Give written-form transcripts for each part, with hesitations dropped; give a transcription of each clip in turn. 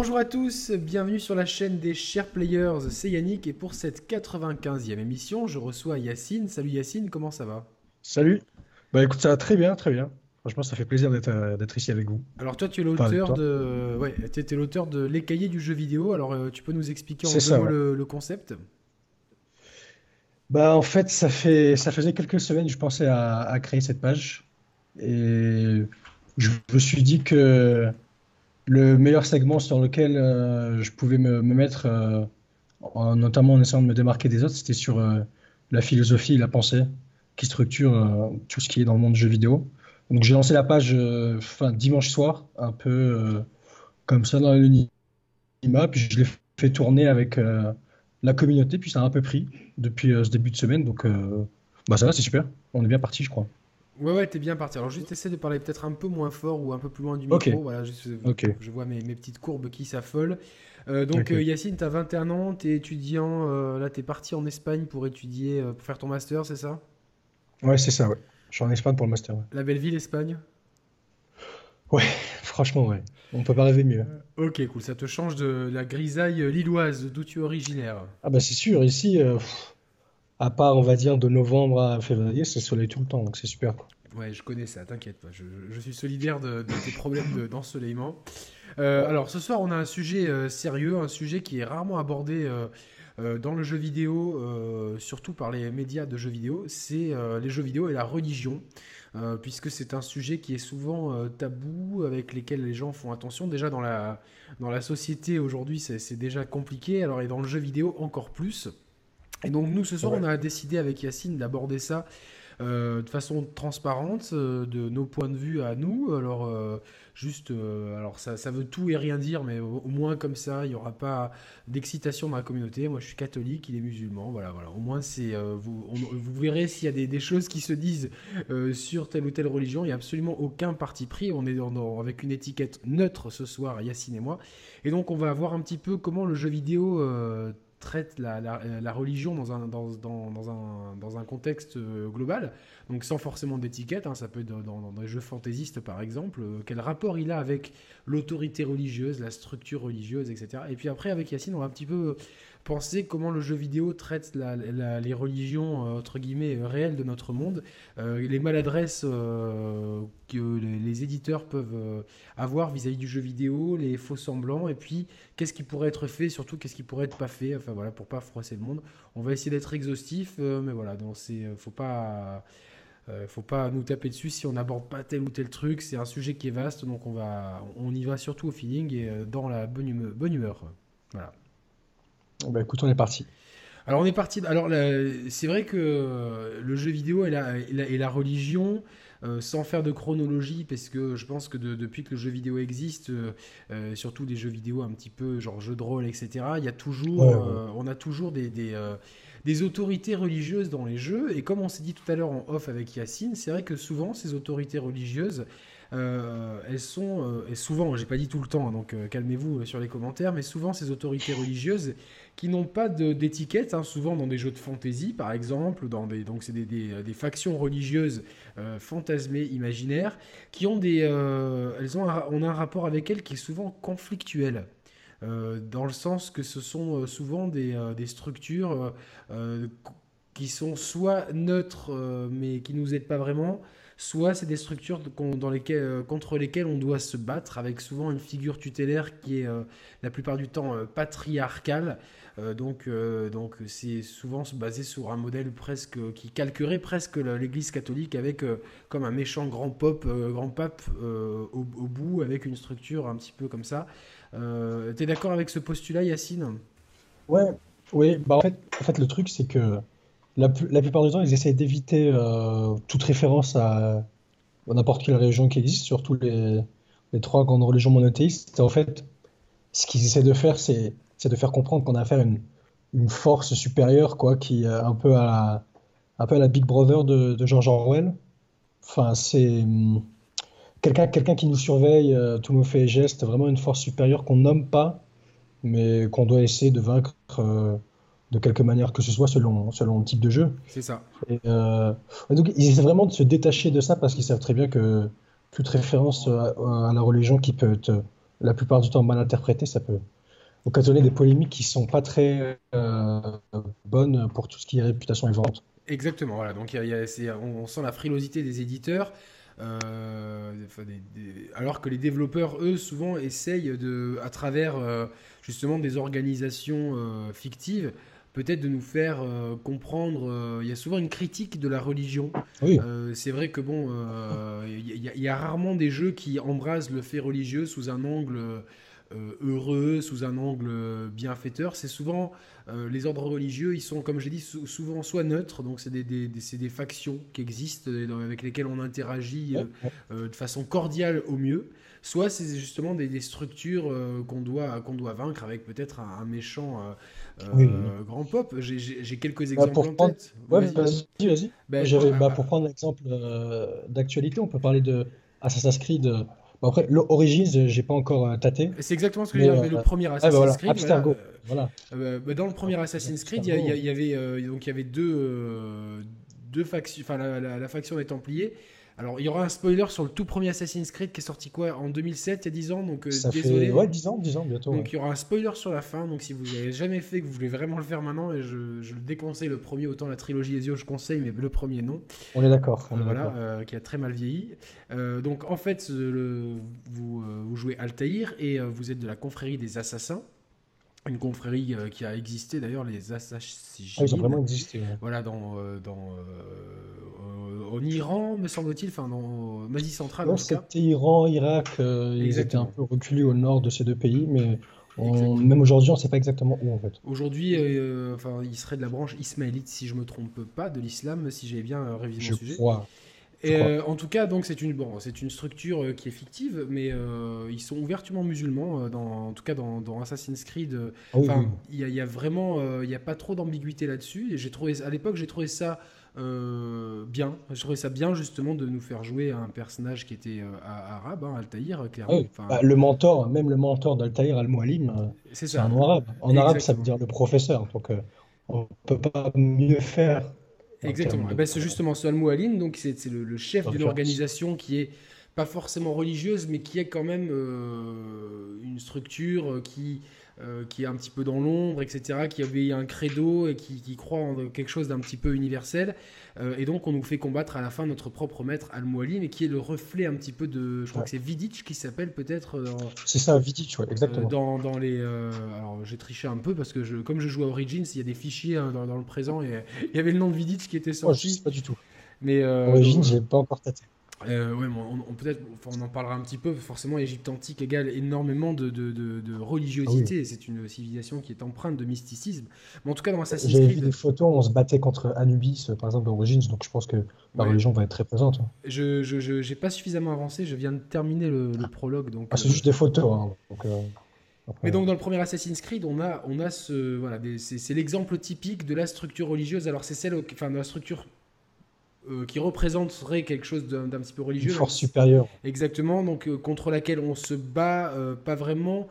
Bonjour à tous, bienvenue sur la chaîne des chers players, c'est Yannick et pour cette 95e émission, je reçois Yacine. Salut Yacine, comment ça va? Salut. Bah écoute, ça va très bien, très bien. Franchement, ça fait plaisir d'être ici avec vous. Alors toi, tu es l'auteur de... Ouais, tu es l'auteur de Les Cahiers du jeu vidéo, alors tu peux nous expliquer en deux mots le concept? Bah en fait, ça faisait quelques semaines je pensais à créer cette page et je me suis dit que... le meilleur segment sur lequel je pouvais me mettre, notamment en essayant de me démarquer des autres, c'était sur la philosophie et la pensée qui structure tout ce qui est dans le monde du jeu vidéo. Donc j'ai lancé la page dimanche soir, un peu comme ça dans l'anonymat, puis je l'ai fait tourner avec la communauté, puis ça a un peu pris depuis ce début de semaine. Donc ça va, c'est super, on est bien parti je crois. Ouais, t'es bien parti. Alors, juste essaie de parler peut-être un peu moins fort ou un peu plus loin du micro. Okay. Voilà, je vois mes petites courbes qui s'affolent. Yacine, t'as 21 ans, t'es étudiant. Là, t'es parti en Espagne pour étudier, pour faire ton master, c'est ça? Ouais, c'est ça, ouais. Je suis en Espagne pour le master. Ouais. La belle ville, Espagne? Ouais, franchement, ouais. On peut pas rêver mieux. Ok, cool. Ça te change de la grisaille lilloise d'où tu es originaire? Ah, bah, c'est sûr. Ici. À part, on va dire, de novembre à février, c'est soleil tout le temps, donc c'est super. Ouais, je connais ça, t'inquiète pas. Je suis solidaire de tes problèmes d'ensoleillement. Alors, ce soir, on a un sujet sérieux, un sujet qui est rarement abordé dans le jeu vidéo, surtout par les médias de jeux vidéo, c'est les jeux vidéo et la religion, puisque c'est un sujet qui est souvent tabou, avec lesquels les gens font attention. Déjà, dans la société, aujourd'hui, c'est déjà compliqué, alors et dans le jeu vidéo, encore plus. Et donc nous ce soir on a décidé avec Yacine d'aborder ça de façon transparente, de nos points de vue à nous. Alors ça veut tout et rien dire, mais au moins comme ça il n'y aura pas d'excitation dans la communauté. Moi je suis catholique, il est musulman, voilà. Au moins c'est vous verrez s'il y a des choses qui se disent sur telle ou telle religion. Il n'y a absolument aucun parti pris. On est avec une étiquette neutre ce soir, Yacine et moi. Et donc on va voir un petit peu comment le jeu vidéo traite la religion dans un contexte global, donc sans forcément d'étiquette, hein. Ça peut être dans des jeux fantaisistes par exemple, quel rapport il a avec l'autorité religieuse, la structure religieuse, etc. Et puis après avec Yacine, on va un petit peu penser comment le jeu vidéo traite les religions entre guillemets réelles de notre monde, les maladresses que les éditeurs peuvent avoir vis-à-vis du jeu vidéo, les faux semblants, et puis qu'est-ce qui pourrait être fait, surtout qu'est-ce qui pourrait être pas fait, enfin voilà, pour pas froisser le monde. On va essayer d'être exhaustif, mais voilà, faut pas nous taper dessus si on n'aborde pas tel ou tel truc. C'est un sujet qui est vaste, donc on y va surtout au feeling et dans la bonne humeur, voilà. Bah écoute, on est parti. Alors on est parti. Alors c'est vrai que le jeu vidéo et la religion, sans faire de chronologie, parce que je pense que depuis que le jeu vidéo existe, surtout des jeux vidéo un petit peu genre jeux de rôle, etc. Il y a toujours, on a toujours des autorités religieuses dans les jeux. Et comme on s'est dit tout à l'heure en off avec Yacine, c'est vrai que souvent ces autorités religieuses, elles sont souvent, j'ai pas dit tout le temps, donc calmez-vous sur les commentaires, mais souvent ces autorités religieuses qui n'ont pas d'étiquette, hein, souvent dans des jeux de fantasy par exemple, donc c'est des factions religieuses fantasmées, imaginaires, qui ont on a un rapport avec elles qui est souvent conflictuel. Dans le sens que ce sont souvent des structures qui sont soit neutres mais qui ne nous aident pas vraiment, soit c'est des structures contre lesquelles on doit se battre, avec souvent une figure tutélaire qui est la plupart du temps patriarcale. Donc c'est souvent basé sur un modèle presque qui calquerait presque l'Église catholique, avec comme un méchant grand pape au bout, avec une structure un petit peu comme ça. T'es d'accord avec ce postulat, Yacine? Ouais. Bah en fait, le truc c'est que la plupart du temps, ils essaient d'éviter toute référence à n'importe quelle religion qui existe, surtout les trois grandes religions monothéistes. Et en fait, ce qu'ils essaient de faire, c'est de faire comprendre qu'on a affaire à une force supérieure, quoi, qui est un peu à la Big Brother de George Orwell. Enfin, c'est quelqu'un qui nous surveille, tous nos faits et gestes, vraiment une force supérieure qu'on nomme pas, mais qu'on doit essayer de vaincre. De quelque manière que ce soit, selon le type de jeu. C'est ça. Et donc, ils essaient vraiment de se détacher de ça, parce qu'ils savent très bien que toute référence à la religion qui peut être la plupart du temps mal interprétées, ça peut occasionner des polémiques qui ne sont pas très bonnes pour tout ce qui est réputation et vente. Exactement, voilà. Donc on sent la frilosité des éditeurs, alors que les développeurs, eux, souvent essayent à travers justement des organisations fictives, peut-être de nous faire comprendre. Il y a souvent une critique de la religion. Oui. C'est vrai que bon, il y a rarement des jeux qui embrassent le fait religieux sous un angle heureux, sous un angle bienfaiteur. C'est souvent les ordres religieux, ils sont, comme j'ai dit, souvent soit neutres, donc c'est des factions qui existent avec lesquelles on interagit de façon cordiale au mieux, soit c'est justement des structures qu'on doit vaincre avec peut-être un méchant grand pop. J'ai quelques exemples en tête. Vas-y. Pour prendre l'exemple d'actualité, on peut parler de Assassin's Creed. Après, l'Origins, j'ai pas encore tâté. C'est exactement ce que j'ai le premier Assassin's Creed. Abstergo. Dans le premier Assassin's Creed, il y avait deux factions, enfin la faction des Templiers. Alors, il y aura un spoiler sur le tout premier Assassin's Creed qui est sorti en 2007, il y a 10 ans, donc désolé. Fait 10 ans bientôt. Donc, il y aura un spoiler sur la fin, donc si vous l'avez jamais fait, que vous voulez vraiment le faire maintenant, et je le déconseille, le premier, autant la trilogie Ezio, je conseille, mais le premier, non. On est d'accord. Qui a très mal vieilli. Donc, en fait, vous jouez Altaïr, et vous êtes de la confrérie des assassins. Une confrérie qui a existé d'ailleurs, les assassins. Ah, ils ont vraiment existé. Ouais. Voilà, en Iran, me semble-t-il, enfin en Asie centrale. Non, c'était Iran, Irak. Ils étaient un peu reculés au nord de ces deux pays, mais même aujourd'hui, on ne sait pas exactement où en fait. Aujourd'hui, ils seraient de la branche ismaélite, si je ne me trompe pas, de l'islam, si j'ai bien révisé mon sujet. Et en tout cas, donc c'est une structure qui est fictive, mais ils sont ouvertement musulmans. En tout cas, dans Assassin's Creed, il y a vraiment, il y a pas trop d'ambiguïté là-dessus. Et j'ai trouvé ça bien. J'ai trouvé ça bien justement de nous faire jouer à un personnage qui était arabe, Altaïr, clairement. Oui. Le mentor d'Altaïr, Al Mualim, c'est un nom arabe. En arabe, ça veut dire le professeur. Donc, on peut pas mieux faire. Exactement. Okay. C'est justement ce Al Mualim, donc c'est le chef d'une organisation qui est pas forcément religieuse, mais qui est quand même une structure qui est un petit peu dans l'ombre, etc., qui avait un credo et qui croit en quelque chose d'un petit peu universel. Et donc, on nous fait combattre à la fin notre propre maître, Al Mualim, et qui est le reflet un petit peu de... Je crois que c'est Vidic qui s'appelle peut-être... c'est ça, Vidic, oui, exactement. Dans les... alors, j'ai triché un peu, parce que comme je joue à Origins, il y a des fichiers dans le présent, et il y avait le nom de Vidic qui était sorti. Je sais pas du tout. Mais, Origins, je n'ai pas encore tâté. On en parlera un petit peu. Forcément, l'Égypte antique égale énormément de religiosité. Ah oui. C'est une civilisation qui est empreinte de mysticisme. Mais en tout cas, dans Assassin's Creed, j'ai vu des photos où on se battait contre Anubis, par exemple, d'Origins. Donc, je pense que la religion va être très présente. Je j'ai pas suffisamment avancé. Je viens de terminer le prologue. Donc, c'est juste des photos. Hein. Donc, mais donc dans le premier Assassin's Creed, on a c'est l'exemple typique de la structure religieuse. Alors c'est de la structure qui représenterait quelque chose d'un petit peu religieux. Une force supérieure. Exactement, donc contre laquelle on se bat, pas vraiment,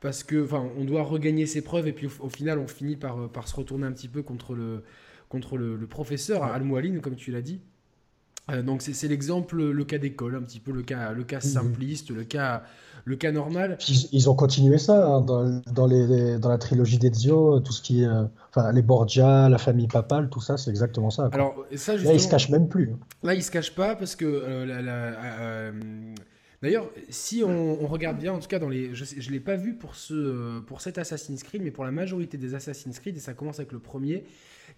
parce qu'on doit regagner ses preuves, et puis au final, on finit par se retourner un petit peu contre le professeur Al Mualim, comme tu l'as dit. Donc c'est l'exemple, le cas d'école, un petit peu le cas simpliste, le cas normal. Ils ont continué ça hein, dans la trilogie d'Ezio, tout ce qui est les Borgia, la famille papale, tout ça, c'est exactement ça. Alors, ça là ils se cachent même plus. Là ils se cachent pas parce que d'ailleurs si on regarde bien, en tout cas je l'ai pas vu pour cet Assassin's Creed, mais pour la majorité des Assassin's Creed, et ça commence avec le premier,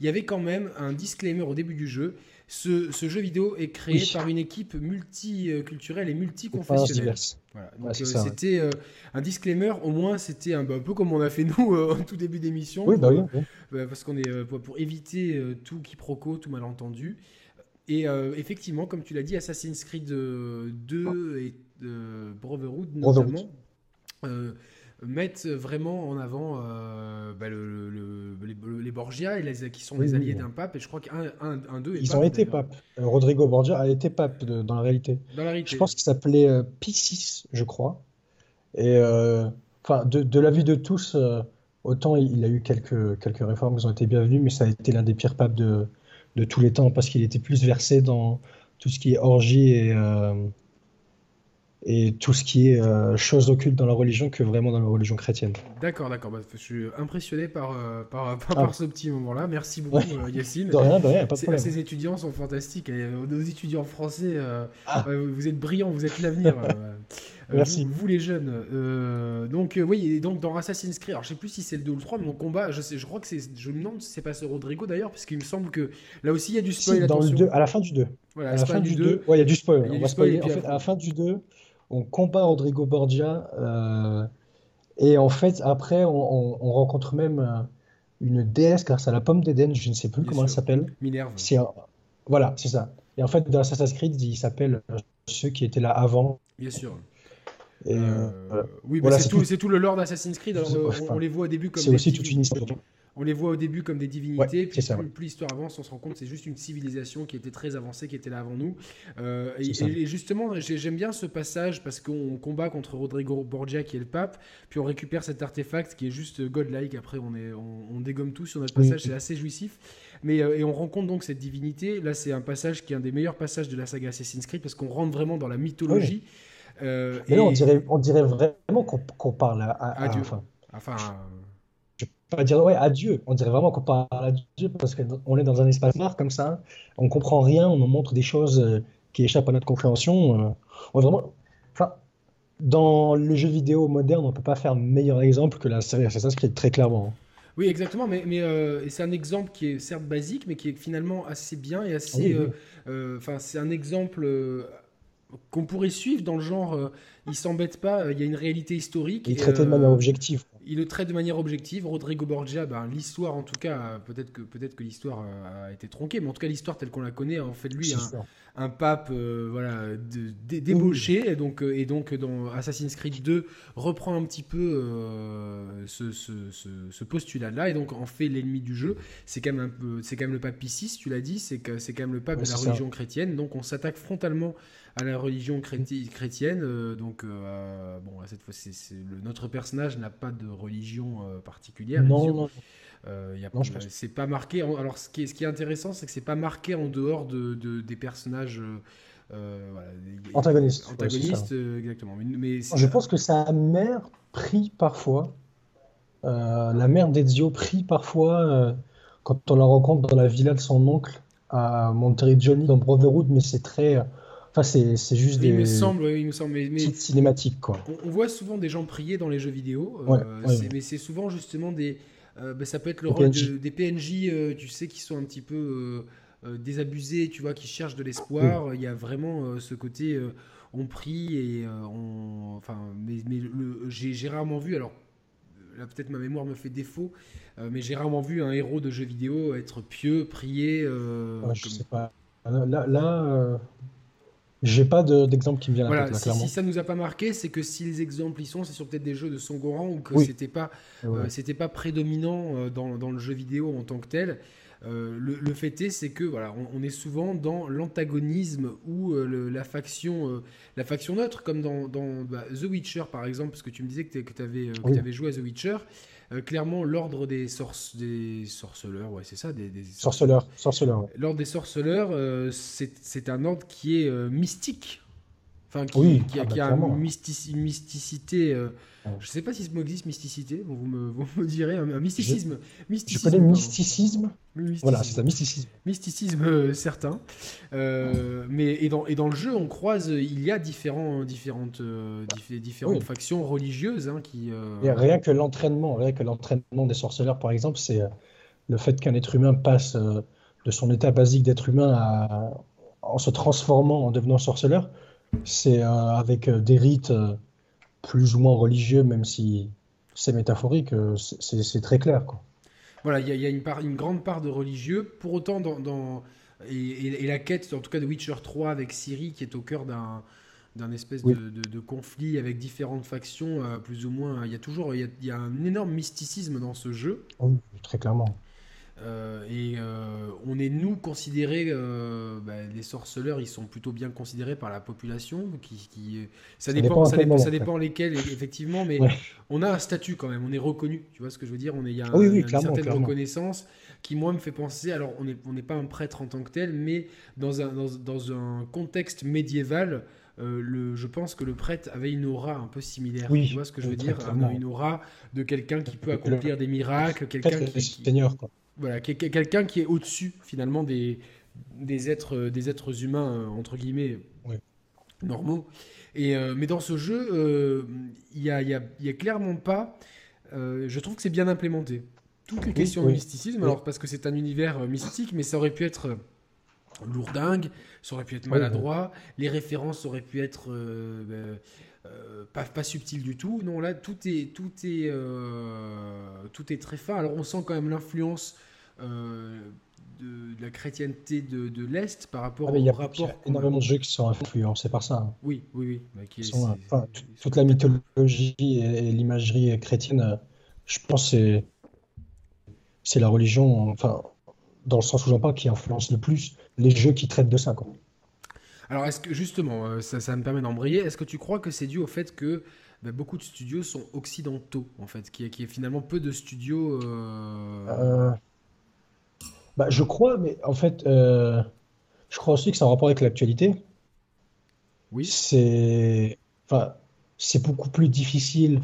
il y avait quand même un disclaimer au début du jeu. Ce jeu vidéo est créé par une équipe multiculturelle et multiconfessionnelle. Voilà. Donc, c'était un disclaimer, au moins c'était un peu comme on a fait nous au tout début d'émission. Oui, parce qu'on est pour éviter tout quiproquo, tout malentendu. Et effectivement, comme tu l'as dit, Assassin's Creed 2 et Brotherhood notamment mettent vraiment en avant les Borgia, et qui sont les alliés d'un pape, et je crois qu'un d'eux est pape. Ils ont été papes. Rodrigo Borgia a été pape dans la réalité. Je pense qu'il s'appelait Piscis, je crois. Et de l'avis de tous, autant il a eu quelques réformes qui ont été bienvenues, mais ça a été l'un des pires papes de tous les temps, parce qu'il était plus versé dans tout ce qui est orgie et et tout ce qui est choses occultes dans la religion que vraiment dans la religion chrétienne. D'accord. Bah, je suis impressionné par ce petit moment-là. Merci beaucoup, ouais. Yacine. De rien, pas de problème. Ces étudiants sont fantastiques. Et nos étudiants français, vous êtes brillants, vous êtes l'avenir. Merci. Vous les jeunes. Oui, et donc dans Assassin's Creed, alors je sais plus si c'est le 2 ou le 3, mais mon combat, je me demande si c'est pas ce Rodrigo d'ailleurs, parce qu'il me semble que là aussi il y a du spoil. Dans le 2, à la fin du 2. Voilà, à la fin du 2. Ouais, il y a du spoil. On va spoiler. En fait, à la fin du 2, on combat Rodrigo Borgia et en fait après on rencontre même une déesse grâce à la pomme d'Éden, je ne sais plus comment elle s'appelle. Minerve. Voilà, c'est ça. Et en fait dans Assassin's Creed, il s'appelle ceux qui étaient là avant. Bien sûr. Et oui, mais voilà, c'est tout le lore d'Assassin's Creed. Alors, on les voit au début comme des divinités, puis plus l'histoire avance, on se rend compte que c'est juste une civilisation qui était très avancée, qui était là avant nous. Et justement, j'aime bien ce passage parce qu'on combat contre Rodrigo Borgia qui est le pape, puis on récupère cet artefact qui est juste godlike. Après, on dégomme tout sur notre passage, c'est assez jouissif. Et on rencontre donc cette divinité. Là, c'est un passage qui est un des meilleurs passages de la saga Assassin's Creed parce qu'on rentre vraiment dans la mythologie. Mais là, on dirait vraiment qu'on parle à Dieu. Enfin, je ne vais pas dire à Dieu. On dirait vraiment qu'on parle à Dieu parce qu'on est dans un espace noir comme ça. On ne comprend rien. On nous montre des choses qui échappent à notre compréhension. Dans le jeu vidéo moderne, on ne peut pas faire meilleur exemple que la série Assassin's Creed, très clairement. Oui, exactement, mais c'est un exemple qui est certes basique, mais qui est finalement assez bien et assez... c'est un exemple... qu'on pourrait suivre dans le genre il s'embête pas, il y a une réalité historique, il traite de manière objective. Il le traite de manière objective. Rodrigo Borgia, l'histoire en tout cas, peut-être que l'histoire a été tronquée, mais en tout cas l'histoire telle qu'on la connaît en fait de lui un pape débauché, et donc dans Assassin's Creed 2 reprend un petit peu ce postulat là et donc en fait l'ennemi du jeu. C'est quand même le pape Pie VI, tu l'as dit, c'est quand même le pape de la religion chrétienne, donc on s'attaque frontalement à la religion chrétienne. Cette fois, notre personnage n'a pas de religion particulière. Non. C'est pas marqué. Alors, ce qui est intéressant, c'est que c'est pas marqué en dehors des personnages antagonistes. Exactement. Je pense que sa mère prie parfois. La mère d'Ezio prie parfois quand on la rencontre dans la villa de son oncle à Monteriggioni dans Brotherhood, mais c'est très... c'est juste des petites cinématiques, quoi. On voit souvent des gens prier dans les jeux vidéo, mais c'est souvent justement ça peut être le rôle des PNJ, qui sont un petit peu désabusés, tu vois, qui cherchent de l'espoir. Il y a vraiment ce côté, on prie et on... Enfin, j'ai rarement vu... Alors, là, peut-être ma mémoire me fait défaut, mais j'ai rarement vu un héros de jeu vidéo être pieux, prier... je sais pas. J'ai pas d'exemple qui me vient à la tête, clairement. Si ça nous a pas marqué, c'est que si les exemples y sont, c'est sur peut-être des jeux de Songoran ou que c'était pas prédominant dans le jeu vidéo en tant que tel. Le fait est, c'est que on est souvent dans l'antagonisme ou la faction neutre, comme dans The Witcher par exemple, parce que tu me disais que t'avais joué à The Witcher. Clairement, l'ordre des sorceleurs, sorceleurs. L'ordre des sorceleurs, c'est un ordre qui est mystique. Enfin, qui a une mysticité. Je ne sais pas si ce mot existe, mysticité. Vous me direz un mysticisme. Je connais mysticisme. Voilà, c'est un mysticisme. Mysticisme certain. Mais dans le jeu, on croise. Il y a différentes factions religieuses qui. Rien que l'entraînement des sorceleurs, par exemple, c'est le fait qu'un être humain passe de son état basique d'être humain en se transformant, en devenant sorceleur. C'est avec des rites plus ou moins religieux, même si c'est métaphorique, c'est très clair, quoi. Voilà, il y a une grande part de religieux. Pour autant, dans la quête, en tout cas de Witcher 3 avec Ciri, qui est au cœur d'un espèce de conflit avec différentes factions, plus ou moins, il y a un énorme mysticisme dans ce jeu. Oui, très clairement. On est considérés, les sorceleurs, ils sont plutôt bien considérés par la population. Ça dépend lesquels, effectivement, mais on a un statut quand même. On est reconnu. Tu vois ce que je veux dire ? Il y a une certaine reconnaissance qui, moi, me fait penser. Alors, on n'est pas un prêtre en tant que tel, mais dans un contexte médiéval. je pense que le prêtre avait une aura un peu similaire. Oui, tu vois ce que je veux dire, une aura de quelqu'un qui peut accomplir des miracles, quelqu'un qui Seigneur, quoi. Voilà, quelqu'un qui est au-dessus finalement des êtres humains entre guillemets normaux. Et mais dans ce jeu, il y a clairement pas. Je trouve que c'est bien implémenté. Toutes les questions de mysticisme, alors parce que c'est un univers mystique, mais ça aurait pu être lourdingue, ça aurait pu être maladroit, les références auraient pu être pas subtiles du tout. Non, là, tout est très fin. Alors, on sent quand même l'influence de la chrétienté de l'Est par rapport au rapport. Il y a énormément de jeux qui sont influencés par ça. Hein. Oui. Bah, toute la mythologie et l'imagerie chrétienne, je pense, c'est la religion, enfin, dans le sens où j'en parle, qui influence le plus les jeux qui traitent de ça, quoi. Alors, est-ce que, justement, ça me permet d'embrayer, est-ce que tu crois que c'est dû au fait que beaucoup de studios sont occidentaux, en fait, qu'il y ait finalement peu de studios... je crois, mais en fait, je crois aussi que c'est en rapport avec l'actualité. Oui. C'est beaucoup plus difficile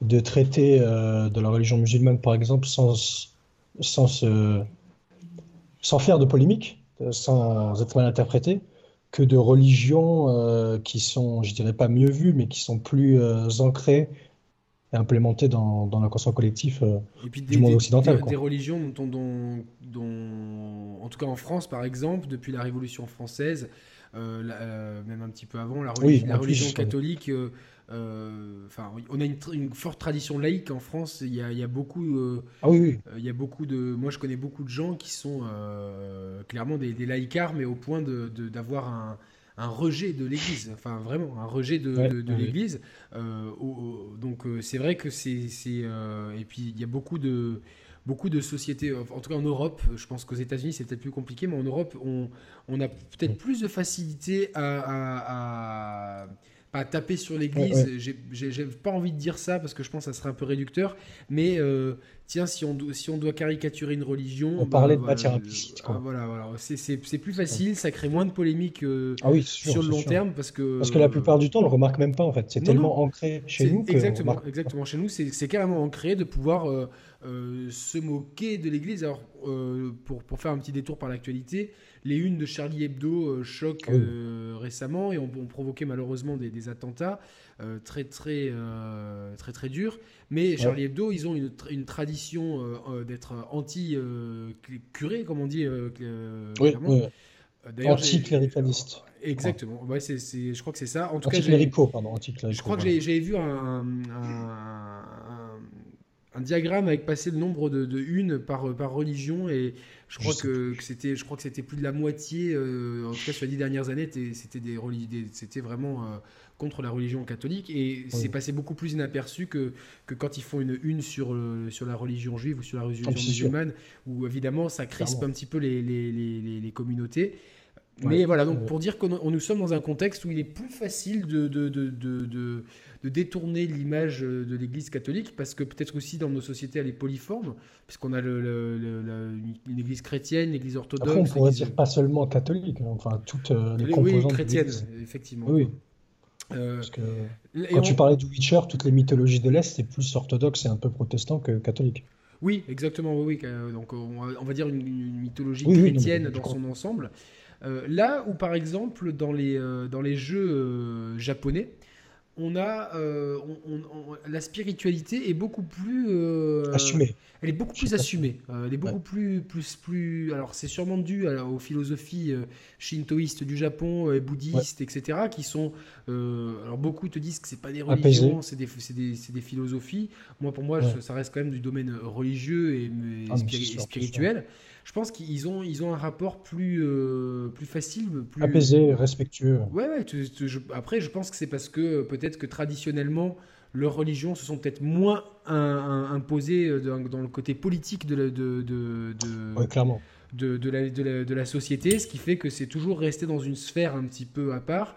de traiter de la religion musulmane, par exemple, sans faire de polémique, sans être mal interprété, que de religions qui sont, je dirais pas mieux vues, mais qui sont plus ancrées et implémentées dans l'inconscient collectif du monde occidental. Des religions dont, en tout cas en France par exemple, depuis la Révolution française, même un petit peu avant, la religion catholique... on a une forte tradition laïque en France. Il y a beaucoup. Il y a beaucoup de. Moi, je connais beaucoup de gens qui sont clairement des laïcards, mais au point d'avoir un rejet de l'Église. Enfin, vraiment un rejet de l'Église. Donc, c'est vrai que et puis, il y a beaucoup de sociétés, en tout cas en Europe, je pense qu'aux États-Unis c'est peut-être plus compliqué, mais en Europe on a peut-être plus de facilité à taper sur l'Église. J'ai pas envie de dire ça parce que je pense que ça serait un peu réducteur, mais si on doit caricaturer une religion, on parlait de matière implicite, quoi. C'est plus facile, ça crée moins de polémiques sur le long terme parce que la plupart du temps on le remarque même pas, en fait. C'est tellement ancré chez nous exactement chez nous, c'est carrément ancré de pouvoir se moquer de l'Église. Alors pour faire un petit détour par l'actualité, les unes de Charlie Hebdo choquent récemment et ont provoqué malheureusement des attentats très durs. Mais Charlie Hebdo, ils ont une tradition d'être anti-curé, comme on dit clairement. Anti-cléricaliste. Exactement. Ouais, c'est, je crois que c'est ça. En tout cas, je crois que j'avais vu un diagramme avec passer le nombre de une par religion, et je crois que c'était plus de la moitié en tout cas sur les 10 dernières années, c'était c'était vraiment contre la religion catholique, et c'est passé beaucoup plus inaperçu que quand ils font une sur la religion juive ou sur la religion musulmane, où évidemment ça crispe un petit peu les communautés. Mais voilà, donc pour dire que nous sommes dans un contexte où il est plus facile de détourner l'image de l'Église catholique, parce que peut-être aussi dans nos sociétés elle est polyforme, puisqu'on a une Église chrétienne, l'Église orthodoxe. Après, on pourrait dire pas seulement catholique, enfin toutes les composantes. Oui, chrétienne, effectivement. Oui. Parce que quand tu parlais du Witcher, toutes les mythologies de l'Est, c'est plus orthodoxe et un peu protestant que catholique. Oui, exactement. Oui. Donc on va dire une mythologie chrétienne dans son ensemble. Là où par exemple dans les jeux japonais, on a la spiritualité est beaucoup plus assumée. Elle est beaucoup plus assumée. Elle est beaucoup plus. Alors c'est sûrement dû aux philosophies shintoïstes du Japon, bouddhistes, etc. qui sont. Alors beaucoup te disent que c'est pas des religions, c'est des philosophies. Moi pour moi ça reste quand même du domaine religieux et spirituel. Je pense qu'ils ont un rapport plus facile, plus apaisé, respectueux. Ouais. Après, je pense que c'est parce que peut-être que traditionnellement leurs religions se sont peut-être moins imposées dans le côté politique de la société, ce qui fait que c'est toujours resté dans une sphère un petit peu à part,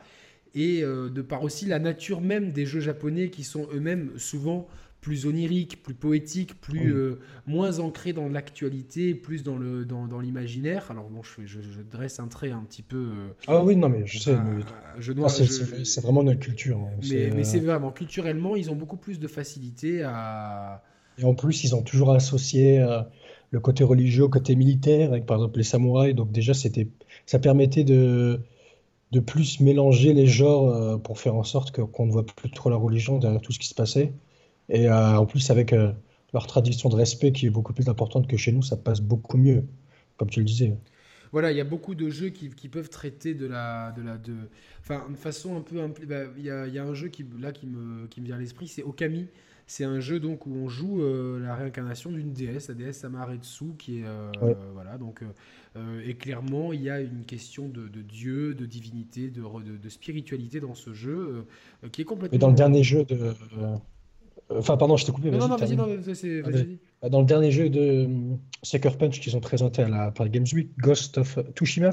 et de par aussi la nature même des jeux japonais qui sont eux-mêmes souvent plus onirique, plus poétique, plus, moins ancré dans l'actualité, plus dans le, dans l'imaginaire. Alors bon, je dresse un trait un petit peu... ah oui, non mais je sais. C'est vraiment notre culture. Hein. Mais c'est vraiment, culturellement, ils ont beaucoup plus de facilité à... Et en plus, ils ont toujours associé le côté religieux au côté militaire, avec par exemple les samouraïs. Donc déjà, ça permettait de plus mélanger les genres pour faire en sorte qu'on ne voit plus trop la religion derrière tout ce qui se passait. Et en plus, avec leur tradition de respect qui est beaucoup plus importante que chez nous, ça passe beaucoup mieux, comme tu le disais. Voilà, il y a beaucoup de jeux qui peuvent traiter de façon un peu... Il y a un jeu qui me vient à l'esprit, c'est Okami. C'est un jeu donc où on joue la réincarnation d'une déesse, la déesse Amaretsu, qui est voilà, donc et clairement il y a une question de dieu, de divinité, de spiritualité dans ce jeu qui est complètement. Mais dans le dernier jeu de, enfin pardon, je t'ai coupé. Vas-y. Dans le dernier jeu de Sucker Punch qu'ils ont présenté par Games Week, Ghost of Tsushima.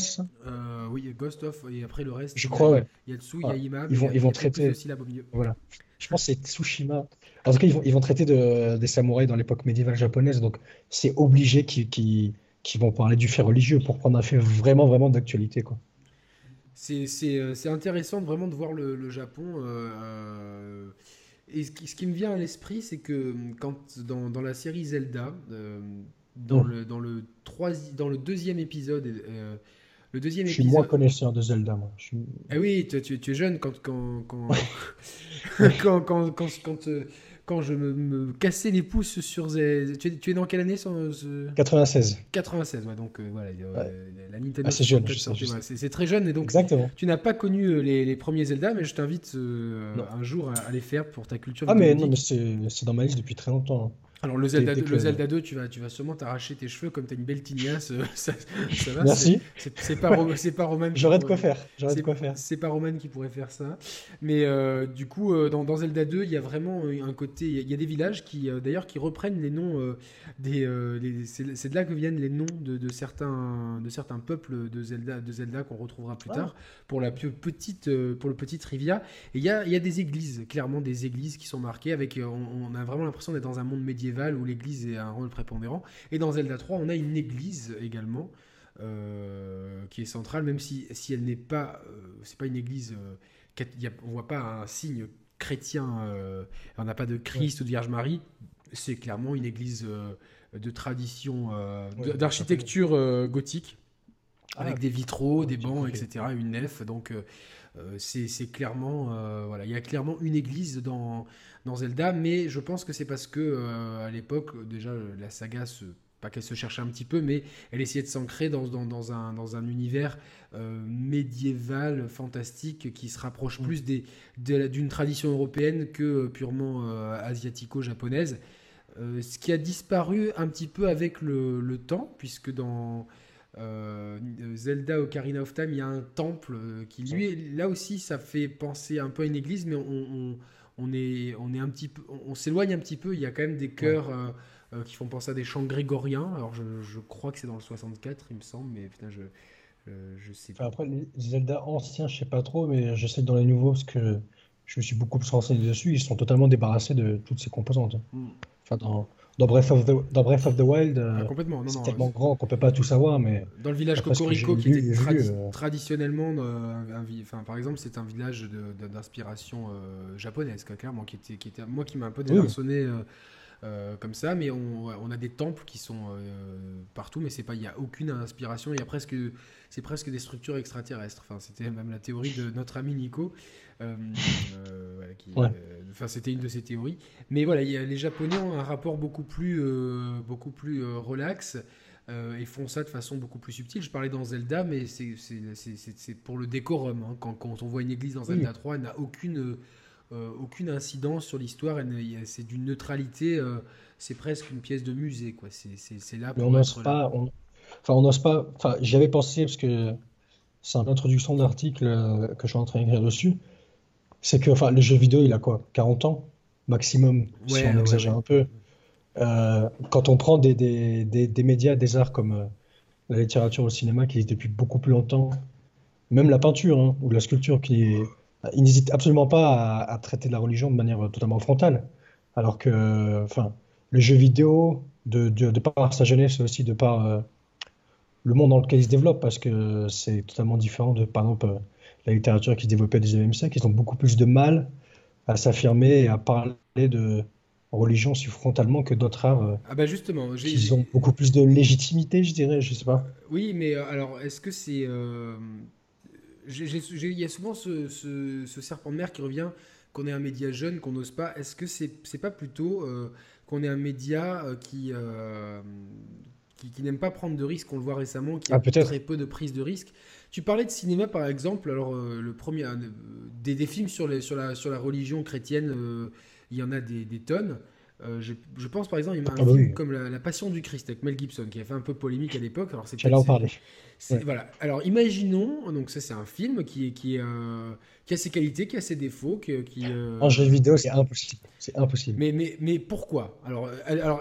Oui, Ghost of et après le reste. Je crois. Il y a Tsu, il y a Imam. Ils vont traiter aussi l'abomination. Voilà. Je pense que c'est Tsushima. En tout cas, ils vont traiter des samouraïs dans l'époque médiévale japonaise, donc c'est obligé qu'ils vont parler du fait religieux pour prendre un fait vraiment, vraiment d'actualité, quoi. C'est intéressant vraiment de voir le Japon. Et ce qui me vient à l'esprit, c'est que quand dans la série Zelda, dans le deuxième épisode. Je suis moins connaisseur de Zelda, moi. Ah oui, tu es jeune quand je me cassais les pouces sur... Tu es dans quelle année 96. 96, ouais, donc voilà. La Nintendo... Ah, c'est jeune, c'est très jeune, et donc tu n'as pas connu les premiers Zelda, mais je t'invite un jour à les faire pour ta culture. Ah, mais non, mais c'est dans ma liste depuis très longtemps. Alors le Zelda 2, tu vas sûrement t'arracher tes cheveux comme t'as une belle tignasse, ça va. Merci. C'est pas Roman. J'aurais de quoi faire. C'est pas Roman qui pourrait faire ça. Mais du coup, dans Zelda 2, il y a vraiment un côté. Il y a des villages qui reprennent les noms des. C'est de là que viennent les noms de certains peuples de Zelda qu'on retrouvera plus tard pour le petit Rivia. Et il y a des églises, clairement des églises qui sont marquées avec. On a vraiment l'impression d'être dans un monde médiéval où l'église est un rôle prépondérant, et dans Zelda 3 on a une église également qui est centrale, même si elle n'est pas c'est pas une église on voit pas un signe chrétien, on n'a pas de Christ ou de Vierge Marie, c'est clairement une église de tradition d'architecture gothique avec des vitraux, des bancs, etc., une nef, donc c'est clairement voilà, il y a clairement une église dans Zelda, mais je pense que c'est parce que à l'époque déjà la saga pas qu'elle se cherchait un petit peu, mais elle essayait de s'ancrer dans un univers médiéval fantastique qui se rapproche plus d'une tradition européenne que purement asiatico-japonaise, ce qui a disparu un petit peu avec le temps, puisque dans Zelda Ocarina of Time il y a un temple qui lui là aussi ça fait penser un peu à une église, mais on est un petit peu, on s'éloigne un petit peu, il y a quand même des chœurs qui font penser à des chants grégoriens. Alors je crois que c'est dans le 64 il me semble, mais putain je sais pas. Enfin, après les Zelda anciens je sais pas trop, mais je sais que dans les nouveaux, parce que je me suis beaucoup plus renseigné dessus, ils sont totalement débarrassés de toutes ces composantes. Enfin dans Breath of the Wild, c'est tellement grand qu'on peut pas tout savoir, mais dans le village Cocorico qui était traditionnellement, par exemple, c'est un village d'inspiration japonaise, clairement, qui était, moi qui m'a un peu désarçonné comme ça, mais on a des temples qui sont partout, mais il y a aucune inspiration, c'est presque des structures extraterrestres. Enfin, c'était même la théorie de notre ami Nico. C'était une de ses théories, mais voilà, les Japonais ont un rapport beaucoup plus relax et font ça de façon beaucoup plus subtile. Je parlais dans Zelda, mais c'est pour le décorum, hein. Quand on voit une église dans Zelda 3, elle n'a aucune incidence sur l'histoire, c'est d'une neutralité, c'est presque une pièce de musée, quoi. C'est là pour on n'ose pas, j'y avais pensé parce que c'est l'introduction de l'article que je suis en train d'écrire dessus. C'est que le jeu vidéo, il a quoi, 40 ans maximum, si on exagère un peu. Quand on prend des médias, des arts comme la littérature ou le cinéma qui existent depuis beaucoup plus longtemps, même la peinture ou la sculpture, ils n'hésitent absolument pas à traiter de la religion de manière totalement frontale, Alors que, enfin, le jeu vidéo, de par sa jeunesse aussi, de par le monde dans lequel il se développe, parce que c'est totalement différent de, par exemple, la littérature qui se développait du 19e siècle. Ils ont beaucoup plus de mal à s'affirmer et à parler de religion si frontalement que d'autres arts. Ah bah justement, ils ont beaucoup plus de légitimité, je dirais, je sais pas. Oui, mais alors, est-ce que c'est... Il y a souvent ce serpent de mer qui revient, qu'on est un média jeune, qu'on n'ose pas. Est-ce que c'est pas plutôt qu'on est un média qui n'aime pas prendre de risques, on le voit récemment, qui a très peu de prise de risques. Tu parlais de cinéma par exemple, alors le premier des films sur la religion chrétienne, il y en a des tonnes. Je pense par exemple, il y a un film comme La Passion du Christ avec Mel Gibson qui a fait un peu polémique à l'époque. Alors c'est en parler. Ouais. Voilà. Alors imaginons, donc ça c'est un film qui a ses qualités, qui a ses défauts, En jeu vidéo, c'est impossible. C'est impossible. Mais pourquoi ? Alors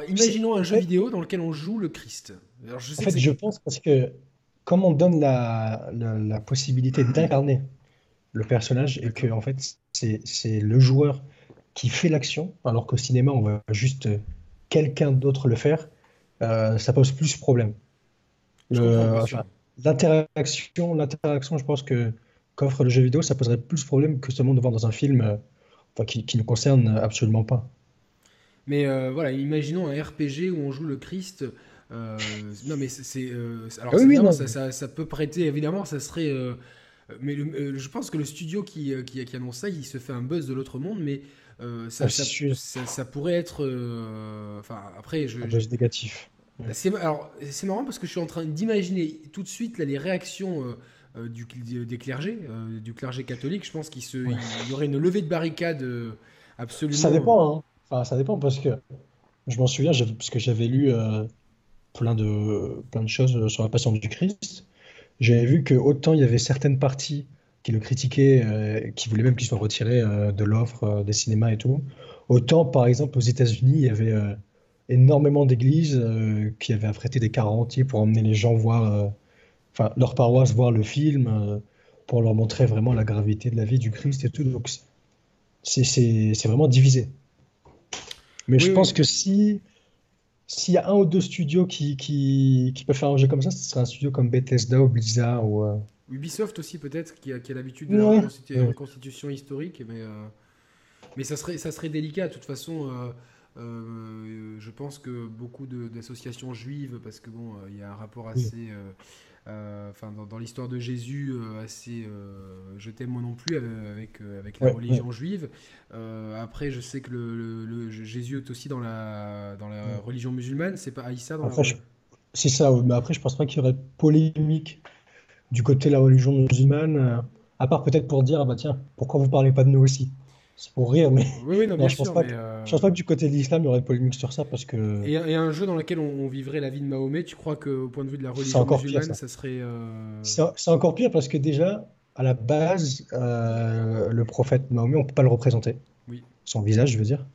imaginons un jeu vidéo dans lequel on joue le Christ. Alors, je pense parce que comme on donne la possibilité d'incarner le personnage et que en fait c'est le joueur qui fait l'action, alors qu'au cinéma, on voit juste quelqu'un d'autre le faire, ça pose plus problème. L'interaction, je pense qu'offre le jeu vidéo, ça poserait plus problème que seulement de voir dans un film qui ne concerne absolument pas. Mais voilà, imaginons un RPG où on joue le Christ. Non, mais c'est... alors, oui, non, ça peut prêter, évidemment, ça serait... mais je pense que le studio qui annonce ça, il se fait un buzz de l'autre monde, mais... ça pourrait être enfin après un geste négatif. Alors c'est marrant parce que je suis en train d'imaginer tout de suite là, les réactions des clergés, du clergé catholique. Je pense qu'il y aurait une levée de barricade absolument. Ça dépend, hein. Enfin, ça dépend parce que je m'en souviens parce que j'avais lu plein de choses sur la Passion du Christ. J'avais vu que autant il y avait certaines parties qui le critiquaient, qui voulaient même qu'il soit retiré de l'offre des cinémas et tout. Autant, par exemple, aux États-Unis, il y avait énormément d'églises qui avaient affrété des cars entiers pour emmener les gens voir, enfin, leur paroisse voir le film, pour leur montrer vraiment la gravité de la vie du Christ et tout. Donc, c'est vraiment divisé. Mais oui, je pense que s'il y a un ou deux studios qui peuvent faire un jeu comme ça, ce serait un studio comme Bethesda ou Blizzard ou... Ubisoft aussi peut-être qui a l'habitude de la reconstitution historique, mais ça serait délicat de toute façon. Je pense que beaucoup d'associations juives, parce que bon, il y a un rapport assez, enfin dans l'histoire de Jésus assez, je t'aime moi non plus avec la religion juive. Après, je sais que le Jésus est aussi dans la religion musulmane. C'est pas Aïssa dans après, c'est ça. Mais après, je pense pas qu'il y aurait polémique du côté de la religion musulmane, à part peut-être pour dire, ah bah tiens, pourquoi vous parlez pas de nous aussi ? C'est pour rire, mais oui, non, non, je pense pas que du côté de l'islam, il y aurait de polémique sur ça, parce que... Et un jeu dans lequel on vivrait la vie de Mahomet, tu crois qu'au point de vue de la religion musulmane, ça serait... C'est encore pire, parce que déjà, à la base, le prophète Mahomet, on peut pas le représenter. Oui. Son visage, je veux dire.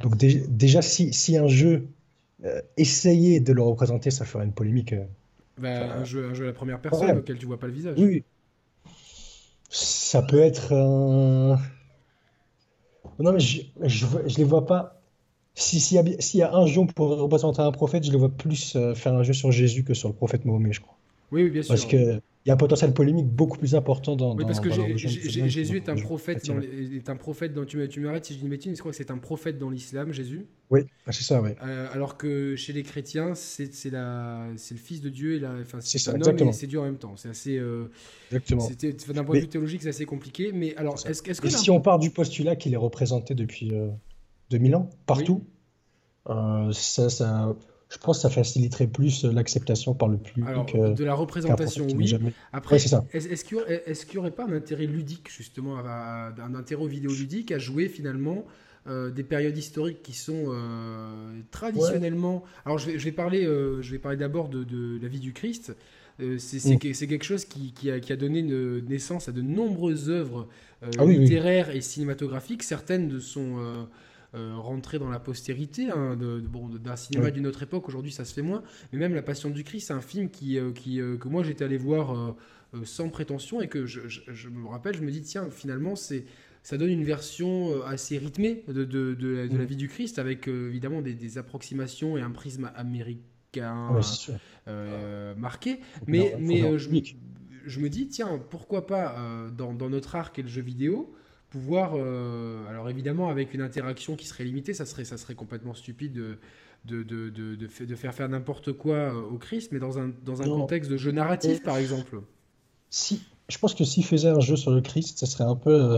Donc déjà, si un jeu essayait de le représenter, ça ferait une polémique... Enfin, un jeu à la première personne auquel tu vois pas le visage. Oui. Ça peut être un... Non, mais je les vois pas. S'il y a un jeu où on pourrait représenter un prophète, je le vois plus faire un jeu sur Jésus que sur le prophète Mahomet, je crois. Oui, bien sûr. Parce qu'il y a un potentiel polémique beaucoup plus important dans... Oui, parce que Jésus est un prophète. Tu m'arrêtes si je dis une bêtise, je crois que c'est un prophète dans l'islam, Jésus. Oui, c'est ça, oui. Alors que chez les chrétiens, c'est le Fils de Dieu, c'est un homme et c'est Dieu en même temps. C'est assez... exactement. D'un point de vue théologique, c'est assez compliqué. Mais alors, est-ce que... Si on part du postulat qu'il est représenté depuis 2000 ans, partout, je pense que ça faciliterait plus l'acceptation par le public. Alors, de la représentation, oui. Après, c'est ça. Est-ce qu'il n'y aurait pas un intérêt ludique, justement, un intérêt vidéoludique à jouer, finalement, des périodes historiques qui sont traditionnellement... Ouais. Alors, je vais parler d'abord de la vie du Christ. C'est quelque chose qui a donné naissance à de nombreuses œuvres littéraires et cinématographiques. Certaines de son... rentrer dans la postérité, hein, d'un cinéma d'une autre époque. Aujourd'hui, ça se fait moins. Mais même La Passion du Christ, c'est un film que moi, j'étais allé voir sans prétention et que je me rappelle, je me dis, tiens, finalement, ça donne une version assez rythmée de la vie du Christ, avec évidemment des approximations et un prisme américain marqué. Mais je me dis, tiens, pourquoi pas dans notre art qu'est le jeu vidéo, pouvoir, alors évidemment avec une interaction qui serait limitée, ça serait complètement stupide de faire n'importe quoi au Christ, mais dans un contexte de jeu narratif, par exemple. Si, je pense que s'il faisait un jeu sur le Christ, ça serait un peu...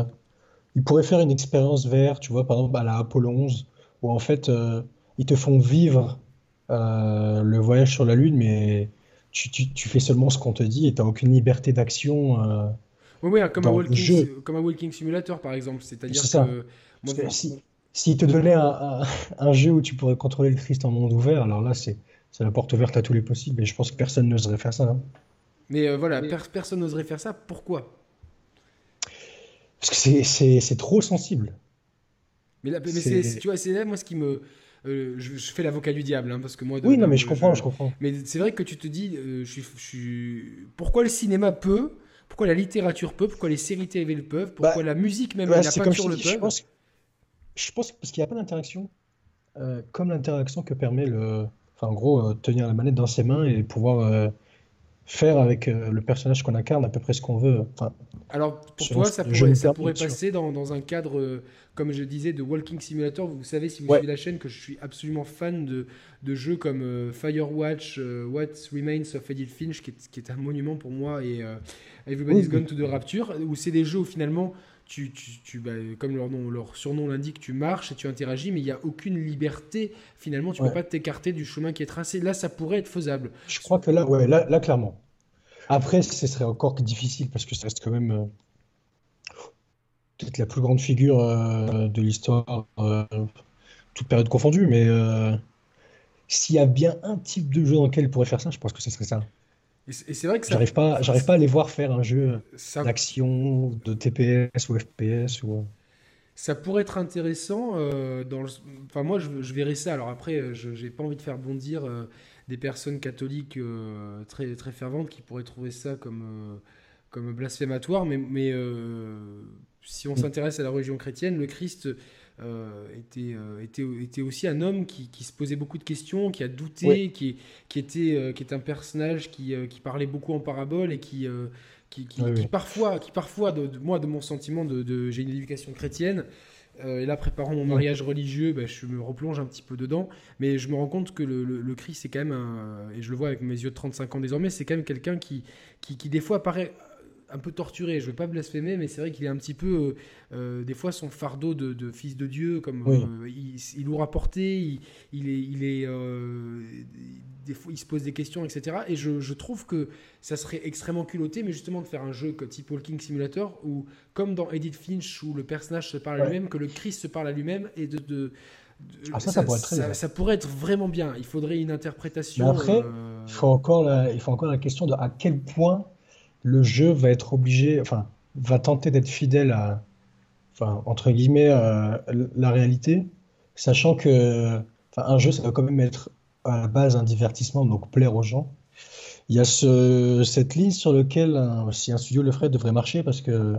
il pourrait faire une expérience VR, tu vois, par exemple à la Apollo 11, où en fait, ils te font vivre le voyage sur la Lune, mais tu fais seulement ce qu'on te dit et tu n'as aucune liberté d'action comme un Walking Simulator, par exemple. C'est-à-dire que... S'il te donnait un jeu où tu pourrais contrôler le Christ en monde ouvert, alors là, c'est la porte ouverte à tous les possibles. Et je pense que personne n'oserait faire ça. Hein. Mais personne n'oserait faire ça. Pourquoi ? Parce que c'est trop sensible. Mais, tu vois, c'est là, moi, ce qui me... je fais l'avocat du diable, hein, parce que moi... Je comprends. Mais c'est vrai que tu te dis, pourquoi le cinéma peut ? Pourquoi la littérature peut ? Pourquoi les séries télé le peuvent ? Pourquoi la musique, même la peinture le peut ? Je pense que parce qu'il n'y a pas d'interaction, comme l'interaction que permet tenir la manette dans ses mains et pouvoir faire avec le personnage qu'on incarne à peu près ce qu'on veut. Alors pour toi, ça pourrait passer dans un cadre, comme je disais, de Walking Simulator. Vous savez, si vous suivez la chaîne, que je suis absolument fan de jeux comme Firewatch, What Remains of Edith Finch, qui est un monument pour moi, et Everybody's Gone to the Rapture, où c'est des jeux où finalement... comme leur surnom l'indique, tu marches et tu interagis, mais il n'y a aucune liberté. Finalement, tu ne peux pas t'écarter du chemin qui est tracé. Là, ça pourrait être faisable. Je crois que là, clairement. Après, ce serait encore difficile parce que ça reste quand même peut-être la plus grande figure de l'histoire, toute période confondue. Mais s'il y a bien un type de jeu dans lequel il pourrait faire ça, je pense que ce serait ça. Et c'est vrai que ça... J'arrive pas à les voir faire un jeu d'action, de TPS ou FPS ou... Ça pourrait être intéressant. Moi, je verrais ça. Alors après, j'ai pas envie de faire bondir des personnes catholiques très très ferventes qui pourraient trouver ça comme blasphématoire. Mais si on s'intéresse à la religion chrétienne, le Christ était aussi un homme qui se posait beaucoup de questions, qui a douté, qui est un personnage qui parlait beaucoup en parabole et qui parfois de mon sentiment de j'ai une éducation chrétienne et là, préparant mon mariage religieux, je me replonge un petit peu dedans, mais je me rends compte que le Christ, c'est quand même et je le vois avec mes yeux de 35 ans désormais, c'est quand même quelqu'un qui des fois apparaît un peu torturé. Je ne veux pas blasphémer, mais c'est vrai qu'il est un petit peu, des fois, son fardeau de fils de Dieu, il lourd à porter, des fois, il se pose des questions, etc. Et je trouve que ça serait extrêmement culotté, mais justement de faire un jeu type Walking Simulator, où, comme dans Edith Finch, où le personnage se parle à lui-même, que le Christ se parle à lui-même, et ça pourrait être vraiment bien. Il faudrait une interprétation. Mais après, il faut encore la question de à quel point le jeu va être obligé, va tenter d'être fidèle à, entre guillemets, la réalité, sachant que, un jeu, ça doit quand même être à la base un divertissement, donc plaire aux gens. Il y a cette ligne sur laquelle, si un studio le ferait, devrait marcher, parce que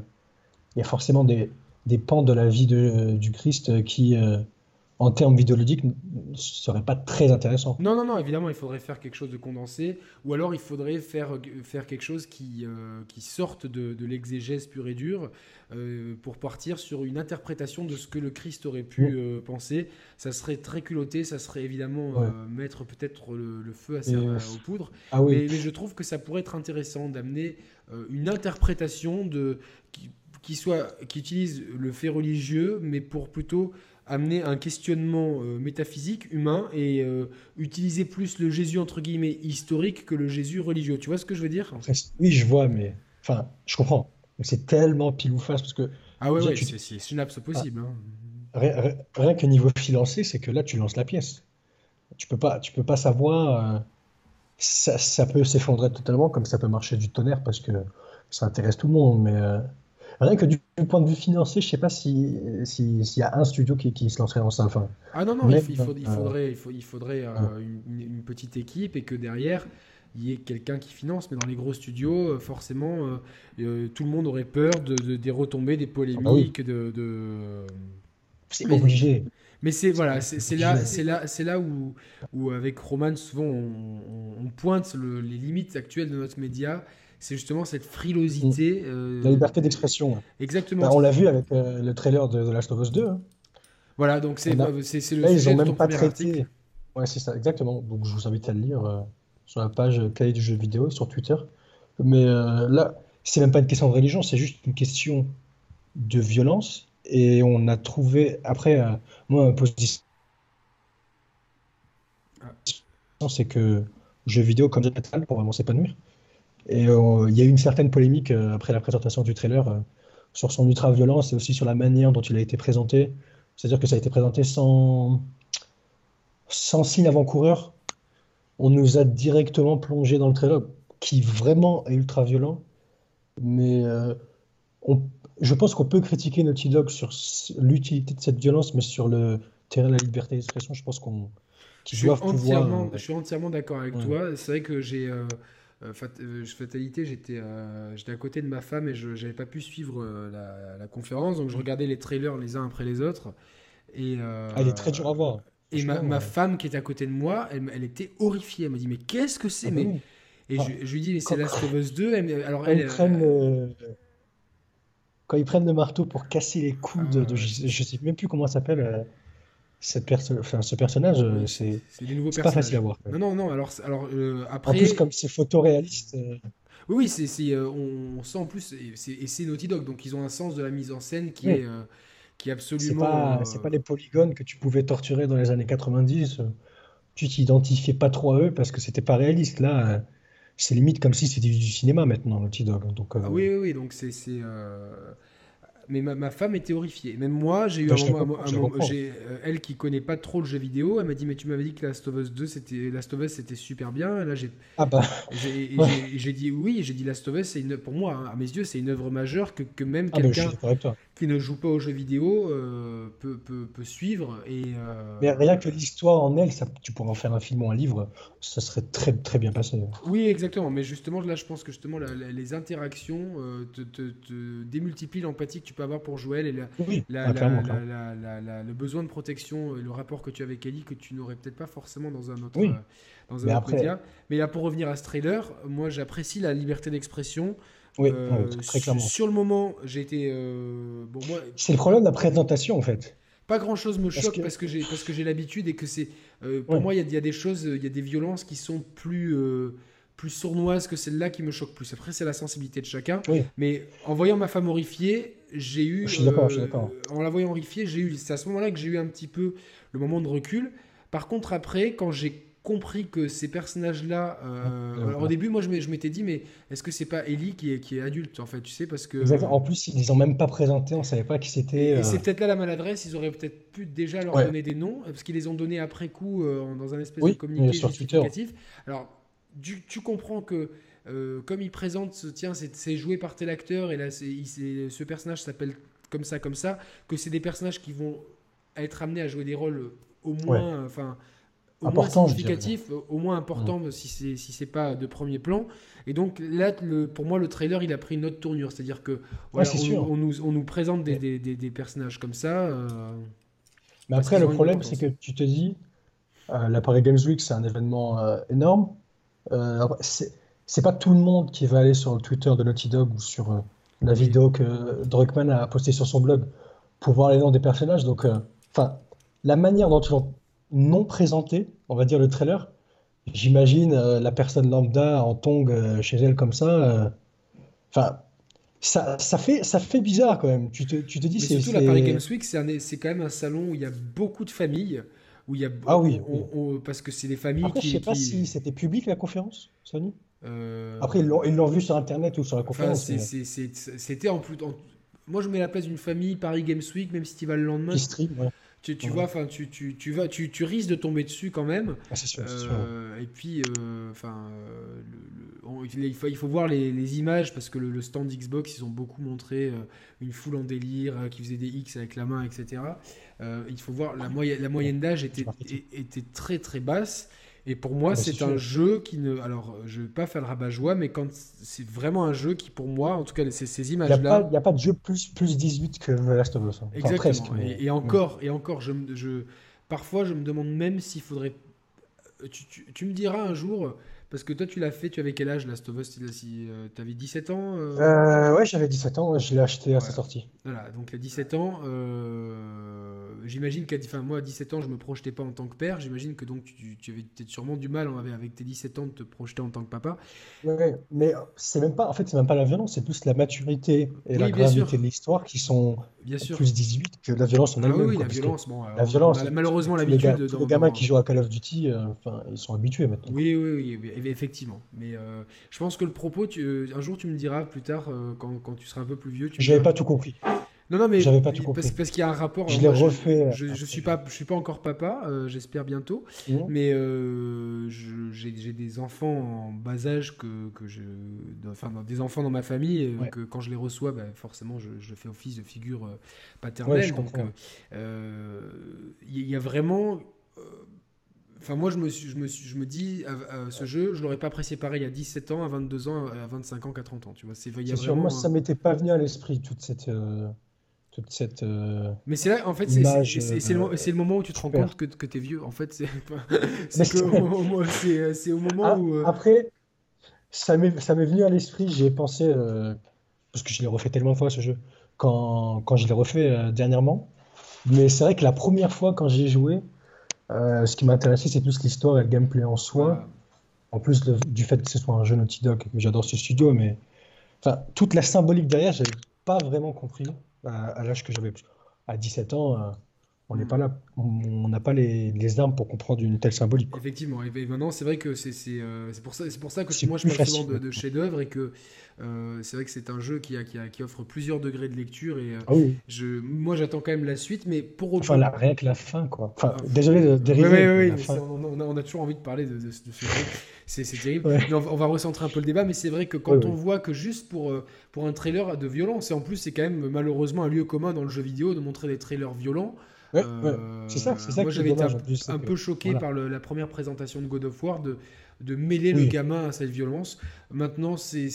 il y a forcément des pans de la vie du Christ qui, en termes vidéoludiques, ce serait pas très intéressant. Non, évidemment, il faudrait faire quelque chose de condensé, ou alors il faudrait faire quelque chose qui sorte de l'exégèse pure et dure, pour partir sur une interprétation de ce que le Christ aurait pu penser. Ça serait très culotté, ça serait évidemment mettre peut-être le feu aux poudres, mais je trouve que ça pourrait être intéressant d'amener une interprétation qui utilise le fait religieux, mais pour plutôt amener un questionnement métaphysique, humain, et utiliser plus le Jésus, entre guillemets, historique que le Jésus religieux. Tu vois ce que je veux dire ? Oui, je vois, mais... je comprends. Mais c'est tellement pile ou face, parce que... Ah ouais, c'est synapse possible. Rien que niveau financier, c'est que là, tu lances la pièce. Tu peux pas savoir... ça peut s'effondrer totalement, comme ça peut marcher du tonnerre, parce que ça intéresse tout le monde, mais... Rien que du point de vue financier, je ne sais pas s'il y a un studio qui se lancerait dans ça. Il faudrait une petite équipe, et que derrière, y ait quelqu'un qui finance, mais dans les gros studios, forcément, tout le monde aurait peur des retombées, des polémiques. C'est obligé. Mais c'est voilà, c'est là où avec Roman souvent on pointe les limites actuelles de notre média. C'est justement cette frilosité. La liberté d'expression. Exactement. Bah, on l'a vu avec le trailer de The Last of Us 2. Hein. Voilà, donc c'est le sujet de ton premier article. Ouais, c'est ça, exactement. Donc je vous invite à le lire sur la page Cahiers du jeu vidéo, sur Twitter. Mais là, c'est même pas une question de religion, c'est juste une question de violence. Et on a trouvé, après, moi, un positif, c'est que jeu vidéo comme digital pour vraiment s'épanouir. Et il y a eu une certaine polémique après la présentation du trailer sur son ultra-violence et aussi sur la manière dont il a été présenté. C'est-à-dire que ça a été présenté sans signe avant-coureur. On nous a directement plongé dans le trailer, qui vraiment est ultra-violent. Mais je pense qu'on peut critiquer Naughty Dog sur l'utilité de cette violence, mais sur le terrain de la liberté d'expression, je pense qu'on doit pouvoir... Je suis entièrement d'accord avec toi. C'est vrai que j'ai... fatalité, j'étais à côté de ma femme et je n'avais pas pu suivre la conférence, donc je regardais les trailers les uns après les autres. Et, elle est très dure à voir. Et ma femme qui était à côté de moi, elle était horrifiée. Elle m'a dit mais qu'est-ce que c'est mais... Et je lui dis mais c'est Last of Us 2. Quand ils prennent le marteau pour casser les coudes, je ne sais même plus comment ça s'appelle. Ce personnage, c'est pas facile à voir. Non. Alors, après. En plus, comme c'est photoréaliste. Oui, on sent en plus, et c'est Naughty Dog, donc ils ont un sens de la mise en scène qui est absolument. C'est pas les polygones que tu pouvais torturer dans les années 90. Tu t'identifiais pas trop à eux parce que c'était pas réaliste. Là, c'est limite comme si c'était du cinéma maintenant, Naughty Dog. Donc, oui, donc c'est Mais ma femme était horrifiée. Même moi, j'ai eu elle qui connaît pas trop le jeu vidéo, elle m'a dit mais tu m'avais dit que Last of Us 2 c'était super bien. Et là j'ai dit oui, j'ai dit Last of Us pour moi à mes yeux c'est une œuvre majeure que même quelqu'un qui ne joue pas au jeu vidéo peut suivre et. Mais rien que l'histoire en elle, ça, tu pourrais en faire un film ou un livre, ça serait très très bien passé. Oui exactement, mais justement là je pense que justement les interactions te démultiplient l'empathie que tu peux avoir pour Joël et le besoin de protection et le rapport que tu as avec Ellie que tu n'aurais peut-être pas forcément dans un autre média. Mais là, pour revenir à ce trailer, moi, j'apprécie la liberté d'expression. Très clairement. Sur le moment, j'ai été... c'est le problème de la présentation, en fait. Pas grand-chose me choque parce que j'ai l'habitude et que c'est... pour moi, il y a des choses, il y a des violences qui sont plus sournoise que celle-là qui me choque plus. Après, c'est la sensibilité de chacun. Oui. Mais en voyant ma femme horrifiée, j'ai eu... Je suis d'accord. En la voyant horrifiée, c'est à ce moment-là que j'ai eu un petit peu le moment de recul. Par contre, après, quand j'ai compris que ces personnages-là... alors, au début, moi, je m'étais dit, mais est-ce que c'est pas Ellie qui est adulte, en fait, tu sais, parce que... Exactement. En plus, ils les ont même pas présentés, on savait pas qui c'était... Et c'est peut-être là la maladresse, ils auraient peut-être pu déjà leur donner des noms, parce qu'ils les ont donnés après coup dans un espèce de communiqué justificatif. Alors... Tu comprends que comme il présente, tiens, c'est joué par tel acteur et là, ce personnage s'appelle comme ça, que c'est des personnages qui vont être amenés à jouer des rôles au moins, au moins significatifs, au moins importants si c'est pas de premier plan. Et donc là, pour moi, le trailer, il a pris une autre tournure, c'est-à-dire que on nous présente des personnages comme ça. Mais après, le problème, c'est que tu te dis, la Paris Games Week, c'est un événement énorme. C'est pas tout le monde qui va aller sur le Twitter de Naughty Dog ou sur la vidéo que Druckmann a postée sur son blog pour voir les noms des personnages. Donc, la manière dont ils l'ont non présenté, on va dire le trailer, j'imagine la personne lambda en tongs chez elle comme ça. Ça fait bizarre quand même. Tu te dis. Mais surtout la Paris Games Week, c'est quand même un salon où il y a beaucoup de familles. Parce que c'est des familles. Après, je sais pas si c'était public la conférence, Sony. Après, ils l'ont vu sur Internet ou sur la conférence. C'était en plus. Moi, je mets la place d'une famille Paris Games Week, même si tu vas le lendemain. Qui stream, Tu vois, enfin, tu risques de tomber dessus quand même. Ah, c'est sûr, c'est sûr. Et puis, il faut voir les images parce que le stand Xbox, ils ont beaucoup montré une foule en délire qui faisait des X avec la main, etc. Il faut voir la moyenne d'âge était très très basse. Et pour moi, c'est un jeu qui ne... Alors, je ne vais pas faire le rabat-joie, mais quand c'est vraiment un jeu qui, pour moi, en tout cas, ces images-là... Il n'y a pas de jeu plus 18 que The Last of Us. Hein. Exactement. Enfin, presque, mais... et encore parfois, je me demande même s'il faudrait... Tu me diras un jour... Parce que toi, tu l'as fait, tu avais quel âge, Last of Us? T'avais 17 ans ouais, j'avais 17 ans, je l'ai acheté à sa sortie. Voilà, donc à 17 ans, j'imagine qu'à... Enfin, moi, à 17 ans, je ne me projetais pas en tant que père. J'imagine que donc tu avais peut-être sûrement du mal avec tes 17 ans de te projeter en tant que papa. Ouais, mais c'est même pas... En fait, c'est même pas la violence, c'est plus la maturité et la gravité de l'histoire qui sont plus 18 que la violence en elle-même. Oui, la violence, on a malheureusement l'habitude... Les gamins qui jouent à Call of Duty, ils sont habitués maintenant. Oui. Effectivement, mais je pense que le propos, un jour tu me diras plus tard quand tu seras un peu plus vieux. J'avais pas tout compris. Non, mais parce qu'il y a un rapport. Je l'ai refait. Je suis pas encore papa. J'espère bientôt, mais j'ai des enfants en bas âge des enfants dans ma famille que quand je les reçois, forcément je fais office de figure paternelle. Ouais, donc il y a vraiment. Enfin, moi, je me dis, ce jeu, je ne l'aurais pas apprécié pareil à 17 ans, à 22 ans, à 25 ans, à 30 ans. Tu vois, c'est sûr, moi, ça ne m'était pas venu à l'esprit, toute cette mais c'est là, en fait, c'est le moment où tu te rends compte que tu es vieux. En fait, c'est au moment où... Après, ça m'est venu à l'esprit, j'y ai pensé, parce que je l'ai refait tellement de fois, ce jeu, quand je l'ai refait dernièrement. Mais c'est vrai que la première fois, quand j'y ai joué, ce qui m'intéressait, c'est plus l'histoire et le gameplay en soi. Voilà. En plus du fait que ce soit un jeu Naughty Dog, j'adore ce studio, mais enfin, toute la symbolique derrière, je n'avais pas vraiment compris à l'âge que j'avais. À 17 ans, on n'est pas là, on n'a pas les armes pour comprendre une telle symbolique. Effectivement, et maintenant, c'est vrai que c'est pour ça que moi je parle souvent de chef-d'œuvre et que c'est vrai que c'est un jeu qui offre plusieurs degrés de lecture et moi j'attends quand même la suite, mais pour autant... Enfin, rien que la fin, quoi. Enfin, désolé de dériver. Oui, on a toujours envie de parler de ce jeu. C'est terrible. Ouais. On va recentrer un peu le débat, mais c'est vrai que quand on voit que juste pour un trailer de violence, et en plus c'est quand même malheureusement un lieu commun dans le jeu vidéo de montrer des trailers violents. Ouais. C'est ça moi j'avais été un peu choqué par la première présentation de God of War de mêler le gamin à cette violence. Maintenant c'est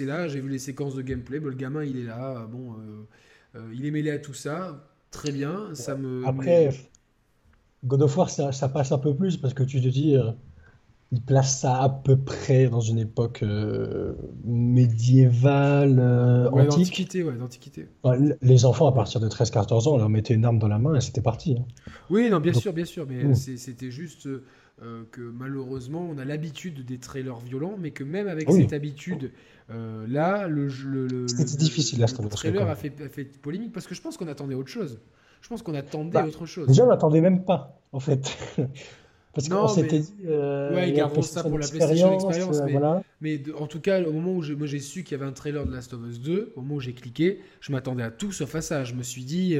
là, j'ai vu les séquences de gameplay, le gamin il est là, il est mêlé à tout ça, très bien. Après God of War ça passe un peu plus parce que tu te dis il place ça à peu près dans une époque médiévale, antique. D'antiquité. Les enfants, à partir de 13-14 ans, leur mettait une arme dans la main et c'était parti. Hein. Oui, non, bien sûr. Mais c'était juste que malheureusement, on a l'habitude des trailers violents, mais que même avec cette habitude, là, le trailer a fait polémique parce que je pense qu'on attendait autre chose. Je pense qu'on attendait autre chose. Déjà, on n'attendait même pas, en fait. Parce qu'on s'était dit... ils garderont ça pour la PlayStation Experience. En tout cas, au moment où j'ai su qu'il y avait un trailer de Last of Us 2, au moment où j'ai cliqué, je m'attendais à tout sauf à ça. Je me suis dit,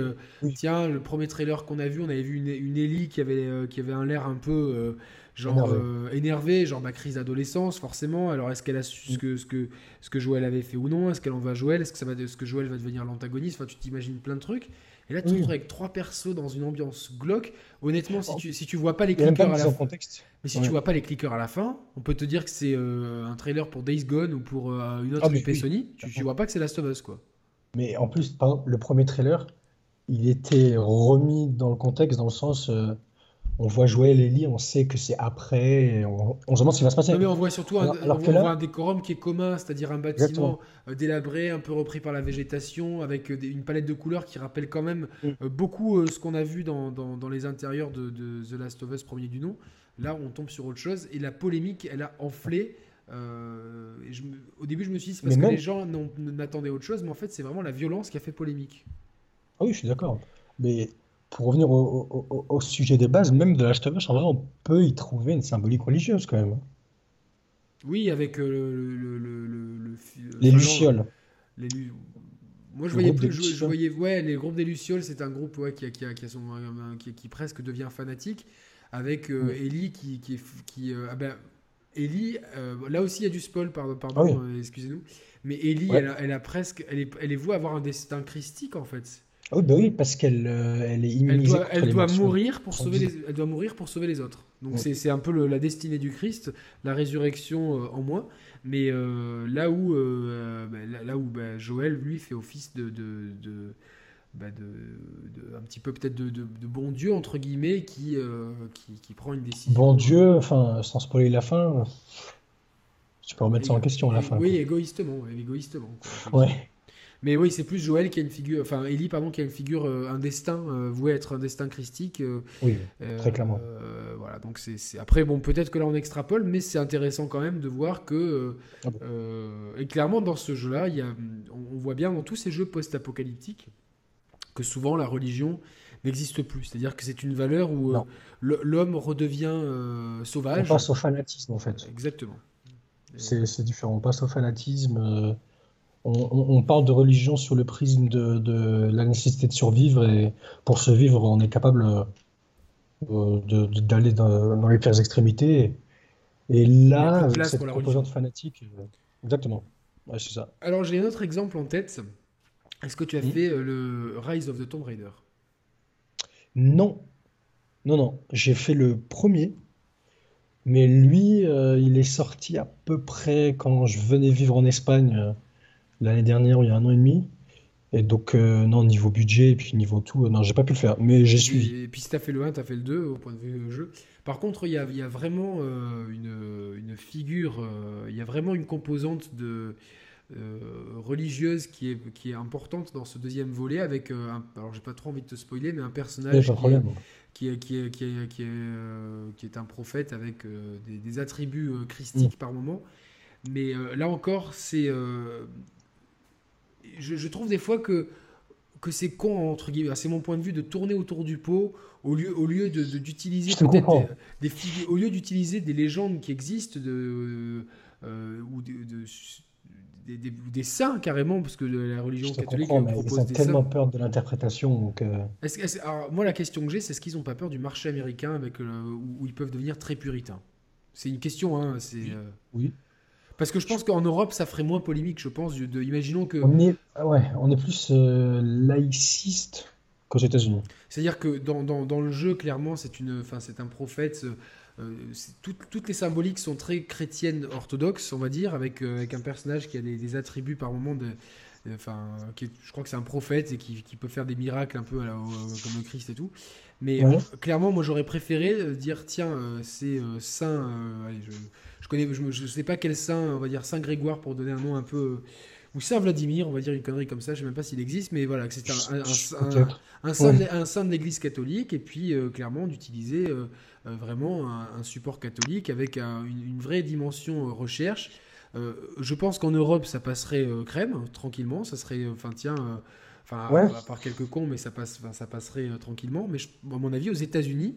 tiens, le premier trailer qu'on a vu, on avait vu une Ellie qui avait un l'air un peu énervée, genre ma crise d'adolescence, forcément. Alors, est-ce qu'elle a su ce que Joël avait fait ou non? Est-ce qu'elle envoie Joël? Est-ce que Joël va devenir l'antagoniste? Enfin, tu t'imagines plein de trucs. Et là, tu te retrouves avec 3 persos dans une ambiance glauque. Honnêtement, si tu vois pas les clickers à la fin, tu vois pas les clickers à la fin, on peut te dire que c'est un trailer pour Days Gone ou pour une autre IP Sony. Tu vois pas que c'est Last of Us, quoi. Mais en plus, le premier trailer, il était remis dans le contexte, dans le sens, on voit Joël et Ellie, on sait que c'est après, et on se demande ce qui va se passer. Non, mais on voit surtout voit un décorum qui est commun, c'est-à-dire un bâtiment délabré, un peu repris par la végétation, avec une palette de couleurs qui rappelle quand même beaucoup ce qu'on a vu dans les intérieurs de The Last of Us, premier du nom. Là, on tombe sur autre chose, et la polémique, elle a enflé. Au début, je me suis dit, c'est parce que les gens n'attendaient autre chose, mais en fait, c'est vraiment la violence qui a fait polémique. Ah oui, je suis d'accord, mais... Pour revenir au sujet des bases, même de Last of Us, en vrai, on peut y trouver une symbolique religieuse quand même. Oui, avec les Lucioles. Moi, je voyais les groupes des Lucioles, c'est un groupe qui presque devient fanatique, avec Ellie Ellie, là aussi il y a du spoil, pardon, excusez-nous, mais Ellie, elle est vouée à avoir un destin christique en fait. Oui, parce qu'elle est immunisée. Elle doit mourir pour sauver les autres. Donc c'est un peu la destinée du Christ, la résurrection en moins. Mais là où Joël, lui, fait office de un petit peu peut-être de bon Dieu, entre guillemets, qui prend une décision. Bon Dieu, enfin, sans spoiler la fin, tu peux remettre ça en question à la fin. Oui, égoïstement. Quoi. Ouais. Mais oui, c'est plus Joël qui a une figure, enfin Ellie, pardon, qui a une figure, un destin, voué à être un destin christique. Oui, très clairement. Voilà, donc c'est... Après, bon, peut-être que là on extrapole, mais c'est intéressant quand même de voir que. Et clairement, dans ce jeu-là, on voit bien dans tous ces jeux post-apocalyptiques que souvent la religion n'existe plus. C'est-à-dire que c'est une valeur où l'homme redevient sauvage. On passe au fanatisme, en fait. Exactement. C'est différent. On passe au fanatisme. On parle de religion sur le prisme de la nécessité de survivre, et pour survivre, on est capable d'aller dans les pires extrémités. Et là, avec cette composante fanatique, exactement. Ouais, c'est ça. Alors, j'ai un autre exemple en tête. Est-ce que tu as fait le Rise of the Tomb Raider ? Non. J'ai fait le premier. Mais lui, il est sorti à peu près quand je venais vivre en Espagne. L'année dernière, il y a 1 an et demi. Et donc, non, niveau budget et puis niveau tout, non, j'ai pas pu le faire, mais j'ai suivi. Et puis, si t'as fait le 1, t'as fait le 2 au point de vue jeu. Par contre, il y a vraiment une figure, il y a vraiment une composante religieuse qui est importante dans ce deuxième volet avec, alors j'ai pas trop envie de te spoiler, mais un personnage qui est un prophète avec des attributs christiques par moment. Mais là encore, c'est, je trouve des fois que c'est con, entre guillemets, c'est mon point de vue, de tourner autour du pot au lieu d'utiliser peut-être au lieu d'utiliser des légendes qui existent ou des saints carrément, parce que la religion catholique propose des saints. Ils ont tellement peur de l'interprétation. Donc alors, moi, la question que j'ai, c'est est-ce qu'ils n'ont pas peur du marché américain où ils peuvent devenir très puritains ? C'est une question, hein. Oui. Parce que je pense qu'en Europe, ça ferait moins polémique, je pense. Imaginons que... On est plus laïciste qu'aux États-Unis. C'est-à-dire que dans le jeu, clairement, c'est un prophète. Toutes les symboliques sont très chrétiennes orthodoxes, on va dire, avec un personnage qui a des attributs par moment je crois que c'est un prophète et qui peut faire des miracles un peu comme le Christ et tout. Mais clairement, moi, j'aurais préféré dire c'est saint. Allez, je sais pas quel saint, on va dire saint Grégoire pour donner un nom un peu, ou saint Vladimir, on va dire une connerie comme ça. Je sais même pas s'il existe, mais voilà, que c'est un saint de l'Église catholique. Et puis clairement d'utiliser vraiment un support catholique avec une vraie dimension recherche. Je pense qu'en Europe, ça passerait crème, tranquillement. Ça serait, à part quelques cons, mais ça passerait tranquillement. Mais à mon avis, aux États-Unis.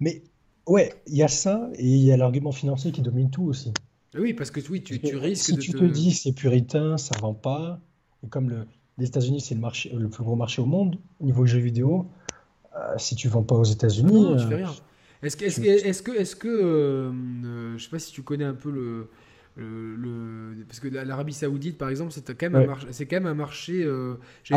Mais il y a ça et il y a l'argument financier qui domine tout aussi. Oui, parce que tu risques. Si tu te dis c'est puritain, ça vend pas. Et comme les États-Unis, c'est le plus gros marché au monde au niveau jeux vidéo. Si tu vends pas aux États-Unis, non, tu fais rien. Est-ce que je sais pas si tu connais un peu parce que l'Arabie Saoudite, par exemple, c'est quand même un marché. Il y a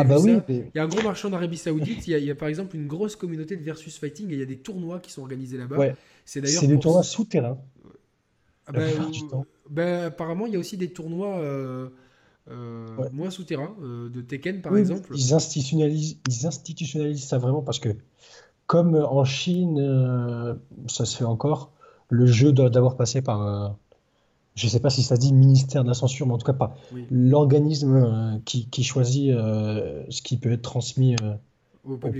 un gros marché en Arabie Saoudite. Il y a par exemple une grosse communauté de versus fighting. Et il y a des tournois qui sont organisés là-bas. Ouais. C'est des tournois souterrains. Apparemment, il y a aussi des tournois moins souterrains de Tekken, par exemple. Ils institutionnalisent ça vraiment parce que. Comme en Chine, ça se fait encore, le jeu doit d'abord passer par, je ne sais pas si ça se dit ministère de la censure, mais en tout cas par l'organisme qui choisit ce qui peut être transmis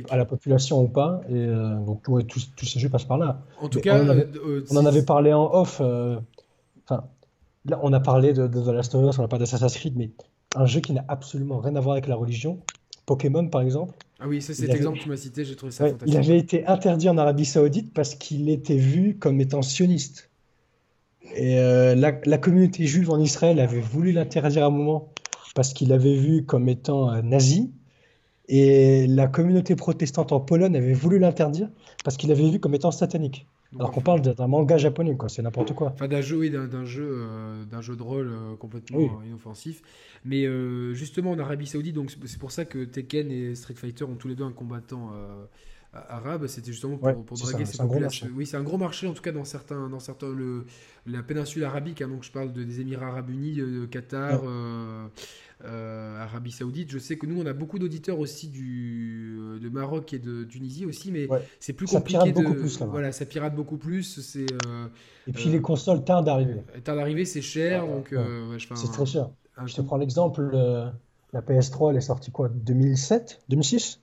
à la population ou pas. Et donc tous ces jeux passent par là. En tout cas, on en avait parlé en off. Là, on a parlé de The Last of Us, on n'a pas d'Assassin's Creed, mais un jeu qui n'a absolument rien à voir avec la religion. Pokémon, par exemple. Ah oui, cet exemple que tu m'as cité, j'ai trouvé ça fantastique. Il avait été interdit en Arabie Saoudite parce qu'il était vu comme étant sioniste. Et la communauté juive en Israël avait voulu l'interdire à un moment parce qu'il l'avait vu comme étant nazi. Et la communauté protestante en Pologne avait voulu l'interdire parce qu'il l'avait vu comme étant satanique. Alors qu'on parle d'un manga japonais, quoi. C'est n'importe quoi. Enfin, d'un jeu de rôle complètement inoffensif. Mais justement, en Arabie Saoudite, donc c'est pour ça que Tekken et Street Fighter ont tous les deux un combattant arabe, c'était justement pour draguer ces populations. Oui, c'est un gros marché, en tout cas dans certains la péninsule arabique, hein, donc je parle des Émirats Arabes Unis, Qatar, Arabie Saoudite. Je sais que nous, on a beaucoup d'auditeurs aussi de Maroc et de Tunisie aussi, mais c'est plus compliqué. Ça pirate beaucoup plus, là. Voilà, ça pirate beaucoup plus. C'est, et puis les consoles tardent d'arriver. C'est cher. C'est très cher. Je te prends l'exemple, la PS3, elle est sortie quoi, 2007 2006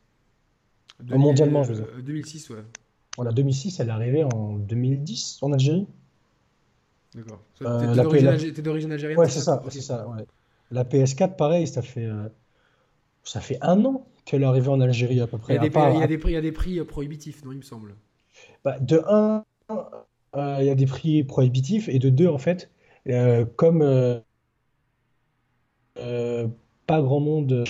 mondialement, je veux dire. 2006, ouais. Voilà, 2006, elle est arrivée en 2010 en Algérie. D'accord. T'es d'origine algérienne. Ouais, c'est ça. Ouais. La PS4, pareil, ça fait 1 an qu'elle est arrivée en Algérie à peu près. Il y a des prix prohibitifs, non, il me semble. Bah, de 1, il y a des prix prohibitifs, et de 2, en fait, comme pas grand monde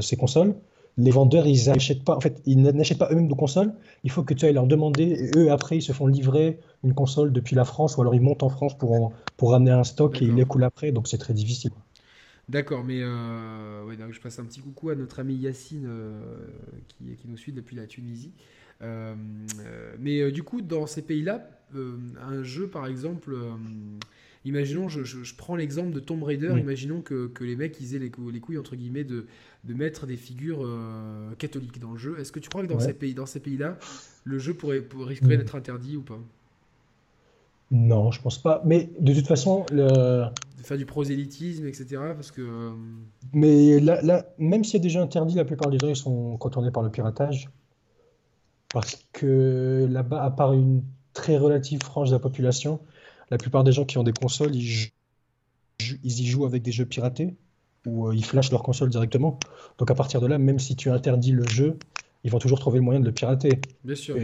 ces consoles, les vendeurs, ils n'achètent pas eux-mêmes de consoles. Il faut que tu ailles leur demander. Et eux, après, ils se font livrer une console depuis la France, ou alors ils montent en France pour ramener un stock. D'accord. Et ils l'écoulent après. Donc, c'est très difficile. D'accord, mais donc je passe un petit coucou à notre ami Yacine qui nous suit depuis la Tunisie. Mais du coup, dans ces pays-là, un jeu, par exemple... imaginons, je prends l'exemple de Tomb Raider. Oui. Imaginons que les mecs ils aient les couilles entre guillemets de mettre des figures catholiques dans le jeu. Est-ce que tu crois que dans ces pays-là, le jeu risquerait d'être interdit ou pas ? Non, je pense pas. Mais de toute façon, faire du prosélytisme, etc. Parce que. Mais là, même si c'est déjà interdit, la plupart des gens ils sont contournés par le piratage, parce que là-bas, à part une très relative frange de la population. La plupart des gens qui ont des consoles, ils y jouent avec des jeux piratés ou ils flashent leur console directement. Donc à partir de là, même si tu interdis le jeu, ils vont toujours trouver le moyen de le pirater. Bien sûr.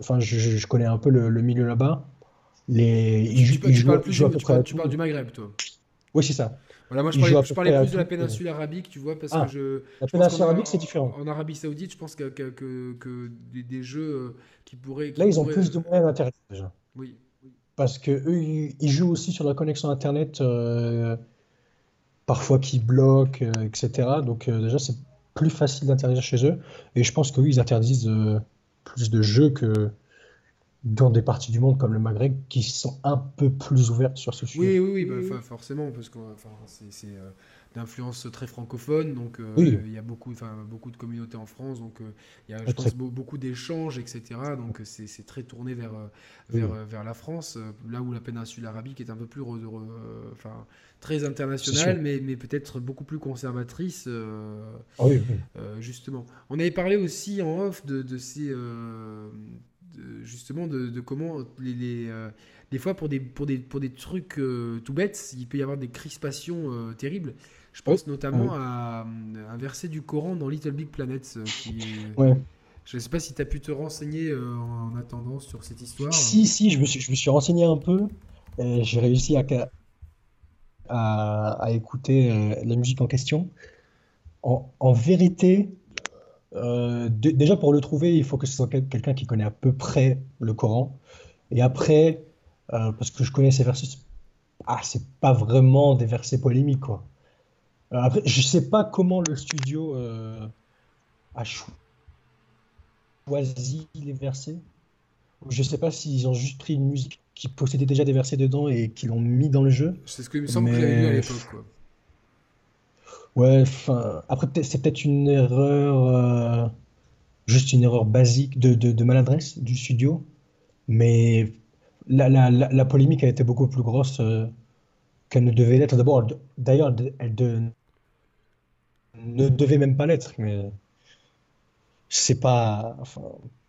Enfin, je connais un peu le milieu là-bas. Tu parles du Maghreb, toi. Oui, c'est ça. Voilà, moi, je parlais plus de la péninsule arabique, tu vois, parce que la péninsule arabique, c'est différent. En Arabie Saoudite, je pense que des jeux qui pourraient... ils ont plus de moyens d'interdire déjà. Oui. Parce que eux, ils jouent aussi sur la connexion Internet, parfois qui bloque, etc. Donc déjà, c'est plus facile d'interdire chez eux. Et je pense que oui, ils interdisent plus de jeux que dans des parties du monde comme le Maghreb, qui sont un peu plus ouvertes sur ce sujet. Oui, forcément, parce que c'est d'influence très francophone, donc il y a beaucoup de communautés en France, donc il y a, je pense, beaucoup d'échanges, etc. Donc c'est très tourné vers la France, là où la péninsule arabique est un peu plus très internationale, mais peut-être beaucoup plus conservatrice. Justement, on avait parlé aussi en off de ces justement de comment des fois pour des trucs tout bêtes, il peut y avoir des crispations terribles. Je pense notamment à un verset du Coran dans Little Big Planet. Je ne sais pas si tu as pu te renseigner en attendant sur cette histoire. Si, je me suis renseigné un peu. Et j'ai réussi à écouter la musique en question. En vérité, déjà pour le trouver, il faut que ce soit quelqu'un qui connaît à peu près le Coran. Et après, parce que je connais ces versets, c'est pas vraiment des versets polémiques, quoi. Après, je sais pas comment le studio a choisi les versets. Je sais pas s'ils ont juste pris une musique qui possédait déjà des versets dedans et qui l'ont mis dans le jeu. C'est ce que il me semble que j'avais lu à l'époque, quoi. Ouais, enfin, après c'est peut-être une erreur, juste une erreur basique de maladresse du studio, mais la polémique a été beaucoup plus grosse qu'elle ne devait l'être. D'abord, d'ailleurs, ne devait même pas l'être, mais c'est pas... Enfin,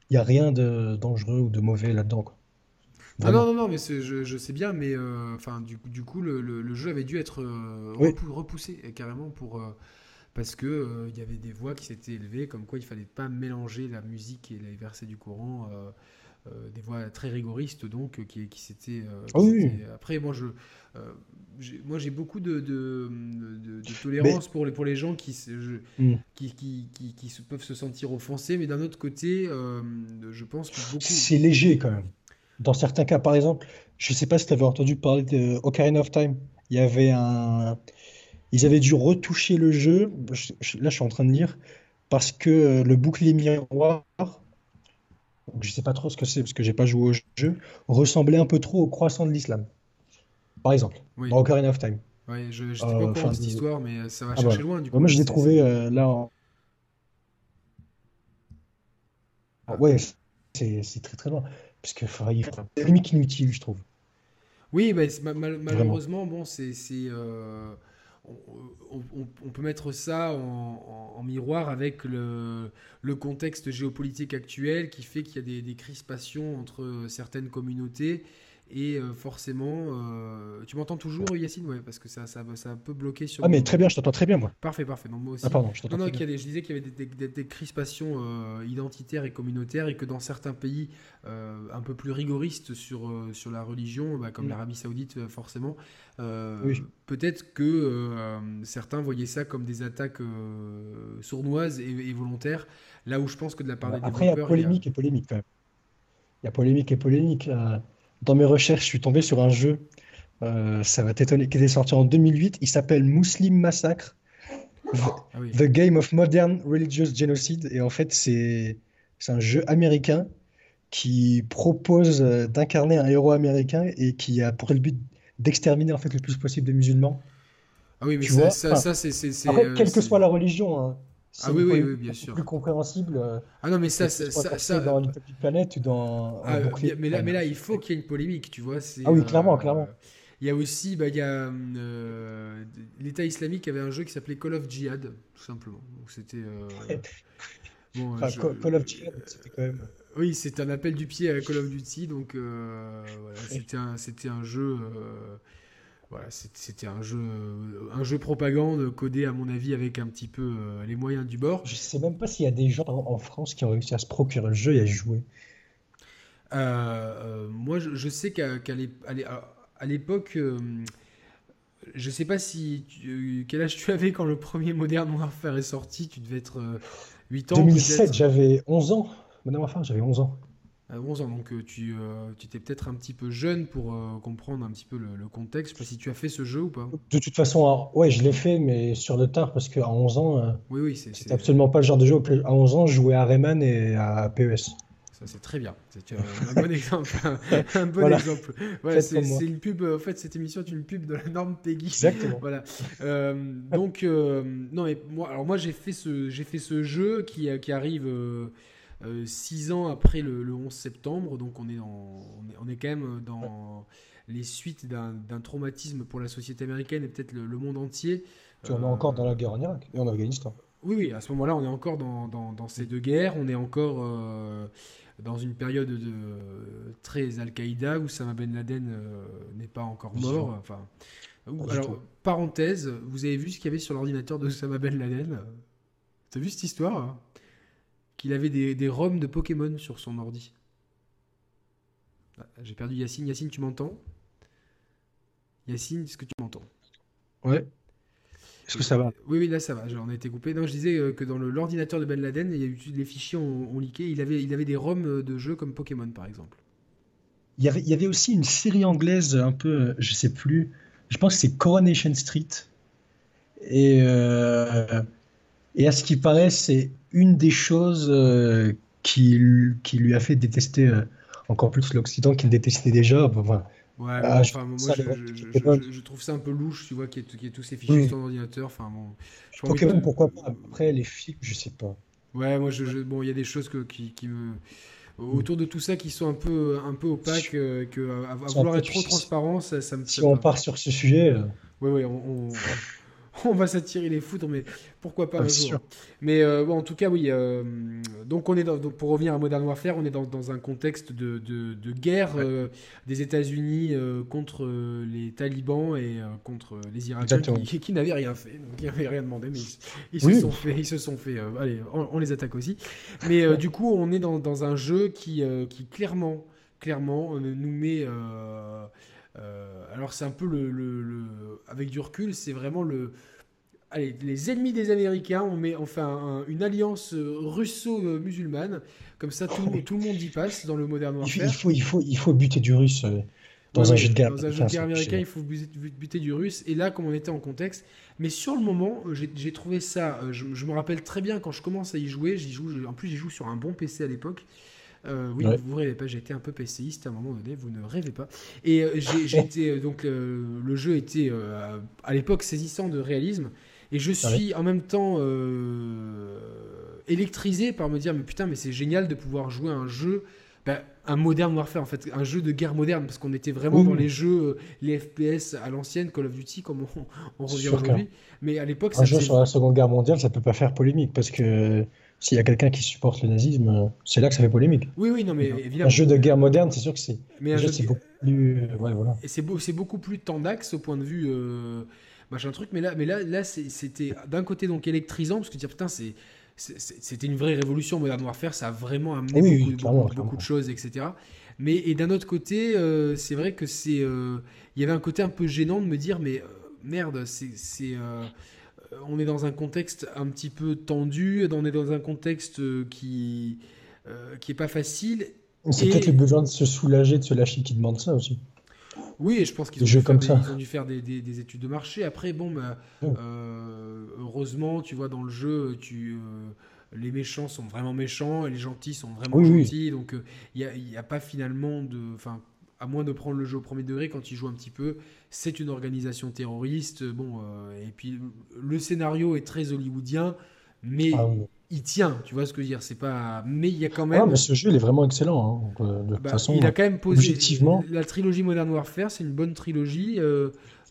il n'y a rien de dangereux ou de mauvais là-dedans, quoi. Ah non, mais je sais bien, mais du coup, le jeu avait dû être repoussé carrément parce que il y avait des voix qui s'étaient élevées, comme quoi il fallait pas mélanger la musique et les versets du Coran, des voix très rigoristes, donc qui s'étaient. Après, moi j'ai beaucoup de tolérance pour les gens qui peuvent se sentir offensés, mais d'un autre côté, je pense que beaucoup. C'est léger quand même. Dans certains cas, par exemple, je ne sais pas si tu avais entendu parler de Ocarina of Time. Il y avait ils avaient dû retoucher le jeu. Là, je suis en train de lire parce que le bouclier miroir, je ne sais pas trop ce que c'est parce que je n'ai pas joué au jeu, ressemblait un peu trop au croissant de l'islam, par exemple, oui, dans Ocarina of Time. Oui, je n'étais pas au courant de cette histoire, mais ça va chercher loin du coup. Moi, je l'ai trouvé là en... Ouais, c'est très très loin, parce que il faut des limites inutiles, je trouve. Oui, bah, malheureusement, bon, on peut mettre ça en miroir avec le contexte géopolitique actuel qui fait qu'il y a des crispations entre certaines communautés et forcément, tu m'entends toujours, Yacine, ouais, parce que ça peut bloquer sur. Ah mais très bien, je t'entends très bien moi. Parfait. Donc, moi aussi. Ah pardon, je t'entends. Non, je disais qu'il y avait des crispations identitaires et communautaires et que dans certains pays un peu plus rigoristes sur la religion, bah, comme l'Arabie Saoudite, forcément. Oui. Peut-être que certains voyaient ça comme des attaques sournoises et volontaires. Là où je pense que de la part des développeurs. Après, il y a polémique. Dans mes recherches, je suis tombé sur un jeu, ça va t'étonner, qui était sorti en 2008. Il s'appelle Muslim Massacre, The Game of Modern Religious Genocide. Et en fait, c'est un jeu américain qui propose d'incarner un héros américain et qui a pour le but d'exterminer en fait le plus possible des musulmans. Ah oui, mais c'est après, quelle que soit la religion. Hein. C'est bien sûr. Plus compréhensible. Ah non, mais ça dans une petite planète ou dans. Ah, mais là, il faut qu'il y ait une polémique, tu vois. Ah oui, clairement. Il y a aussi, l'État islamique avait un jeu qui s'appelait Call of Jihad, tout simplement. Donc c'était. Bon, Call of Duty, c'était quand même. Oui, c'est un appel du pied à Call of Duty, donc voilà, c'était un jeu. Voilà, c'était un jeu propagande codé, à mon avis, avec un petit peu les moyens du bord. Je sais même pas s'il y a des gens en France qui ont réussi à se procurer le jeu et à jouer. Moi, je sais qu'à l'époque, je sais pas si quel âge tu avais quand le premier Modern Warfare est sorti. Tu devais être 8 ans. 2007, peut-être. J'avais 11 ans. Modern Warfare, j'avais 11 ans. À 11 ans, donc tu étais peut-être un petit peu jeune pour comprendre un petit peu le contexte. Je sais pas si tu as fait ce jeu ou pas. De toute façon, je l'ai fait, mais sur le tard, parce qu'à 11 ans, c'était absolument pas le genre de jeu. À 11 ans, je jouais à Rayman et à PES. Ça, c'est très bien. C'est un bon exemple. Un bon exemple. Voilà, c'est une pub. En fait, cette émission est une pub de la norme Peggy. Exactement. Voilà. Donc, non, mais moi, j'ai fait ce jeu qui arrive. 6 ans après le 11 septembre, donc on est quand même dans les suites d'un traumatisme pour la société américaine et peut-être le monde entier. On est encore dans la guerre en Irak et en Afghanistan. Oui, à ce moment-là, on est encore dans ces deux guerres, on est encore dans une période de très Al-Qaïda où Oussama Ben Laden n'est pas encore mort. Enfin, alors, parenthèse, vous avez vu ce qu'il y avait sur l'ordinateur de Oussama Ben Laden ? T'as vu cette histoire hein ? Qu'il avait des ROM de Pokémon sur son ordi. Ah, j'ai perdu Yacine. Yacine, tu m'entends ? Yacine, est-ce que tu m'entends ? Ouais. Est-ce que ça va ? Oui, là ça va. On a été coupé. Non, je disais que dans l'ordinateur de Ben Laden, il y a eu les fichiers ont leaké. Il avait des ROM de jeux comme Pokémon, par exemple. Il y avait aussi une série anglaise un peu, je sais plus. Je pense que c'est Coronation Street. Et à ce qui paraît, c'est une des choses qui lui a fait détester encore plus l'Occident qu'il détestait déjà. Je trouve ça un peu louche, tu vois, qu'il y ait tous ces fichiers sur l'ordinateur. Enfin, bon, Pokémon, pourquoi pas. Après, les films, je sais pas. Ouais, moi, il y a des choses qui me... autour de tout ça qui sont un peu opaques, que à vouloir être trop transparent, ça me... Si on part sur ce sujet... Oui, on... On va s'attirer les foudres, mais pourquoi pas un jour. Mais en tout cas, oui. Donc, pour revenir à Modern Warfare, on est dans un contexte de guerre des États-Unis contre les talibans et contre les Irakiens qui n'avaient rien fait, donc qui n'avaient rien demandé, mais ils se sont fait. Allez, on les attaque aussi. Mais du coup, on est dans un jeu qui clairement, nous met. Alors c'est un peu avec du recul, c'est vraiment les ennemis des Américains. On fait une alliance russo-musulmane, comme ça tout le monde y passe dans le Modern Warfare. Il faut buter du russe. Dans un jeu de guerre. Dans un jeu de guerre américain, il faut buter du russe. Et là, comme on était en contexte. Mais sur le moment, j'ai trouvé ça. Je me rappelle très bien quand je commence à y jouer. En plus, j'y joue sur un bon PC à l'époque. Oui, ouais. Vous rêvez pas, j'étais un peu PCiste à un moment donné, vous ne rêvez pas. Et j'étais donc le jeu était à l'époque saisissant de réalisme, et je suis en même temps électrisé par me dire mais putain mais c'est génial de pouvoir jouer à un jeu, un Modern Warfare en fait, un jeu de guerre moderne, parce qu'on était vraiment dans les jeux, les FPS à l'ancienne, Call of Duty comme on revient aujourd'hui. Mais à l'époque, un jeu sur la Seconde Guerre mondiale, ça peut pas faire polémique parce que. S'il y a quelqu'un qui supporte le nazisme, c'est là que ça fait polémique. Oui, non, mais évidemment. Un jeu de guerre moderne, c'est sûr que c'est. Mais déjà, c'est beaucoup plus. Ouais, voilà. Et c'est beaucoup plus tendax au point de vue machin truc. Mais là, c'était d'un côté donc électrisant parce que dire putain, c'était une vraie révolution Modern Warfare. Ça a vraiment amené beaucoup de choses, etc. Mais d'un autre côté, c'est vrai que c'est. Il y avait un côté un peu gênant de me dire mais merde, on est dans un contexte un petit peu tendu, on est dans un contexte qui est pas facile. C'est peut-être le besoin de se soulager, de se lâcher qui demande ça aussi. Oui, et je pense qu'ils ont dû faire des études de marché. Après, heureusement, tu vois, dans le jeu, les méchants sont vraiment méchants et les gentils sont vraiment gentils. Donc, il n'y a pas finalement de... À moins de prendre le jeu au premier degré, quand il joue un petit peu, c'est une organisation terroriste. Et puis le scénario est très hollywoodien, mais il tient. Tu vois ce que je veux dire ? C'est pas. Mais il y a quand même. Ah, mais ce jeu, il est vraiment excellent. Hein. Donc, de toute façon, il a quand même posé. Objectivement... La trilogie Modern Warfare, c'est une bonne trilogie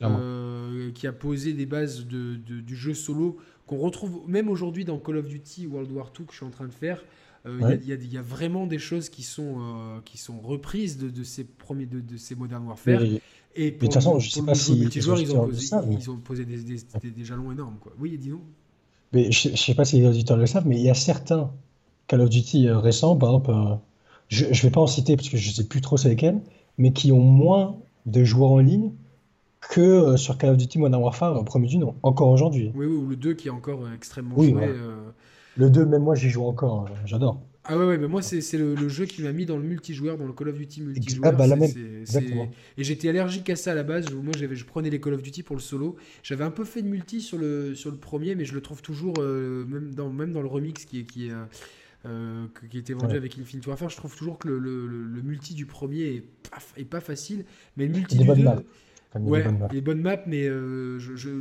qui a posé des bases du jeu solo qu'on retrouve même aujourd'hui dans Call of Duty World War II que je suis en train de faire. Il y a vraiment des choses qui sont reprises de ces premiers de ces Modern Warfare. Et pour, de toute façon, je ne sais pas si multijoueurs, ils ont posé des jalons énormes, quoi. Oui, disons. Mais je ne sais pas si les auditeurs le savent, mais il y a certains Call of Duty récents, par exemple, je ne vais pas en citer parce que je ne sais plus trop c'est lesquels, mais qui ont moins de joueurs en ligne que sur Call of Duty Modern Warfare, premier du nom, encore aujourd'hui. Oui, ou le 2 qui est encore extrêmement joué. Voilà. Le 2, même moi, j'y joue encore. J'adore. Ah ouais, mais moi, c'est le jeu qui m'a mis dans le multijoueur, dans le Call of Duty multijoueur. Exactement. Et j'étais allergique à ça à la base. Moi, je prenais les Call of Duty pour le solo. J'avais un peu fait de multi sur le premier, mais je le trouve toujours, même dans le remix qui était vendu avec Infinite Warfare, je trouve toujours que le multi du premier est pas facile. Mais le multi du 2... Ouais, les bonnes maps, mais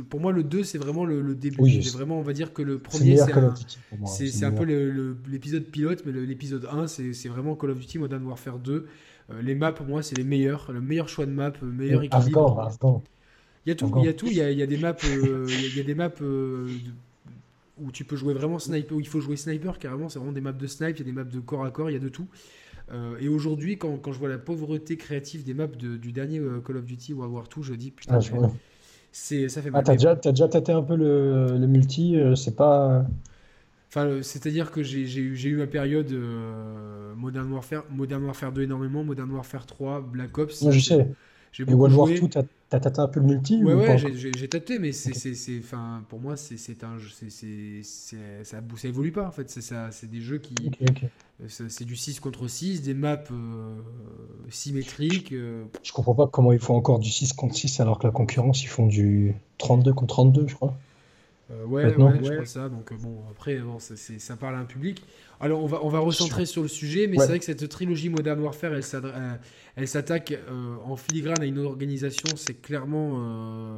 pour moi, le 2, c'est vraiment le début. Oui, c'est vraiment, on va dire que le premier, c'est un peu l'épisode pilote, mais l'épisode 1, c'est vraiment Call of Duty Modern Warfare 2. Les maps, pour moi, c'est le meilleur choix de maps, le meilleur équilibre. Il y a tout. Il y a des maps, où tu peux jouer vraiment sniper, où il faut jouer sniper, carrément. C'est vraiment des maps de snipe, il y a des maps de corps à corps, il y a de tout. Et aujourd'hui, quand je vois la pauvreté créative des maps du dernier Call of Duty World War II, je dis putain, ça fait mal. T'as déjà tâté un peu le multi, c'est pas. Enfin, c'est-à-dire que j'ai eu ma période Modern Warfare 2 énormément, Modern Warfare 3, Black Ops. Moi, je sais. Et World War II, t'as tâté un peu le multi ? Ouais, j'ai tâté, mais pour moi, ça évolue pas en fait. C'est des jeux qui. Okay. C'est du 6 contre 6, des maps symétriques. Je comprends pas comment ils font encore du 6 contre 6 alors que la concurrence, ils font du 32 contre 32, je crois. Je crois ça. Donc, ça parle à un public. Alors, on va recentrer sur le sujet, mais c'est vrai que cette trilogie Modern Warfare, elle s'attaque en filigrane à une organisation, c'est clairement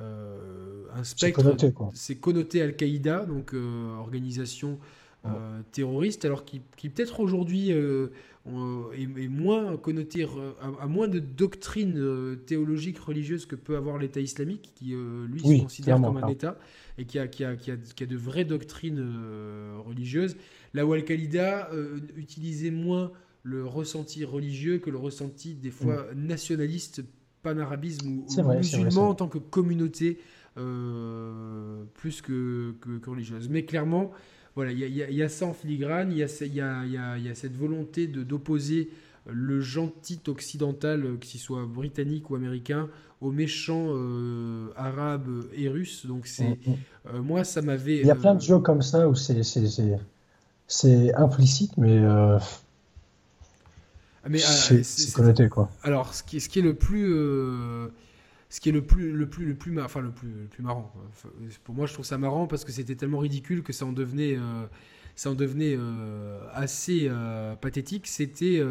un spectre. C'est connoté Al-Qaïda, donc organisation terroriste, alors qui peut-être aujourd'hui est moins connoté, a moins de doctrine théologique, religieuse que peut avoir l'État islamique, qui se considère comme un État et qui a de vraies doctrines religieuses. Là où Al-Qaïda utilisait moins le ressenti religieux que le ressenti des fois nationaliste, panarabisme ou musulman en tant que communauté plus que religieuse. Mais clairement, voilà, il y a ça en filigrane, il y a cette volonté d'opposer le gentil occidental, qu'il soit britannique ou américain, aux méchants arabes et russes. Donc moi, ça m'avait. Il y a plein de jeux comme ça où c'est implicite, mais Mais c'est connoté, quoi. Alors, ce qui est le plus... ce qui est le plus marrant. Enfin, pour moi, je trouve ça marrant parce que c'était tellement ridicule que ça en devenait assez pathétique. C'était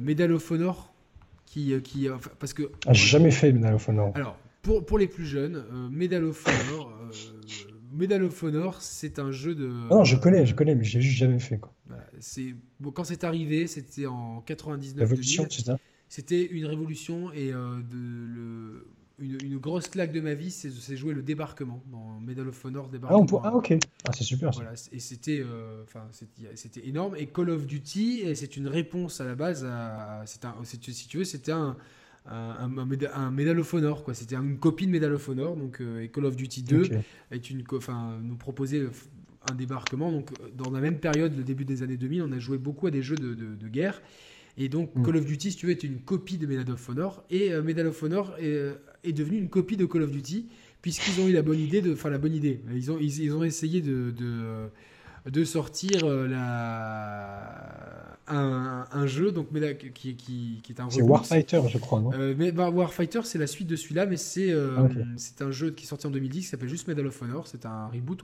Medal of Honor qui enfin, parce que j'ai jamais fait Medal of Honor. Alors pour les plus jeunes, Medal of Honor, c'est un jeu de... Non, je connais, mais j'ai juste jamais fait, quoi. Voilà, c'est bon, quand c'est arrivé, c'était en 99. Révolution, c'est ça. C'était une révolution et une grosse claque de ma vie, c'est jouer le débarquement dans Medal of Honor débarquement. C'est super. Voilà, et c'était énorme. Et Call of Duty, et c'est une réponse à la base à c'était un Medal of Honor, quoi. C'était une copie de Medal of Honor, donc et Call of Duty 2 nous proposait un débarquement. Donc dans la même période, le début des années 2000, on a joué beaucoup à des jeux de guerre. Et donc, Call of Duty, si tu veux, était une copie de Medal of Honor. Et Medal of Honor est devenu une copie de Call of Duty, puisqu'ils ont eu la bonne idée. Ils ont essayé de sortir un jeu donc, qui est un... C'est Warfighter, je crois, non ? Warfighter, c'est la suite de celui-là, mais c'est un jeu qui est sorti en 2010, qui s'appelle juste Medal of Honor. C'est un reboot,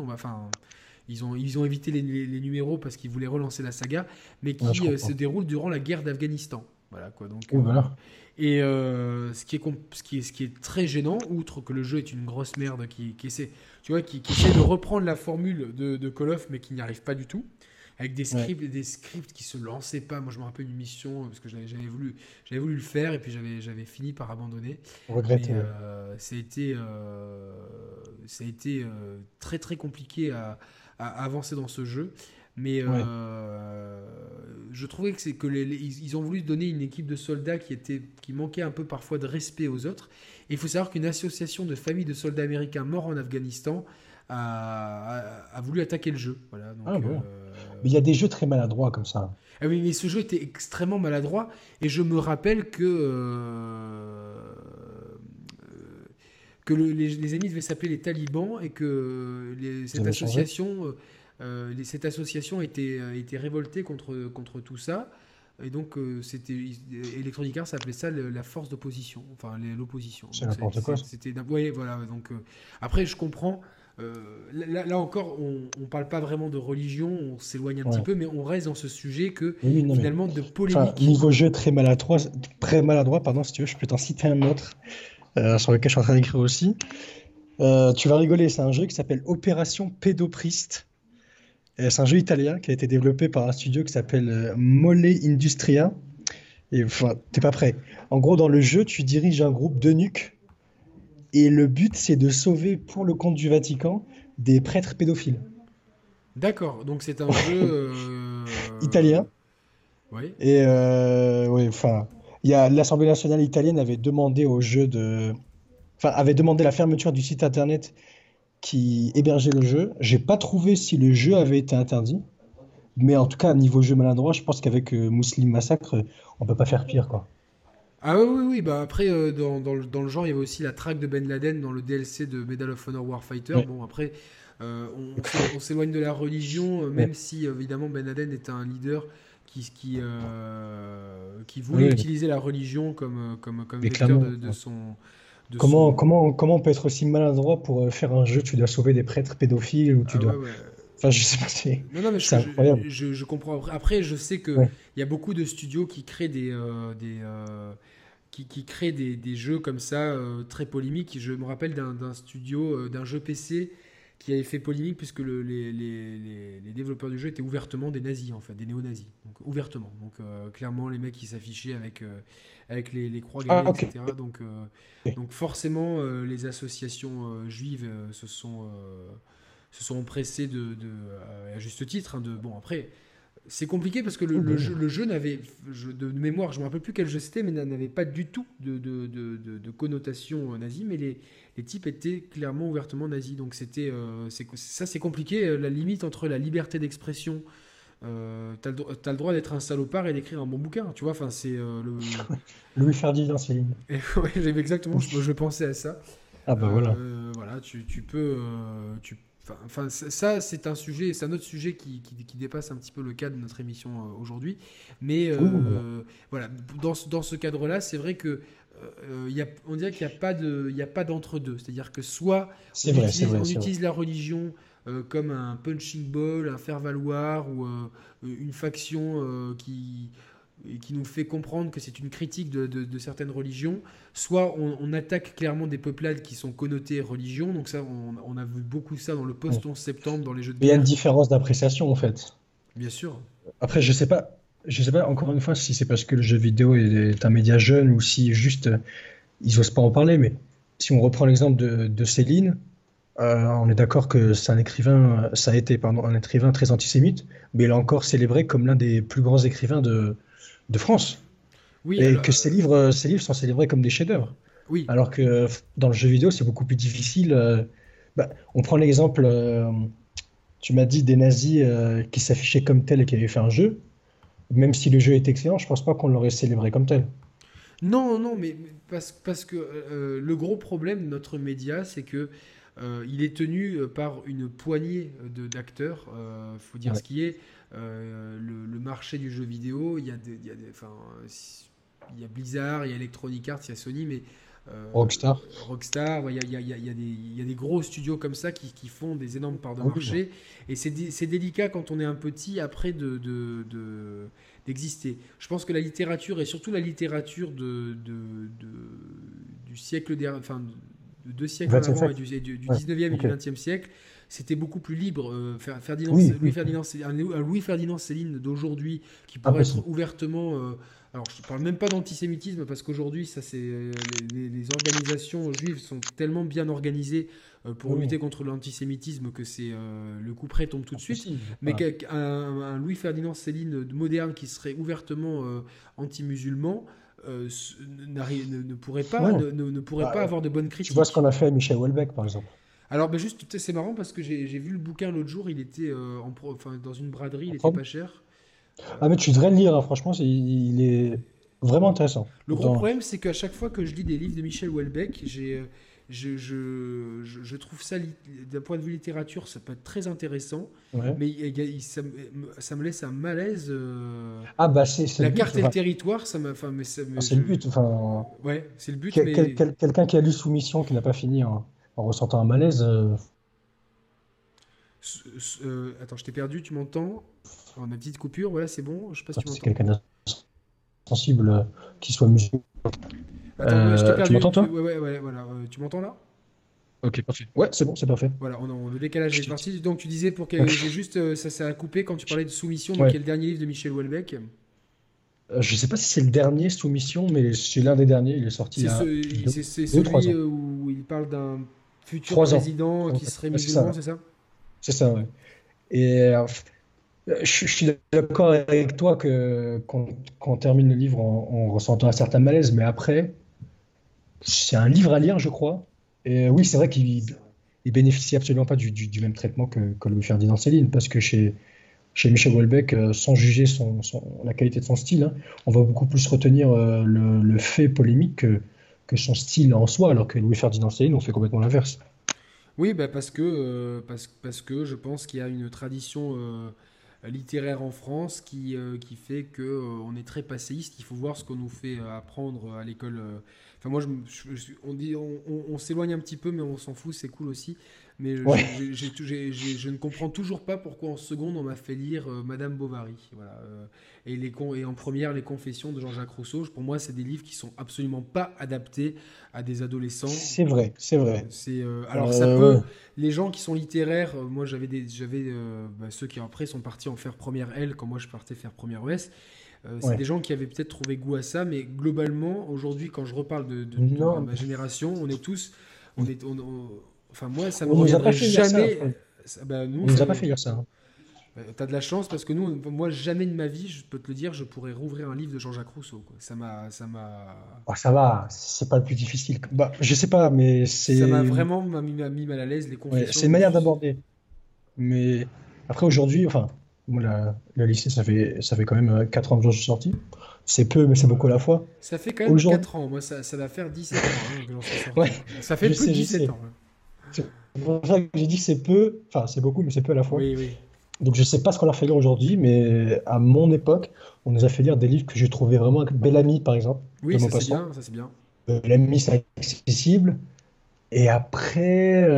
Ils ont évité les numéros parce qu'ils voulaient relancer la saga, mais qui se déroule durant la guerre d'Afghanistan. Voilà, quoi. Donc, et ce qui est très gênant, outre que le jeu est une grosse merde qui essaie de reprendre la formule de Call of, mais qui n'y arrive pas du tout, avec des scripts, et des scripts qui se lançaient pas. Moi, je me rappelle une mission parce que j'avais voulu le faire et puis j'avais fini par abandonner. Regretté. Ça a été très très compliqué à avancer dans ce jeu, mais je trouvais que ils ont voulu donner une équipe de soldats qui manquait un peu parfois de respect aux autres. Et il faut savoir qu'une association de familles de soldats américains morts en Afghanistan a voulu attaquer le jeu. Voilà, donc, mais il y a des jeux très maladroits comme ça. Ah oui, mais ce jeu était extrêmement maladroit, et je me rappelle que les ennemis devaient s'appeler les talibans, et que cette association était révoltée contre tout ça. Et donc, Electronic Arts appelait ça la force d'opposition, enfin l'opposition. C'est donc, n'importe quoi. Après, je comprends. Là encore, on parle pas vraiment de religion, on s'éloigne un petit peu, mais on reste dans ce sujet de polémique. Niveau jeu très maladroit, si tu veux, je peux t'en citer un autre. Sur lequel je suis en train d'écrire aussi. Tu vas rigoler, c'est un jeu qui s'appelle Opération Pédopriste. C'est un jeu italien qui a été développé par un studio qui s'appelle Mole Industria. Et enfin, t'es pas prêt. En gros, dans le jeu, tu diriges un groupe d'eunuques. Et le but, c'est de sauver, pour le compte du Vatican, des prêtres pédophiles. D'accord, donc c'est un jeu... italien. Oui. Et l'Assemblée nationale italienne avait demandé la fermeture du site internet qui hébergeait le jeu. J'ai pas trouvé si le jeu avait été interdit, mais en tout cas niveau jeu maladroit, je pense qu'avec Muslim Massacre, on peut pas faire pire, quoi. Ah oui. Bah après dans le genre, il y avait aussi la traque de Ben Laden dans le DLC de Medal of Honor Warfighter. Oui. Bon après, on s'éloigne de la religion, même si évidemment Ben Laden est un leader qui voulait utiliser la religion comme vecteur de son... Comment on peut être aussi maladroit pour faire un jeu, tu dois sauver des prêtres pédophiles, ou tu dois... Enfin, je sais pas si... Non, mais c'est incroyable. Je comprends. Après, je sais qu'il y a beaucoup de studios qui créent des jeux comme ça, très polémiques. Je me rappelle d'un studio, d'un jeu PC... qui avait fait polémique puisque les développeurs du jeu étaient ouvertement des nazis, en fait, des néo-nazis, donc ouvertement. Donc clairement, les mecs, ils s'affichaient avec les croix, etc. Donc forcément, les associations juives se sont oppressées à juste titre. Après, c'est compliqué parce que le jeu n'avait, de mémoire, je ne me rappelle plus quel jeu c'était, mais n'avait pas du tout de connotation nazie, mais les types étaient clairement ouvertement nazis. Donc c'est compliqué, la limite entre la liberté d'expression, t'as le droit d'être un salopard et d'écrire un bon bouquin, tu vois, enfin c'est... Louis Ferdinand, c'est... Exactement, je pensais à ça. Ah bah voilà. Voilà, tu peux... Enfin, ça, c'est un sujet, c'est un autre sujet qui dépasse un petit peu le cadre de notre émission aujourd'hui. Mais voilà, dans ce cadre-là, c'est vrai que on dirait qu'il n'y a pas d'entre-deux. C'est-à-dire que soit on utilise la religion comme un punching ball, un faire-valoir ou une faction qui nous fait comprendre que c'est une critique de certaines religions, soit on attaque clairement des peuplades qui sont connotées religion. Donc ça, on a vu beaucoup ça dans le post-11 septembre, dans les jeux de guerre. Il y a une différence d'appréciation, en fait. Bien sûr. Après, je sais pas encore une fois si c'est parce que le jeu vidéo est un média jeune ou si juste ils osent pas en parler, mais si on reprend l'exemple de Céline, on est d'accord que c'est un écrivain très antisémite, mais il est encore célébré comme l'un des plus grands écrivains de France. Oui, et alors, que ses livres sont célébrés comme des chefs-d'œuvre. Oui. Alors que dans le jeu vidéo, c'est beaucoup plus difficile. On prend l'exemple, tu m'as dit des nazis qui s'affichaient comme tels et qui avaient fait un jeu. Même si le jeu est excellent, je pense pas qu'on l'aurait célébré comme tel. Non, mais parce que le gros problème de notre média, c'est que il est tenu par une poignée d'acteurs. Faut dire ce qui est. Le marché du jeu vidéo, il y a Blizzard, il y a Electronic Arts, il y a Sony, mais Rockstar, il y a des gros studios comme ça qui font des énormes parts de marché, et c'est délicat quand on est un petit après d'exister. Je pense que la littérature, et surtout la littérature du siècle dernier, enfin de deux siècles avant, et du 19e et du 20e siècle, c'était beaucoup plus libre. Louis-Ferdinand Céline d'aujourd'hui, qui pourrait être ouvertement... alors, je ne parle même pas d'antisémitisme, parce qu'aujourd'hui, ça, c'est, les organisations juives sont tellement bien organisées pour lutter contre l'antisémitisme que c'est, le coup près tombe tout de suite. Mais qu'un Louis-Ferdinand Céline moderne qui serait ouvertement anti-musulman, ne pourrait pas avoir de bonnes critiques. Tu vois ce qu'on a fait à Michel Houellebecq, par exemple. Alors, ben juste, c'est marrant parce que j'ai vu le bouquin l'autre jour, il était dans une braderie, il était pas cher. Ah, mais tu devrais le lire, hein, franchement, il est vraiment intéressant. Le gros problème, c'est qu'à chaque fois que je lis des livres de Michel Houellebecq, je trouve ça, d'un point de vue littérature, ça peut être très intéressant, mais ça me laisse un malaise. C'est la carte but, et le territoire, ça m'a. C'est le but. Ouais, c'est le but. Quelqu'un qui a lu Soumission, qui n'a pas fini en ressentant un malaise. Attends, je t'ai perdu, tu m'entends? On a une petite coupure, voilà, c'est bon. Je sais pas si tu m'entends. C'est quelqu'un sensible qui soit musulman. Attends, je t'ai perdu. Tu m'entends, toi ? Ouais, voilà. Tu m'entends là ? Ok, parfait. Ouais, c'est bon, c'est parfait. Voilà, le décalage est parti. Donc tu disais ça a coupé quand tu parlais de Soumission, donc qui est le dernier livre de Michel Houellebecq. Je sais pas si c'est le dernier Soumission, mais c'est l'un des derniers. Il est sorti c'est celui où il parle d'un futur président qui serait musulman, c'est ça ? C'est ça, ouais. Et je suis d'accord avec toi qu'on termine le livre en ressentant un certain malaise, mais après, c'est un livre à lire, je crois. Et oui, c'est vrai qu'il bénéficie absolument pas du même traitement que Louis Ferdinand Céline, parce que chez Michel Houellebecq, sans juger la qualité de son style, hein, on va beaucoup plus retenir le fait polémique que son style en soi, alors que Louis Ferdinand Céline, on fait complètement l'inverse. Oui, parce que je pense qu'il y a une tradition littéraire en France qui fait que on est très passéiste. Il faut voir ce qu'on nous fait apprendre à l'école. Enfin, moi, on s'éloigne un petit peu, mais on s'en fout, c'est cool aussi. Mais je ne comprends toujours pas pourquoi en seconde on m'a fait lire Madame Bovary, voilà. Et en première les Confessions de Jean-Jacques Rousseau. Pour moi, c'est des livres qui sont absolument pas adaptés à des adolescents. C'est vrai. Les gens qui sont littéraires, moi ceux qui après sont partis en faire première L quand moi je partais faire première ES. C'est des gens qui avaient peut-être trouvé goût à ça, mais globalement aujourd'hui quand je reparle de ma génération, enfin, moi, ça ne me reviendrait jamais. On ne nous a pas fait lire ça. T'as de la chance parce que moi, jamais de ma vie, je peux te le dire, je pourrais rouvrir un livre de Jean-Jacques Rousseau, quoi. Ça va, c'est pas le plus difficile. Je sais pas, mais c'est. Ça m'a vraiment mis mal à l'aise, les Confessions. Ouais, c'est une manière d'aborder. Mais après, aujourd'hui, enfin, le lycée, ça fait quand même 4 ans que je suis sorti. C'est peu, mais c'est beaucoup à la fois. Ça fait quand même 4 ans. Moi, ça va faire 17 ans. Hein, que j'en suis sorti. Ça fait plus de 17 ans. C'est pour ça que j'ai dit que c'est peu, enfin c'est beaucoup, mais c'est peu à la fois. Oui, oui. Donc je sais pas ce qu'on leur fait lire aujourd'hui, mais à mon époque, on nous a fait lire des livres que j'ai trouvé vraiment... Bellamy, par exemple. Oui, ça c'est bien, ça c'est bien. Bellamy, c'est accessible. Et après,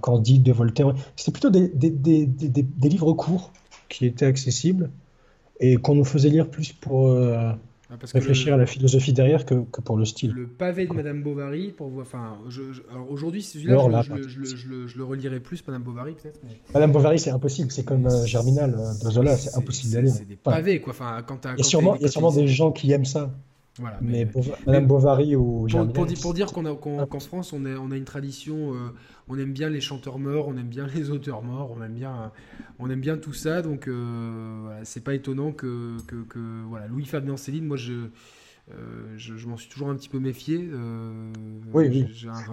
Candide de Voltaire, c'était plutôt des livres courts qui étaient accessibles et qu'on nous faisait lire plus pour réfléchir à la philosophie derrière que pour le style. Le pavé de Madame Bovary, alors aujourd'hui, celui-là, je le relirai plus, Madame Bovary peut-être. Mais... Madame Bovary, c'est impossible, c'est comme Germinal de Zola, c'est impossible d'aller. C'est des pavés, quoi. Il y a sûrement des gens qui aiment ça. Voilà, Madame Bovary ou Germinal. Pour dire qu'en France, on a une tradition, on aime bien les chanteurs morts, on aime bien les auteurs morts, on aime bien tout ça. Donc, voilà, c'est pas étonnant que voilà, Louis-Fabien Céline, moi, je m'en suis toujours un petit peu méfié. Oui.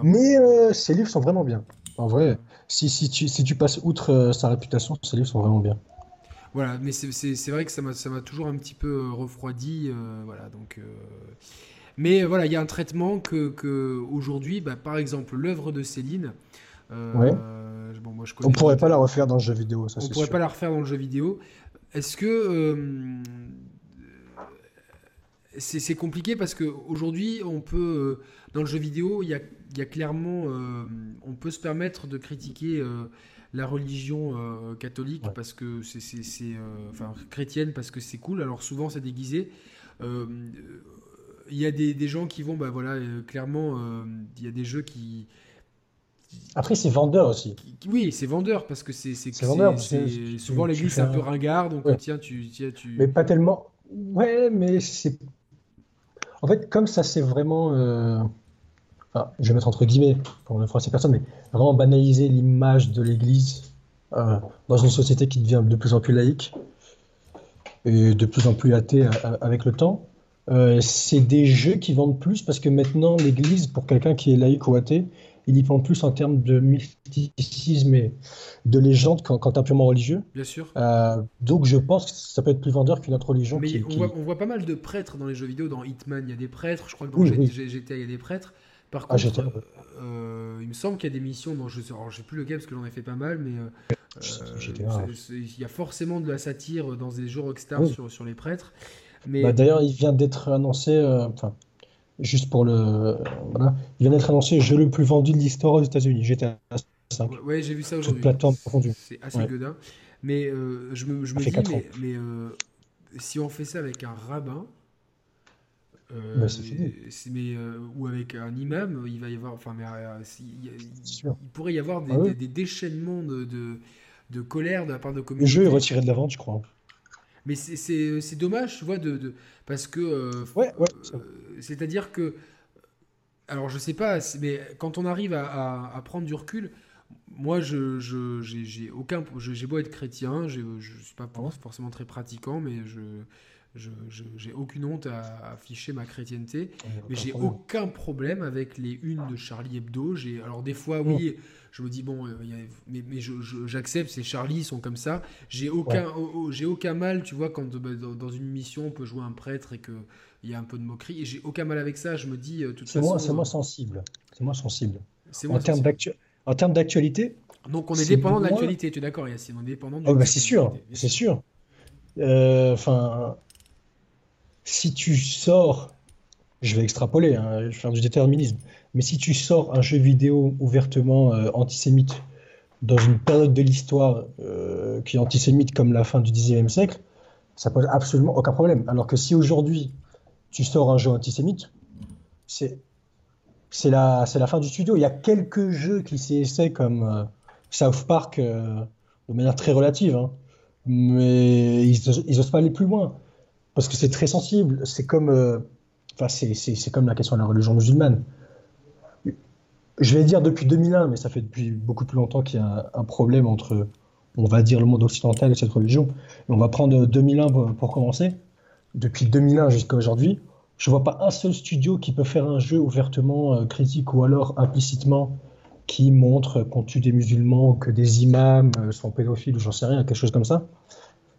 Mais ces livres sont vraiment bien. En vrai, si tu passes outre sa réputation, ces livres sont vraiment bien. Voilà, mais c'est vrai que ça m'a toujours un petit peu refroidi, voilà. Donc, mais voilà, il y a un traitement que aujourd'hui, par exemple, l'œuvre de Céline. Ouais. Bon, moi, on pourrait pas la refaire dans le jeu vidéo, ça c'est sûr. On pourrait pas la refaire dans le jeu vidéo. Est-ce que c'est compliqué parce que aujourd'hui, on peut dans le jeu vidéo, il y a clairement, on peut se permettre de critiquer. La religion catholique, ouais. Parce que c'est chrétienne, parce que c'est cool. Alors souvent c'est déguisé. Il y a des gens qui vont, clairement, il y a des jeux qui. Après c'est vendeur aussi. Oui, c'est vendeur parce que c'est souvent l'église c'est un peu ringard, donc ouais. Tiens, tu. Mais pas tellement. Ouais, mais c'est. En fait, comme ça c'est vraiment. Je vais mettre entre guillemets pour ne froisser personne, mais vraiment banaliser l'image de l'Église dans une société qui devient de plus en plus laïque et de plus en plus athée avec le temps. C'est des jeux qui vendent plus parce que maintenant l'Église, pour quelqu'un qui est laïque ou athée, il y vend plus en termes de mysticisme et de légende qu'en termes purement religieux. Bien sûr. Donc je pense que ça peut être plus vendeur qu'une autre religion. Mais on voit pas mal de prêtres dans les jeux vidéo. Dans Hitman, il y a des prêtres. Je crois que dans GTA, il y a des prêtres. Par contre, il me semble qu'il y a des missions, je sais plus lequel parce que j'en ai fait pas mal, mais il y a forcément de la satire dans des jeux Rockstar sur les prêtres. Mais... d'ailleurs, il vient d'être annoncé, il vient d'être annoncé jeu le plus vendu de l'histoire aux États-Unis, GTA 5. Ouais, j'ai vu ça aujourd'hui. Toute plateforme confondue. C'est assez godin. Mais je me dis, si on fait ça avec un rabbin. Ou avec un imam, il va y avoir, il pourrait y avoir des déchaînements de colère de la part de communautés. Le jeu est retiré de la vente, je crois. Mais c'est dommage, tu vois, parce que c'est-à-dire que, alors je sais pas, mais quand on arrive à prendre du recul, moi j'ai beau être chrétien, je suis pas forcément très pratiquant, mais je j'ai aucune honte à afficher ma chrétienté, mais j'ai aucun problème avec les unes de Charlie Hebdo. Alors des fois, oui, je me dis bon, mais j'accepte, ces Charlie sont comme ça. J'ai aucun mal, tu vois, quand dans une mission on peut jouer un prêtre et que il y a un peu de moquerie. Et j'ai aucun mal avec ça. Je me dis toute façon. C'est moins sensible. En termes d'actualité. Donc on est dépendant de l'actualité. Tu es d'accord, Yacine? On est dépendant. C'est sûr. Si tu sors, je vais extrapoler, je vais faire du déterminisme, mais si tu sors un jeu vidéo ouvertement antisémite dans une période de l'histoire qui est antisémite comme la fin du XIXe siècle, ça pose absolument aucun problème. Alors que si aujourd'hui tu sors un jeu antisémite, c'est la fin du studio. Il y a quelques jeux qui s'y essaient comme South Park de manière très relative, hein, mais ils n'osent pas aller plus loin. Parce que c'est très sensible, c'est comme, c'est comme la question de la religion musulmane. Je vais dire depuis 2001, mais ça fait depuis beaucoup plus longtemps qu'il y a un problème entre, on va dire, le monde occidental et cette religion. Et on va prendre 2001 pour commencer. Depuis 2001 jusqu'à aujourd'hui, je ne vois pas un seul studio qui peut faire un jeu ouvertement critique ou alors implicitement qui montre qu'on tue des musulmans ou que des imams sont pédophiles ou j'en sais rien, quelque chose comme ça.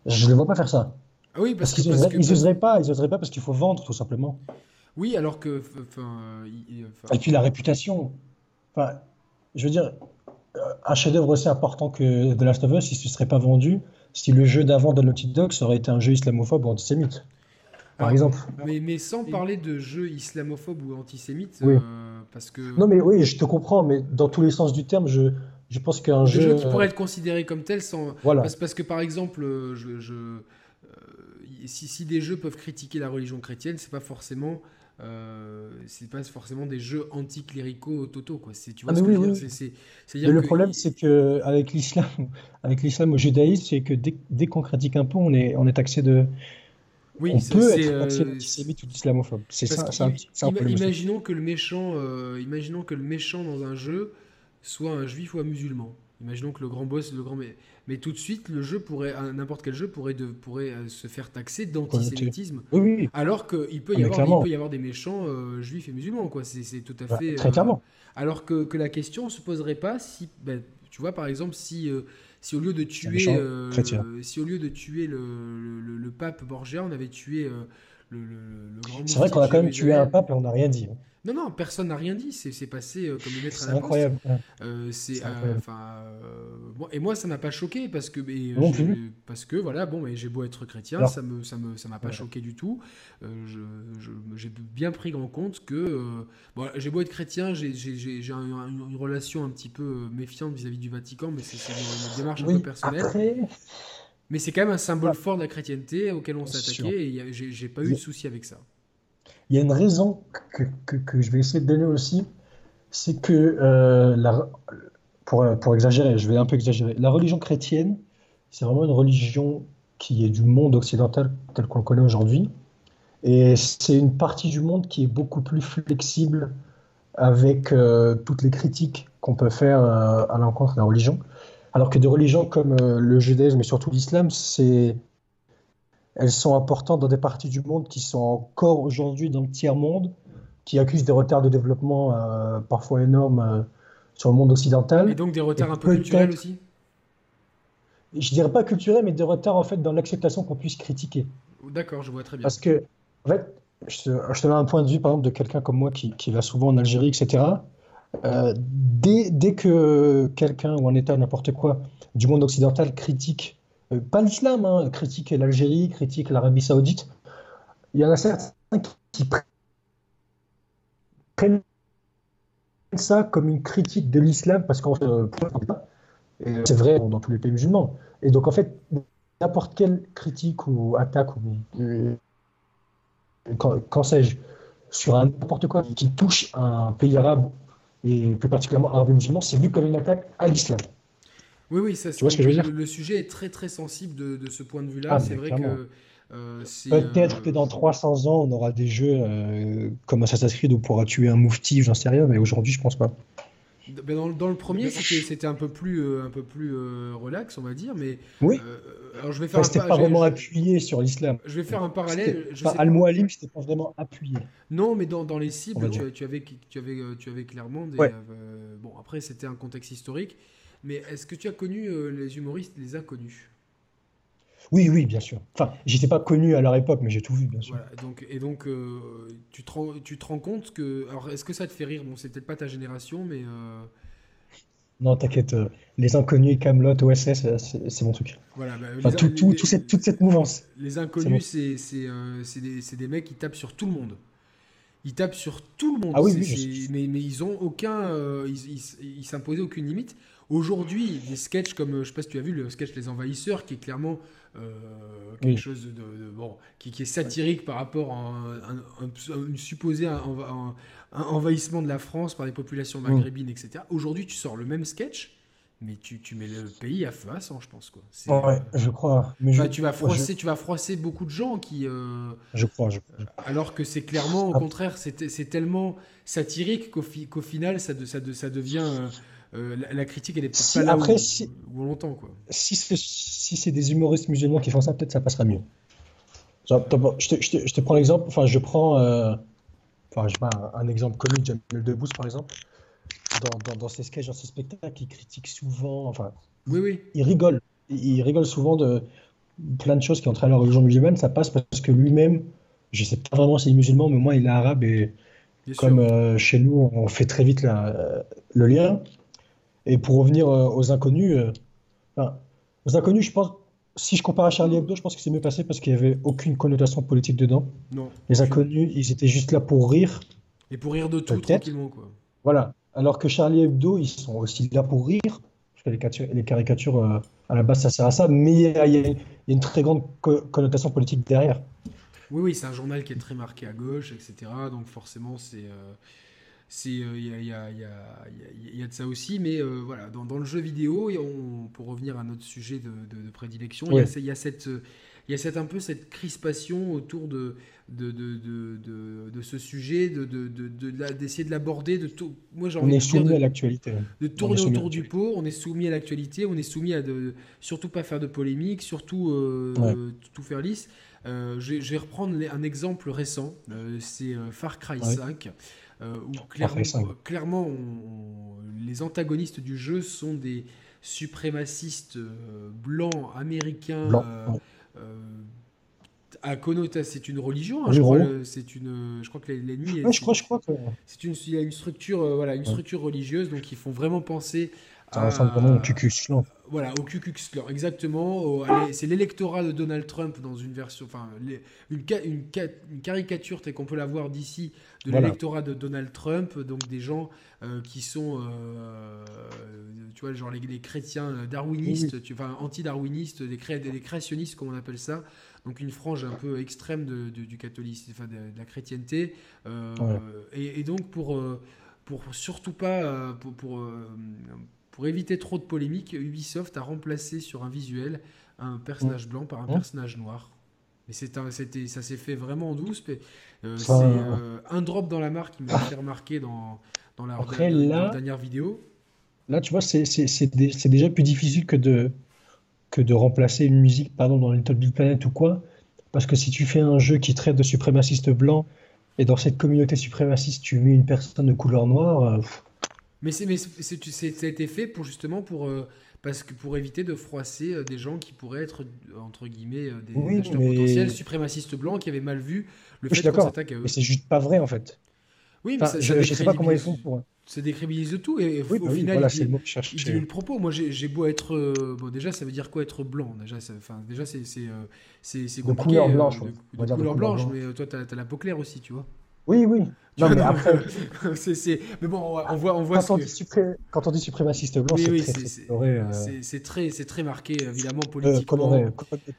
Je ne les vois pas faire ça. Ah oui, parce qu'ils n'oseraient pas parce qu'il faut vendre tout simplement. Oui, alors que. Et puis la réputation. Je veux dire, un chef-d'œuvre aussi important que The Last of Us, il ne se serait pas vendu si le jeu d'avant de Naughty Dog aurait été un jeu islamophobe ou antisémite, par exemple. Mais sans parler de jeu islamophobe ou antisémite, oui. Parce que... Non mais oui, je te comprends, mais dans tous les sens du terme, je pense qu'un jeu... Le jeu qui pourrait être considéré comme tel sans... Voilà. Parce que par exemple, si des jeux peuvent critiquer la religion chrétienne, c'est pas forcément des jeux anticléricaux totaux, quoi. Le problème, c'est que avec l'islam au judaïsme, c'est que dès qu'on critique un peu, on est taxé de... Oui, on peut être taxé d'antisémite ou d'islamophobe. Imaginons que le méchant, dans un jeu soit un juif ou un musulman. Imaginons que le grand boss, mais tout de suite, le jeu n'importe quel jeu pourrait se faire taxer d'antisémitisme. Oui. Alors qu'il peut y avoir des méchants juifs et musulmans, quoi. C'est tout à fait très clairement. Alors que la question se poserait pas si, tu vois, par exemple, si au lieu de tuer, le pape Borgia, on avait tué le grand. C'est vrai qu'on a quand même tué un pape et on n'a rien dit. Non, personne n'a rien dit. C'est passé comme une lettre à la poste. C'est incroyable. Et moi, ça m'a pas choqué parce que voilà, mais j'ai beau être chrétien, alors, ça m'a pas choqué du tout. J'ai bien pris en compte que j'ai beau être chrétien, j'ai une relation un petit peu méfiante vis-à-vis du Vatican, mais c'est une démarche un peu personnelle. Après... Mais c'est quand même un symbole fort de la chrétienté auquel on s'attaquait. Et j'ai pas eu de souci avec ça. Il y a une raison que je vais essayer de donner aussi, c'est que, pour exagérer, je vais un peu exagérer, la religion chrétienne, c'est vraiment une religion qui est du monde occidental tel qu'on le connaît aujourd'hui, et c'est une partie du monde qui est beaucoup plus flexible avec toutes les critiques qu'on peut faire à l'encontre de la religion, alors que des religions comme le judaïsme et surtout l'islam, elles sont importantes dans des parties du monde qui sont encore aujourd'hui dans le tiers-monde, qui accusent des retards de développement parfois énormes sur le monde occidental. Et donc des retards un peu culturels aussi ? Je dirais pas culturels, mais des retards en fait dans l'acceptation qu'on puisse critiquer. D'accord, je vois très bien. Parce que, en fait, je te donne un point de vue par exemple de quelqu'un comme moi qui va souvent en Algérie, etc. Dès que quelqu'un ou un État, n'importe quoi, du monde occidental critique pas l'islam, critique l'Algérie, critique l'Arabie Saoudite. Il y en a certains qui prennent ça comme une critique de l'islam parce qu'en fait, c'est vrai dans tous les pays musulmans. Et donc en fait, n'importe quelle critique ou attaque ou quand sais-je sur n'importe quoi qui touche un pays arabe et plus particulièrement arabe musulman, c'est vu comme une attaque à l'islam. Oui, ça, tu vois ce que je veux dire ? Le sujet est très très sensible de ce point de vue-là. C'est vrai clairement. Peut-être que dans 300 ans, on aura des jeux comme Assassin's Creed où on pourra tuer un moufti, j'en sais rien, mais aujourd'hui, je pense pas. Dans le premier, c'était un peu plus relax, on va dire. Mais, oui. Alors, je vais faire c'était pas vraiment appuyé sur l'islam. Je vais faire un parallèle. Al Mualim, c'était pas vraiment appuyé. Non, mais dans les cibles, tu avais clairement des... Ouais. Bon, après, c'était un contexte historique. Mais est-ce que tu as connu les humoristes, les inconnus ? Oui, bien sûr. Enfin, j'étais pas connu à leur époque, mais j'ai tout vu, bien sûr. Voilà, donc, tu te rends compte que... Alors, est-ce que ça te fait rire ? Bon, c'est peut-être pas ta génération, mais... Non, t'inquiète. Les inconnus, Kaamelott, OSS, c'est mon truc. Voilà. Toute cette mouvance. Les inconnus, c'est des mecs qui tapent sur tout le monde. Ils tapent sur tout le monde. Ah oui, mais ils ont aucun... ils s'imposaient aucune limite. Aujourd'hui, des sketchs comme, je ne sais pas si tu as vu le sketch Les Envahisseurs, qui est clairement chose qui est satirique par rapport à un supposé envahissement de la France par les populations maghrébines, etc. Aujourd'hui, tu sors le même sketch, mais tu mets le pays à feu à sang, je pense, quoi. Je crois. Mais tu vas froisser beaucoup de gens qui. Je crois. Alors que c'est clairement, au contraire, c'est tellement satirique qu'au final, ça devient. La critique, elle est peut-être pas là où longtemps, quoi. Si c'est des humoristes musulmans qui font ça, peut-être ça passera mieux. Genre, je te prends l'exemple, un exemple comique, Jamel Debbouze par exemple, dans ses sketchs, dans ses spectacles, il critique souvent, il rigole souvent de plein de choses qui ont trait à la religion musulmane, ça passe parce que lui-même, je sais pas vraiment s'il est musulman, mais au moins il est arabe et bien comme chez nous, on fait très vite le lien. Et pour revenir aux inconnus, je pense, si je compare à Charlie Hebdo, je pense que c'est mieux passé parce qu'il n'y avait aucune connotation politique dedans. Non. Les inconnus, ils étaient juste là pour rire. Et pour rire de tout, tranquillement, quoi. Voilà. Alors que Charlie Hebdo, ils sont aussi là pour rire, parce que les caricatures à la base, ça sert à ça, mais il y a une très grande connotation politique derrière. Oui, oui, c'est un journal qui est très marqué à gauche, etc. Donc forcément, il y a de ça aussi, mais voilà, dans le jeu vidéo, pour revenir à notre sujet de prédilection, ouais. il y a un peu cette crispation autour de ce sujet, d'essayer de l'aborder. Moi, j'ai envie de dire, à l'actualité. De tourner autour du pot, on est soumis à l'actualité, on est soumis à surtout pas faire de polémique, surtout tout faire lisse. Je vais reprendre un exemple récent, c'est Far Cry 5. Où clairement les antagonistes du jeu sont des suprémacistes blancs américains. À Conota, c'est une religion. Hein, je crois que l'ennemi est. Ouais, je crois que. Il y a une structure, structure religieuse, donc ils font vraiment penser. Au QQXlan. Voilà, au QQXlan, exactement. C'est l'électorat de Donald Trump dans une version, une caricature telle qu'on peut la voir d'ici de l'électorat de Donald Trump, donc des gens qui sont, tu vois, genre les chrétiens darwinistes, anti-darwinistes, les créationnistes, comme on appelle ça. Donc une frange un peu extrême du catholicisme, de la chrétienté. Et donc pour éviter trop de polémiques, Ubisoft a remplacé sur un visuel un personnage blanc par un personnage noir. Mais ça s'est fait vraiment en douce. C'est un drop dans la marque qui m'a fait remarquer dans la dernière vidéo. Là, tu vois, c'est déjà plus difficile que de remplacer une musique dans Little Big Planet ou quoi. Parce que si tu fais un jeu qui traite de suprémacistes blancs et dans cette communauté suprémaciste, tu mets une personne de couleur noire... Mais ça a été fait pour éviter de froisser des gens qui pourraient être, entre guillemets, des acheteurs potentiels suprémacistes blancs qui avaient mal vu le fait qu'on s'attaque à eux. Mais c'est juste pas vrai, en fait. Oui, mais je sais pas comment ils font pour... Ça décrédibilise tout. Et oui, final, voilà, c'est le mot que je cherchais. Il dit le propos. Moi, j'ai beau être... déjà, ça veut dire quoi être blanc ? Déjà, c'est compliqué. De couleur blanche. De couleur blanche, mais toi, t'as la peau claire aussi, tu vois. Oui. Non, mais après... Mais bon, on voit quand on dit suprémaciste blanc, c'est très marqué, évidemment, politiquement.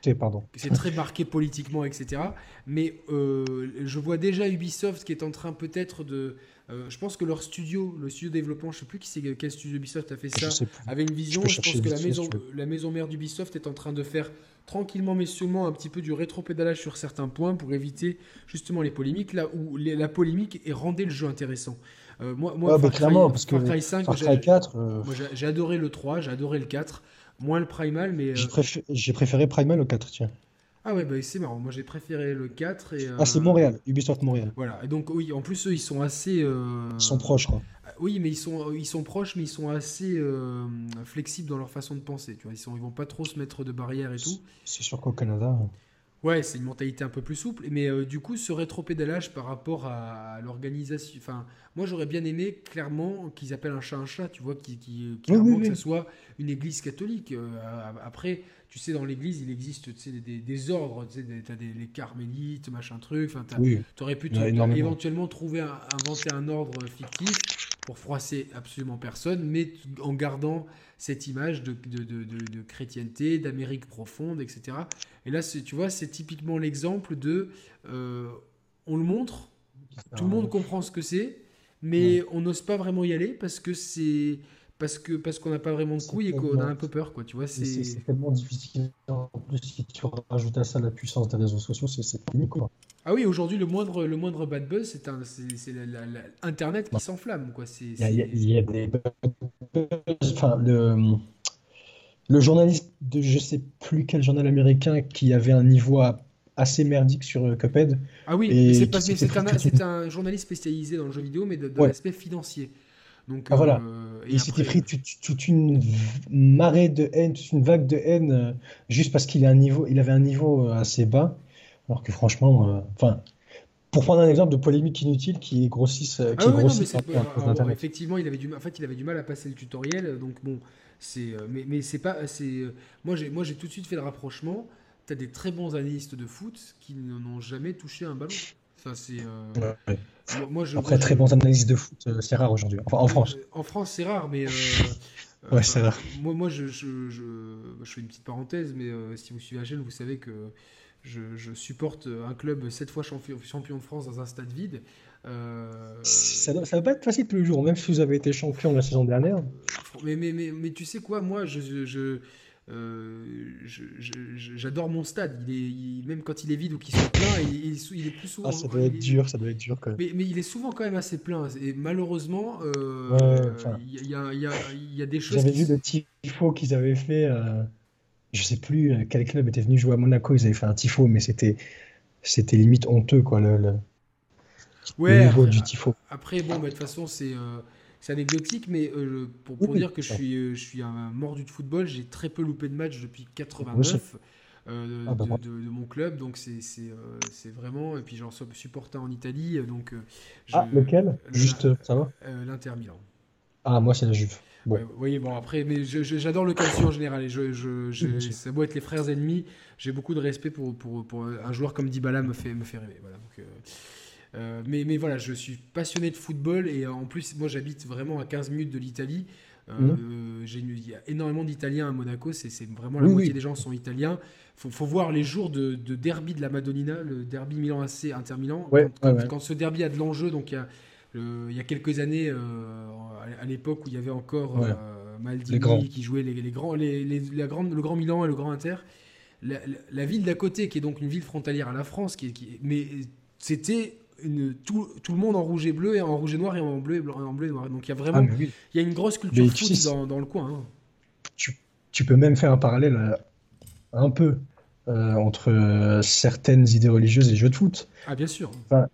C'est très marqué politiquement, etc. Mais je vois déjà Ubisoft qui est en train peut-être de... je pense que leur studio, le studio de développement, je ne sais plus quel studio Ubisoft a fait ça, avait une vision. Je pense que la maison mère d'Ubisoft est en train de faire tranquillement mais sûrement un petit peu du rétro-pédalage sur certains points pour éviter justement les polémiques, là où la polémique rendait le jeu intéressant. Far Cry 5, Far Cry 4... Moi, j'ai adoré le 3, j'ai adoré le 4, moins le Primal, mais... J'ai préféré Primal au 4, tiens. Ah ouais, c'est marrant. Moi, j'ai préféré le 4. C'est Montréal, Ubisoft Montréal. Voilà. Et donc, oui, en plus, eux, ils sont assez... Ils sont proches, quoi. Oui, mais ils sont proches, mais ils sont assez flexibles dans leur façon de penser. Tu vois, ils vont pas trop se mettre de barrières et tout. C'est sûr qu'au Canada... Ouais, c'est une mentalité un peu plus souple. Mais du coup, ce rétropédalage par rapport à l'organisation... Enfin, moi, j'aurais bien aimé, clairement, qu'ils appellent un chat, tu vois, que ça soit une église catholique. Après... Tu sais, dans l'église, il existe des ordres, tu as les carmélites, machin truc. Tu aurais pu éventuellement inventer un ordre fictif pour froisser absolument personne, mais en gardant cette image de chrétienté, d'Amérique profonde, etc. Et là, tu vois, c'est typiquement l'exemple de... on le montre, tout le monde comprend ce que c'est, mais on n'ose pas vraiment y aller parce que c'est... Parce qu'on n'a pas vraiment de couilles et qu'on a un peu peur, quoi. Tu vois, c'est tellement difficile. En plus, si tu rajoutes à ça la puissance des réseaux sociaux, c'est fini, quoi. Ah oui, aujourd'hui, le moindre bad buzz, c'est Internet qui s'enflamme, quoi. Il y a des bad buzz. Enfin, le journaliste de je sais plus quel journal américain qui avait un niveau assez merdique sur Cuphead. Ah oui, c'est un journaliste spécialisé dans le jeu vidéo, mais dans l'aspect financier. Donc, il s'était pris toute une marée de haine, toute une vague de haine, juste parce qu'il avait un niveau assez bas. Alors que franchement, Pour prendre un exemple de polémique inutile qui grossissent d'Internet. Effectivement, il avait du mal à passer le tutoriel, donc bon, moi j'ai tout de suite fait le rapprochement. T'as des très bons analystes de foot qui n'ont jamais touché un ballon. Enfin, c'est ouais. Après, très bons analystes de foot, c'est rare aujourd'hui. Enfin, en France. En France, c'est rare, mais. Ouais, c'est rare. Moi, je fais une petite parenthèse, mais si vous suivez la chaîne, vous savez que je supporte un club 7 fois champion de France dans un stade vide. Ça va pas être facile tous les jours, même si vous avez été champion la saison dernière. Mais tu sais quoi, moi, j'adore mon stade. Même quand il est vide ou qu'il soit plein, il est plus souvent. Ah, ça doit être dur quand même. Mais il est souvent quand même assez plein. Et malheureusement, il y a des choses. J'avais vu le tifo qu'ils avaient fait. Je sais plus quel club était venu jouer à Monaco. Ils avaient fait un tifo, mais c'était limite honteux quoi le niveau du tifo. Après bon, de toute façon c'est. C'est anecdotique, mais pour dire que je suis un mordu de football, j'ai très peu loupé de match depuis 89 de mon club, donc c'est vraiment... Et puis j'en suis supporter en Italie, donc... lequel ? Juste, ça va ? L'Inter Milan. Ah, moi c'est la Juve. Bon. Oui, bon après, mais j'adore le calcio en général, et ça doit être les frères ennemis, j'ai beaucoup de respect pour un joueur comme Dybala me fait rêver, voilà, donc... mais voilà, je suis passionné de football et en plus, moi j'habite vraiment à 15 minutes de l'Italie. Il y a énormément d'Italiens à Monaco, c'est vraiment la moitié des gens sont Italiens. Faut voir les jours de derby de la Madonnina, le derby Milan AC Inter Milan. Quand ce derby a de l'enjeu, donc il y a quelques années, à l'époque où il y avait encore Maldini qui jouait le grand Milan et le grand Inter, la ville d'à côté qui est donc une ville frontalière à la France, mais c'était tout le monde en rouge et bleu, et en rouge et noir, et en bleu et noir. Donc il y a vraiment il y a une grosse culture foot dans le coin. Hein. Tu peux même faire un parallèle un peu entre certaines idées religieuses et les jeux de foot. Ah, bien sûr. Enfin,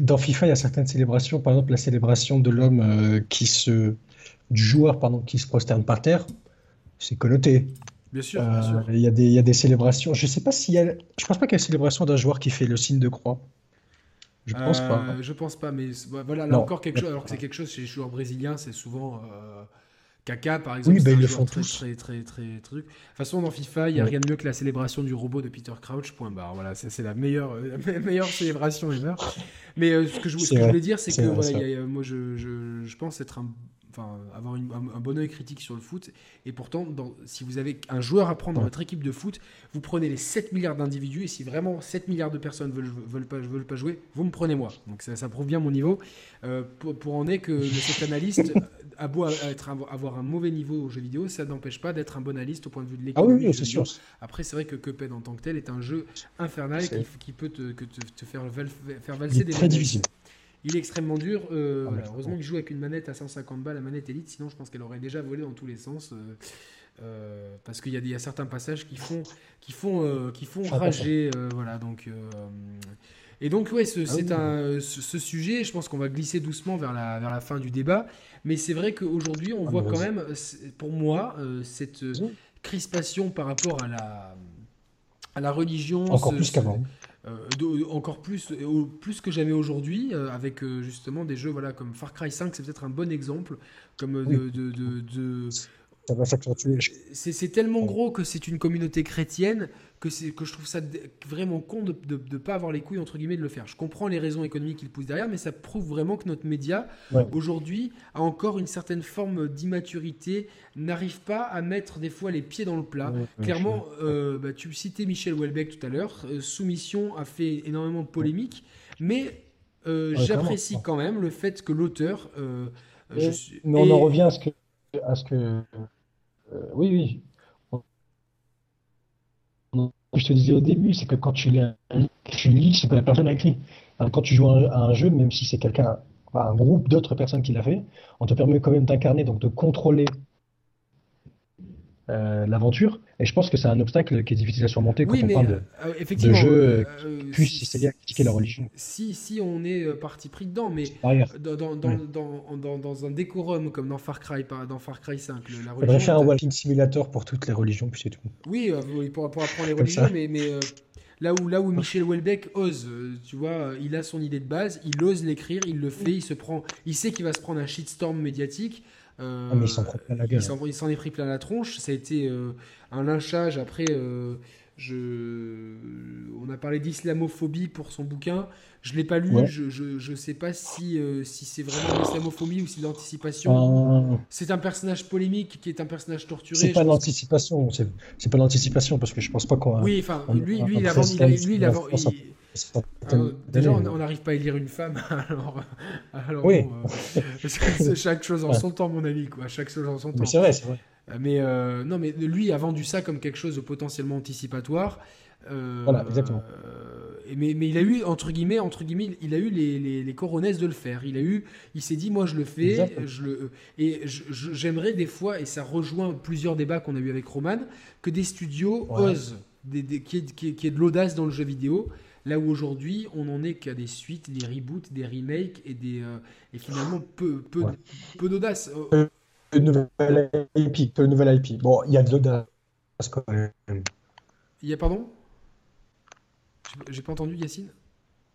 dans FIFA, il y a certaines célébrations, par exemple la célébration de l'homme du joueur qui se prosterne par terre, c'est connoté. Bien sûr, bien sûr. Il y a des célébrations. Je sais pas je pense pas qu'il y a une célébration d'un joueur qui fait le signe de croix. Je pense pas. Je pense pas, mais voilà, là non, encore quelque chose. Alors que c'est quelque chose chez les joueurs brésiliens, c'est souvent Kaka par exemple. Oui, ben ils le font tous. Très truc. De toute façon, dans FIFA, il y a rien de mieux que la célébration du robot de Peter Crouch. Point barre. Voilà, c'est la meilleure célébration ever. Mais ce que je voulais dire, c'est que moi, je pense être avoir un bon œil critique sur le foot, et pourtant si vous avez un joueur à prendre dans votre équipe de foot, vous prenez les 7 milliards d'individus, et si vraiment 7 milliards de personnes veulent pas jouer, vous me prenez moi, donc ça prouve bien mon niveau. Pour en est que cet analyste a beau avoir un mauvais niveau aux jeux vidéo, ça n'empêche pas d'être un bon analyste au point de vue de l'économie. Ah oui, c'est sûr. Après c'est vrai que Cuphead en tant que tel est un jeu infernal qui peut te faire valser des très difficile. Il est extrêmement dur. Heureusement qu'il joue avec une manette à 150 balles, la manette Elite. Sinon, je pense qu'elle aurait déjà volé dans tous les sens. Parce qu'il y a certains passages qui font rager. Et donc, c'est ce sujet. Je pense qu'on va glisser doucement vers la fin du débat. Mais c'est vrai qu'aujourd'hui, on voit quand même, pour moi, cette crispation par rapport à la religion. Encore plus qu'avant. Encore plus que jamais aujourd'hui, avec justement des jeux comme Far Cry 5, c'est peut-être un bon exemple. Ça va s'accentuer. C'est tellement gros que c'est une communauté chrétienne que je trouve ça vraiment con de pas avoir les couilles entre guillemets de le faire. Je comprends les raisons économiques qu'ils poussent derrière, mais ça prouve vraiment que notre média aujourd'hui a encore une certaine forme d'immaturité, n'arrive pas à mettre des fois les pieds dans le plat. Ouais, clairement, tu citais Michel Houellebecq tout à l'heure, Soumission a fait énormément de polémiques, mais j'apprécie quand même le fait que l'auteur... on en revient à ce que... Je te disais au début, c'est que quand tu lis, c'est que la personne a écrit. Alors, quand tu joues à un jeu, même si c'est un groupe d'autres personnes qui l'a fait, on te permet quand même d'incarner, donc de contrôler l'aventure. Et je pense que c'est un obstacle qui est difficile à surmonter quand on parle de jeux qui puissent essayer à critiquer la religion. Si on est parti pris dedans, mais dans un décorum comme dans Far Cry 5, la religion... Il faudrait faire un walking simulator pour toutes les religions, puis c'est tout. Oui, pour apprendre les religions, mais Là où Michel Houellebecq ose, tu vois, il a son idée de base, il ose l'écrire, il le fait, il sait qu'il va se prendre un shitstorm médiatique. Mais il s'en est pris plein la tronche. Ça a été un lynchage. Après, on a parlé d'islamophobie pour son bouquin. Je ne l'ai pas lu. Ouais. Je ne sais pas si c'est vraiment de l'islamophobie ou si c'est de l'anticipation. C'est un personnage polémique qui est un personnage torturé. Ce n'est pas l'anticipation. Que... C'est pas l'anticipation parce que je ne pense pas qu'on... Oui, enfin, lui, il a vendu... Déjà, on n'arrive pas à élire une femme, alors oui. C'est chaque chose en son temps, mon ami, quoi. Chaque chose en son temps. C'est vrai. Mais non, mais lui a vendu ça comme quelque chose de potentiellement anticipatoire. Voilà, exactement. Mais il a eu entre guillemets, il a eu les coronesses de le faire. Il s'est dit, moi je le fais. J'aimerais des fois, et ça rejoint plusieurs débats qu'on a eu avec Roman, que des studios osent, qu'il y ait de l'audace dans le jeu vidéo. Là où aujourd'hui, on n'en est qu'à des suites, des reboots, des remakes et finalement peu d'audace. Peu de nouvelles IP. Bon, il y a de l'audace quand même. Il y a, pardon ? J'ai pas entendu, Yacine ?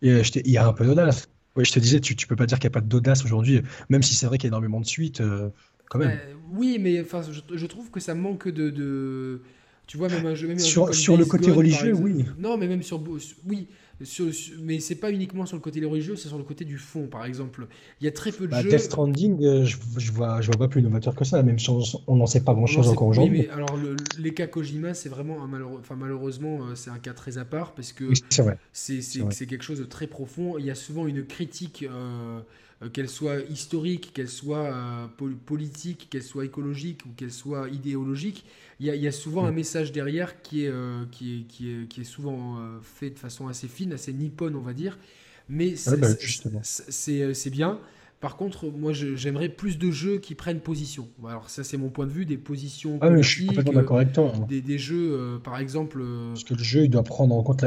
Il y a un peu d'audace. Oui, je te disais, tu peux pas dire qu'il n'y a pas d'audace aujourd'hui, même si c'est vrai qu'il y a énormément de suites, quand même. Oui, mais enfin, je trouve que ça manque de... Tu vois, même sur le côté religieux, oui. Non, mais même mais c'est pas uniquement sur le côté religieux, c'est sur le côté du fond, par exemple. Il y a très peu de jeux. Death Stranding, je vois pas plus innovateur que ça. Même chose, on n'en sait pas grand-chose encore aujourd'hui. Oui, mais alors les cas Kojima, c'est vraiment malheureusement, c'est un cas très à part parce que c'est quelque chose de très profond. Il y a souvent une critique. Qu'elle soit historique, qu'elle soit politique, qu'elle soit écologique ou qu'elle soit idéologique, il y a souvent un message derrière qui est souvent fait de façon assez fine, assez nippone, on va dire. Mais c'est bien. Par contre, moi, j'aimerais plus de jeux qui prennent position. Alors ça, c'est mon point de vue, des positions politiques. Ah oui, je suis complètement d'accord avec toi. Des jeux, par exemple... Parce que le jeu, il doit prendre en compte,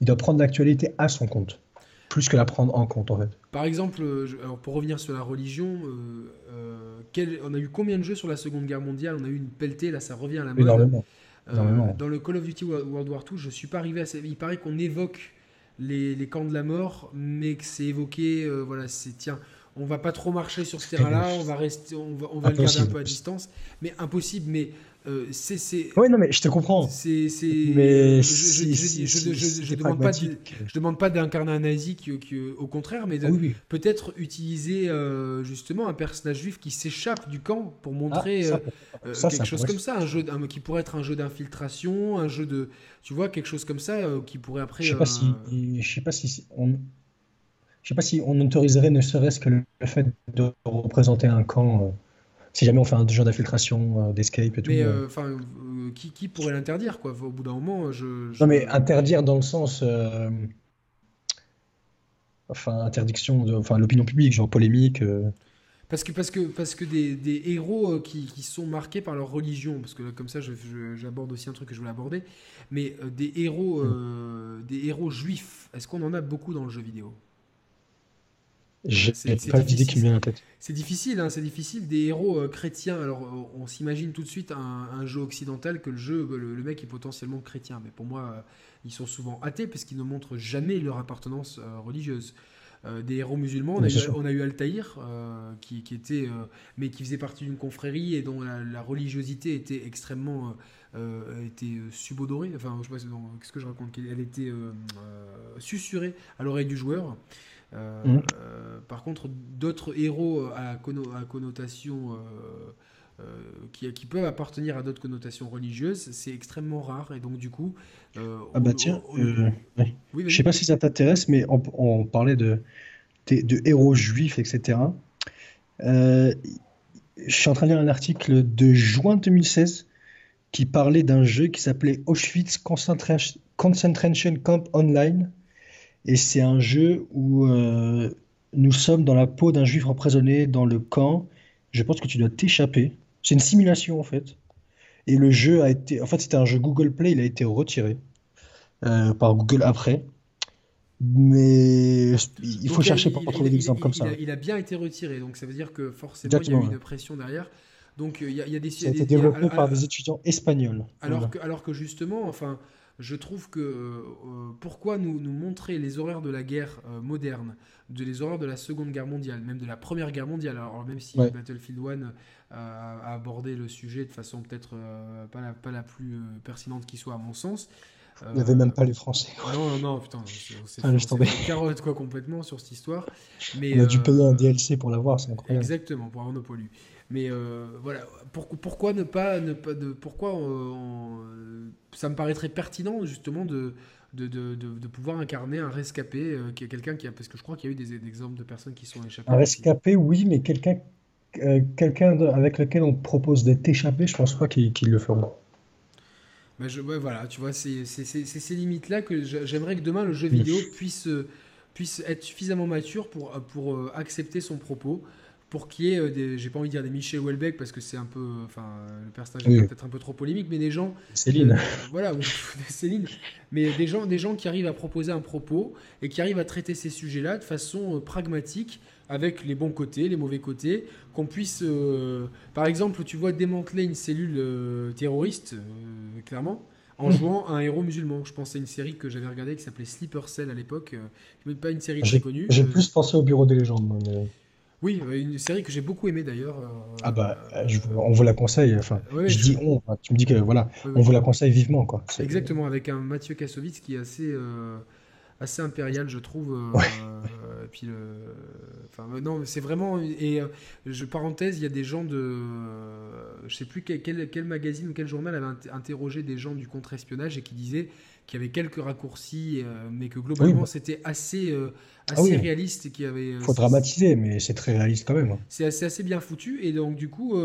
il doit prendre l'actualité à son compte. Plus que la prendre en compte, en fait. Par exemple, alors pour revenir sur la religion, on a eu combien de jeux sur la Seconde Guerre mondiale ? On a eu une pelletée, là ça revient à la mode. Énormément. Dans le Call of Duty World War II, je suis pas arrivé à... Il paraît qu'on évoque les camps de la mort, mais que c'est évoqué, on va pas trop marcher sur ce terrain-là, on va le garder un peu à distance. Mais impossible, mais... Oui, non, mais je te comprends. Je demande pas d'incarner un nazi, au contraire, mais peut-être utiliser justement un personnage juif qui s'échappe du camp pour montrer quelque chose comme ça, qui pourrait être un jeu d'infiltration, un jeu de, tu vois, quelque chose comme ça qui pourrait après. Je sais pas si on autoriserait ne serait-ce que le fait de représenter un camp. Si jamais on fait un genre d'infiltration, d'escape et tout. Mais qui pourrait l'interdire, quoi ? Au bout d'un moment, Non, mais interdire dans le sens... interdiction, l'opinion publique, genre polémique. Parce que des héros qui sont marqués par leur religion, parce que là, comme ça, j'aborde aussi un truc que je voulais aborder, mais des héros juifs, est-ce qu'on en a beaucoup dans le jeu vidéo ? C'est difficile, des héros chrétiens. Alors, on s'imagine tout de suite un jeu occidental que le mec est potentiellement chrétien. Mais pour moi, ils sont souvent athées parce qu'ils ne montrent jamais leur appartenance religieuse. Des héros musulmans, on a eu Altaïr, qui était, mais qui faisait partie d'une confrérie et dont la religiosité était extrêmement était subodorée. Enfin, je sais pas, qu'est-ce que je raconte ? Elle était susurrée à l'oreille du joueur. Par contre, d'autres héros à connotation qui peuvent appartenir à d'autres connotations religieuses, c'est extrêmement rare. Et donc, du coup, je sais pas si ça t'intéresse, mais on parlait de héros juifs, etc. Je suis en train de lire un article de juin 2016 qui parlait d'un jeu qui s'appelait Auschwitz Concentration Camp Online. Et c'est un jeu où nous sommes dans la peau d'un juif emprisonné dans le camp. Je pense que tu dois t'échapper. C'est une simulation, en fait. Et le jeu a été... En fait, c'était un jeu Google Play. Il a été retiré par Google après. Mais il faut chercher pour trouver des exemples comme ça. Il a bien été retiré. Donc, ça veut dire que forcément, il y a eu une pression derrière. Donc, il y a des... Ça a été développé par des étudiants espagnols. Alors que justement, je trouve que pourquoi nous montrer les horreurs de la guerre moderne, les horreurs de la Seconde Guerre mondiale, même de la Première Guerre mondiale, alors même si Battlefield 1 a abordé le sujet de façon peut-être pas la plus pertinente qui soit à mon sens. Il n'y avait même pas les Français. Non, putain, on s'est carotte quoi, complètement sur cette histoire. Mais, on a dû payer un DLC pour l'avoir, c'est incroyable. Exactement, pour avoir nos pollues. Mais voilà, pourquoi ne pas... ça me paraîtrait pertinent justement de pouvoir incarner un rescapé, quelqu'un qui a... Parce que je crois qu'il y a eu des exemples de personnes qui sont échappées. Un rescapé, oui, mais quelqu'un avec lequel on propose d'être échappé, je ne pense pas qu'ils le feront. Voilà, tu vois, c'est ces limites-là que j'aimerais que demain le jeu vidéo puisse être suffisamment mature pour accepter son propos, pour qu'il y ait des, j'ai pas envie de dire des Michel Houellebecq parce que c'est un peu, enfin, le personnage est peut-être un peu trop polémique, mais des gens, Céline, voilà, Céline, mais des gens qui arrivent à proposer un propos et qui arrivent à traiter ces sujets-là de façon pragmatique, avec les bons côtés, les mauvais côtés, qu'on puisse, par exemple, tu vois, démanteler une cellule terroriste, clairement, en jouant à un héros musulman. Je pensais à une série que j'avais regardée qui s'appelait Sleeper Cell à l'époque, mais pas une série que j'ai connue. J'ai plus pensé au Bureau des légendes. Mais... Oui, une série que j'ai beaucoup aimée d'ailleurs. On vous la conseille. Enfin, ouais, tu me dis que voilà, on vous la conseille vivement, quoi. Exactement, avec un Mathieu Kassovitz qui est assez impérial, je trouve. Puis c'est vraiment. Et parenthèse, il y a des gens de, je sais plus quel magazine ou quel journal avait interrogé des gens du contre-espionnage et qui disaient qu'il y avait quelques raccourcis, mais que globalement c'était assez réaliste et qu'il y avait. Faut dramatiser, mais c'est très réaliste quand même. C'est assez bien foutu et donc du coup.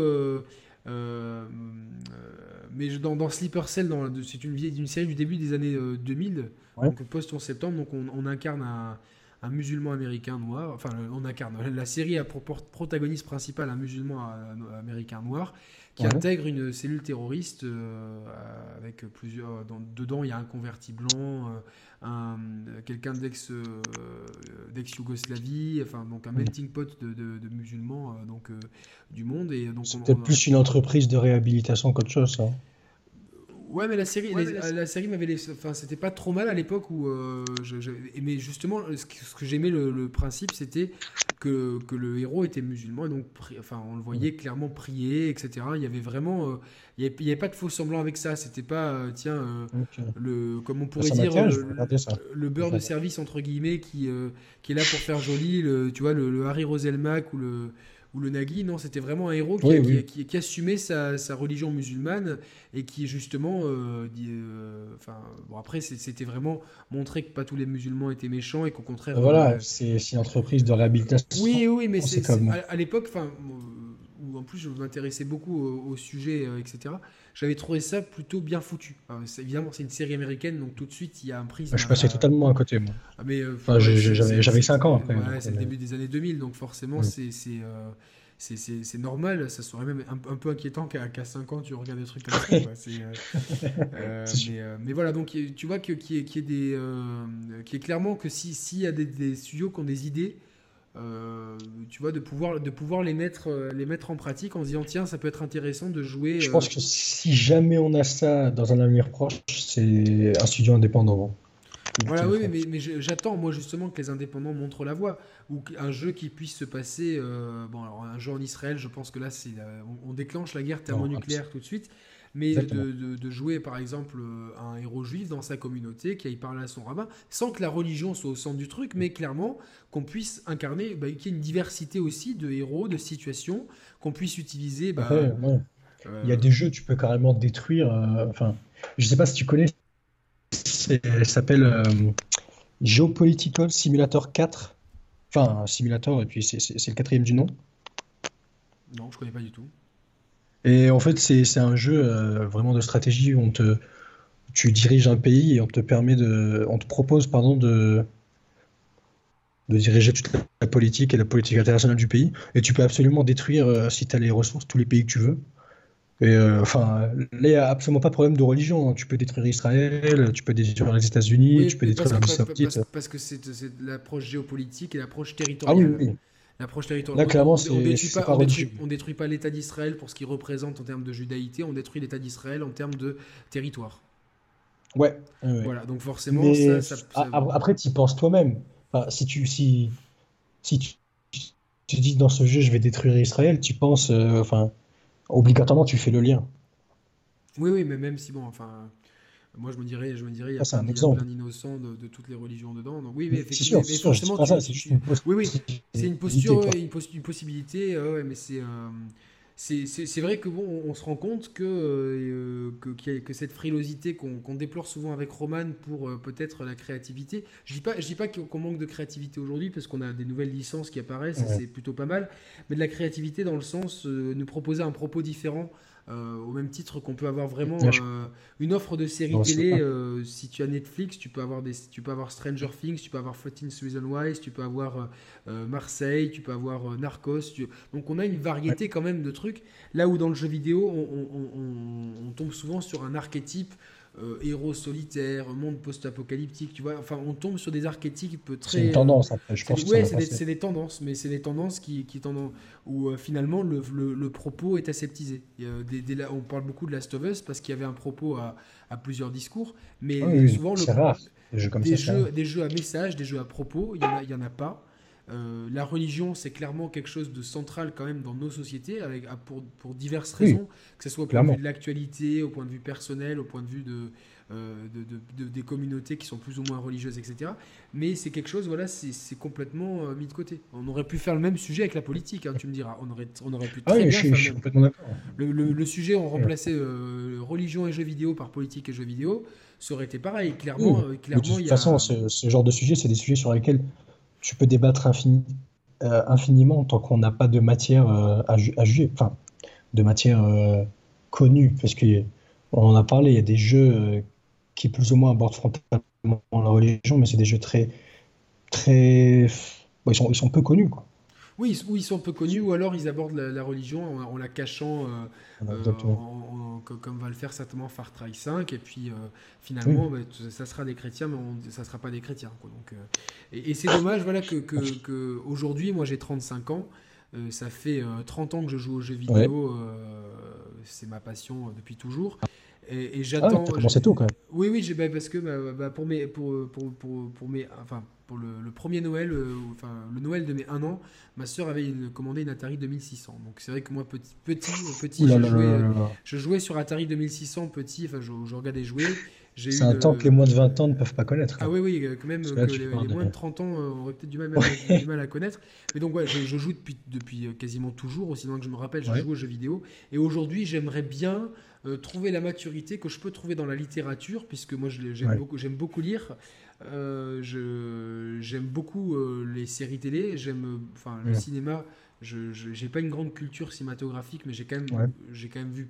Mais dans Sleeper Cell, c'est une série du début des années 2000, donc post-11 septembre, donc on incarne un musulman américain noir, enfin on incarne, la série a pour protagoniste principal un musulman américain noir qui intègre une cellule terroriste avec plusieurs, dedans il y a un converti blanc, quelqu'un d'ex-Yougoslavie, enfin donc un melting pot de musulmans du monde. Et donc c'est peut-être plus une entreprise de réhabilitation qu'autre chose, ça. Ouais, mais la série m'avait laissé... Enfin, c'était pas trop mal à l'époque où... mais justement, ce que j'aimais, le principe, c'était que le héros était musulman. Et donc, on le voyait clairement prier, etc. Il y avait vraiment... il n'y avait pas de faux semblant avec ça. C'était pas, comme on pourrait dire, le beurre de service, entre guillemets, qui est là pour faire joli, tu vois, le Harry Roselmack ou le Nagui. Non, c'était vraiment un héros qui assumait sa religion musulmane et qui justement après c'était vraiment montrer que pas tous les musulmans étaient méchants et qu'au contraire c'est une entreprise de réhabilitation. Mais à l'époque, où en plus je m'intéressais beaucoup au sujet, etc. J'avais trouvé ça plutôt bien foutu. Alors, évidemment, c'est une série américaine, donc tout de suite, il y a un prisme. Je suis passé totalement à côté, moi. Mais, j'avais 5 ans après. Voilà, c'est le début des années 2000, donc forcément, c'est normal. Ça serait même un peu inquiétant qu'à 5 ans, tu regardes des trucs comme ça. Quoi. Mais voilà, donc tu vois qu'il y a clairement que s'il y a des studios qui ont des idées, tu vois, de pouvoir les mettre en pratique en se disant tiens, ça peut être intéressant de jouer. Je pense que si jamais on a ça dans un avenir proche, c'est un studio indépendant. Voilà, mais j'attends, moi, justement, que les indépendants montrent la voie, ou un jeu qui puisse se passer. Un jeu en Israël, je pense que là, on déclenche la guerre thermonucléaire tout de suite. Mais de jouer par exemple un héros juif dans sa communauté qui aille parler à son rabbin, sans que la religion soit au centre du truc, mais clairement qu'on puisse incarner, qu'il y ait une diversité aussi de héros, de situations, qu'on puisse utiliser. Il y a des jeux, tu peux carrément détruire. Je sais pas si tu connais, elle s'appelle Geopolitical Simulator 4. Enfin, Simulator, et puis c'est le quatrième du nom. Non, je connais pas du tout. Et en fait, c'est un jeu vraiment de stratégie où tu diriges un pays et on te propose de diriger toute la politique et la politique internationale du pays. Et tu peux absolument détruire, si tu as les ressources, tous les pays que tu veux. Et là, il n'y a absolument pas de problème de religion. Tu peux détruire Israël, tu peux détruire les États-Unis, tu peux détruire l'Arabie Saoudite. Parce que c'est l'approche géopolitique et l'approche territoriale. Ah oui. L'approche territoriale. Là, clairement, on ne détruit pas l'État d'Israël pour ce qu'il représente en termes de judaïté, on détruit l'État d'Israël en termes de territoire. Ouais. Voilà, donc forcément, mais ça... Après, tu y penses toi-même. Enfin, si tu dis dans ce jeu, je vais détruire Israël, tu penses, enfin, obligatoirement, tu fais le lien. Oui, mais même si, bon, enfin... Moi, je me dirais, il y a plein d'innocents de toutes les religions dedans. Donc, oui, mais effectivement, c'est une posture, une possibilité. Mais c'est vrai que bon, on se rend compte que cette frilosité qu'on déplore souvent avec Roman pour peut-être la créativité. Je dis pas qu'on manque de créativité aujourd'hui parce qu'on a des nouvelles licences qui apparaissent, et c'est plutôt pas mal. Mais de la créativité dans le sens nous proposer un propos différent. Au même titre qu'on peut avoir vraiment une offre de série télé. Si tu as Netflix, tu peux avoir Stranger Things, tu peux avoir 14 Reasons Why, tu peux avoir Marseille, tu peux avoir Narcos. Donc on a une variété quand même de trucs. Là où dans le jeu vidéo, on tombe souvent sur un archétype héros solitaire, monde post-apocalyptique, tu vois. Enfin, on tombe sur des archétypes très. C'est une tendance, en fait. C'est des tendances, mais c'est des tendances où finalement le propos est aseptisé. On parle beaucoup de Last of Us parce qu'il y avait un propos à plusieurs discours, mais souvent c'est rare. Des jeux à message, des jeux à propos, il y en a pas. La religion, c'est clairement quelque chose de central quand même dans nos sociétés, pour diverses raisons, que ce soit au point de vue de l'actualité, au point de vue personnel, au point de vue des communautés qui sont plus ou moins religieuses, etc. Mais c'est quelque chose, voilà, c'est complètement mis de côté. On aurait pu faire le même sujet avec la politique, hein, tu me diras. On aurait pu très bien faire le même. Complètement d'accord. Le sujet, on remplaçait religion et jeux vidéo par politique et jeux vidéo, ça aurait été pareil. Clairement, de toute façon, ce genre de sujet, c'est des sujets sur lesquels tu peux débattre infiniment tant qu'on n'a pas de matière à juger, enfin, de matière connue, parce qu'on en a parlé, il y a des jeux qui plus ou moins abordent frontalement la religion, mais c'est des jeux très... bon, ils sont peu connus, quoi. Oui, ils sont peu connus, ou alors ils abordent la religion en la cachant, comme va le faire certainement Far Cry 5, et puis finalement, ça sera des chrétiens, mais ça ne sera pas des chrétiens, quoi. Donc, et c'est dommage, voilà, que aujourd'hui, moi j'ai 35 ans, ça fait 30 ans que je joue aux jeux vidéo, c'est ma passion depuis toujours. Et j'attends. T'as commencé tôt quand même. Oui, parce que pour le premier Noël, le Noël de mes 1 an, ma sœur avait commandé une Atari 2600. Donc c'est vrai que moi petit, je jouais sur Atari 2600 petit. Enfin, je regardais jouer. C'est un temps que les moins de 20 ans ne peuvent pas connaître. Ah oui, quand même, là, que les moins de 30 ans auraient peut-être du mal à connaître. Mais donc, je joue depuis quasiment toujours, aussi loin que je me rappelle, je joue aux jeux vidéo. Et aujourd'hui, j'aimerais bien trouver la maturité que je peux trouver dans la littérature, puisque moi, j'aime beaucoup lire. J'aime beaucoup les séries télé, le cinéma. Je n'ai pas une grande culture cinématographique, mais j'ai quand même vu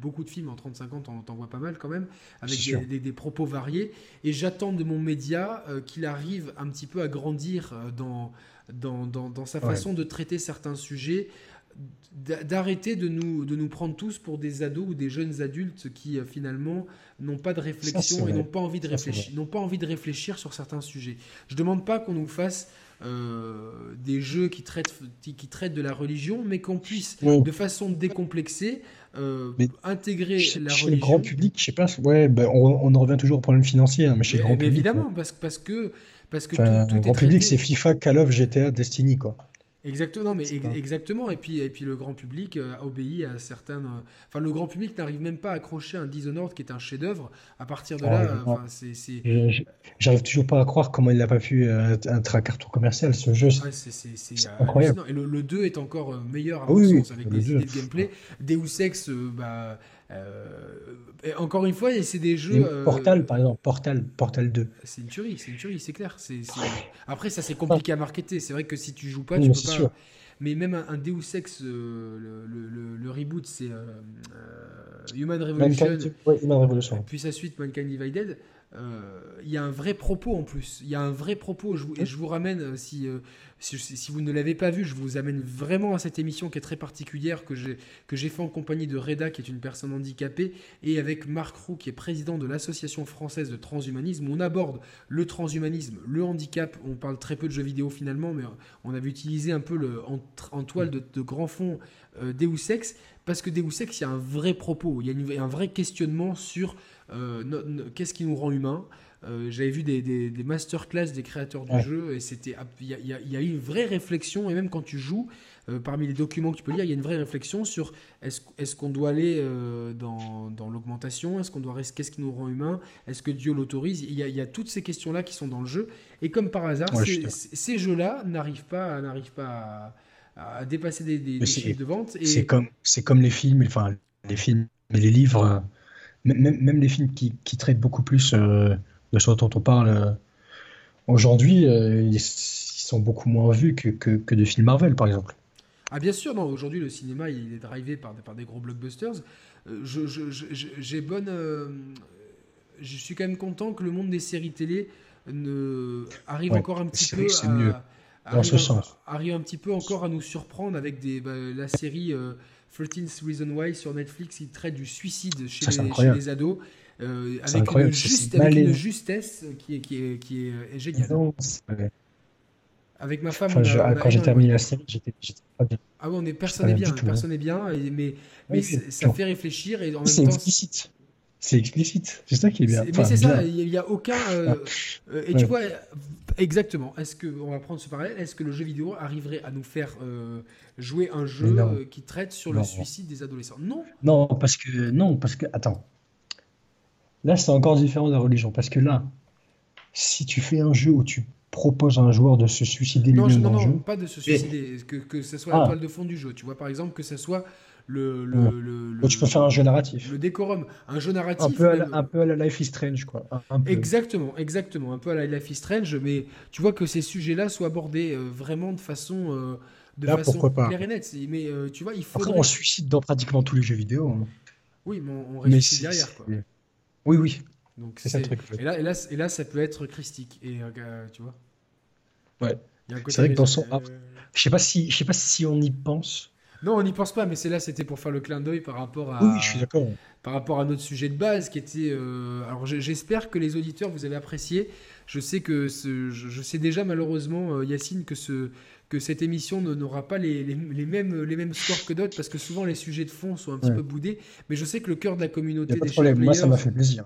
beaucoup de films. En 35 ans, t'en vois pas mal quand même, avec des propos variés. Et j'attends de mon média qu'il arrive un petit peu à grandir dans sa façon de traiter certains sujets, d'arrêter de nous prendre tous pour des ados ou des jeunes adultes qui finalement n'ont pas de réflexion et n'ont pas envie de réfléchir sur certains sujets. Je ne demande pas qu'on nous fasse des jeux qui traitent de la religion, mais qu'on puisse de façon décomplexée intégrer la religion. Chez le grand public, je sais pas. On en revient toujours au problème financier, hein, mais chez le grand public. Évidemment, parce que tout le grand public, c'est FIFA, Call of, GTA, Destiny, quoi. Exactement, exactement. Et puis le grand public obéit à certaines. Enfin, le grand public n'arrive même pas à accrocher un Dishonored qui est un chef-d'œuvre. À partir de là, c'est. J'arrive toujours pas à croire comment il n'a pas pu être un carton commercial, ce jeu. C'est incroyable. Et le 2 est encore meilleur à mon sens, avec des idées de gameplay. Deus Ex, encore une fois, c'est des jeux. Portal, par exemple, Portal 2. C'est une tuerie, c'est clair. Après, ça c'est compliqué à marketer. C'est vrai que si tu joues pas, tu peux pas. Sûr. Mais même un Deus Ex, le reboot, c'est Human Revolution. Human Revolution. Puis sa suite, Mankind Divided. Il y a un vrai propos en plus. Je vous ramène, si vous ne l'avez pas vu, je vous amène vraiment à cette émission qui est très particulière, que j'ai fait en compagnie de Reda, qui est une personne handicapée, et avec Marc Roux, qui est président de l'Association française de transhumanisme. On aborde le transhumanisme, le handicap. On parle très peu de jeux vidéo finalement, mais on avait utilisé un peu en toile de grand fond Deus Ex, parce que Deus Ex, il y a un vrai propos, il y a un vrai questionnement sur qu'est-ce qui nous rend humains. J'avais vu des masterclass des créateurs du jeu, et il y a une vraie réflexion, et même quand tu joues, parmi les documents que tu peux lire, il y a une vraie réflexion sur est-ce qu'on doit aller dans l'augmentation, qu'est-ce qui nous rend humains, est-ce que Dieu l'autorise, il y a toutes ces questions-là qui sont dans le jeu, et comme par hasard, ces jeux-là n'arrivent pas à dépasser des chiffres de vente. Et... C'est comme les films, enfin les films, mais les livres, même les films qui traitent beaucoup plus... de ce dont on parle aujourd'hui, ils sont beaucoup moins vus que des films Marvel, par exemple. Ah bien sûr, non, aujourd'hui le cinéma il est drivé par des gros blockbusters. Je suis quand même content que le monde des séries télé arrive encore un petit peu à nous surprendre avec la série 13th Reason Why sur Netflix. Il traite du suicide chez les ados. Avec une justesse qui est géniale. Non, avec ma femme, quand j'ai terminé la série, j'étais pas bien. Ah ouais, personne n'est bien, mais ça fait réfléchir, et en même temps explicite. C'est explicite, c'est ça qui est bien. Mais c'est ça, il n'y a aucun. Tu vois, exactement. On va prendre ce parallèle. Est-ce que le jeu vidéo arriverait à nous faire jouer un jeu qui traite sur le suicide des adolescents ? Non. Non, parce que attends. Là, c'est encore différent de la religion, parce que là, si tu fais un jeu où tu proposes à un joueur de se suicider lui-même dans le jeu... Non, pas de se suicider, que ce soit la toile de fond du jeu. Tu vois, par exemple, que ce soit le tu peux faire un jeu narratif. Le décorum, un jeu narratif... Un peu à la Life is Strange, quoi. Exactement, un peu à la Life is Strange, mais tu vois que ces sujets-là soient abordés vraiment de façon... pourquoi pas. Claire et nette. Mais, tu vois, Après, on suicide dans pratiquement tous les jeux vidéo. Hein. Oui, mais on réfléchit derrière, quoi. Oui. Donc c'est ça le truc. Et là, ça peut être christique. Et tu vois. Ouais. C'est vrai que dans son. Je sais pas si on y pense. Non, on n'y pense pas. Mais c'était pour faire le clin d'œil par rapport à. Oui, je suis d'accord. Par rapport à notre sujet de base, qui était. Alors, j'espère que les auditeurs vous avez apprécié. Je sais que je sais déjà malheureusement, Yacine, que cette émission n'aura pas les mêmes scores que d'autres, parce que souvent les sujets de fond sont un petit peu boudés, mais je sais que le cœur de la communauté des chers players... Moi, ça m'a fait plaisir.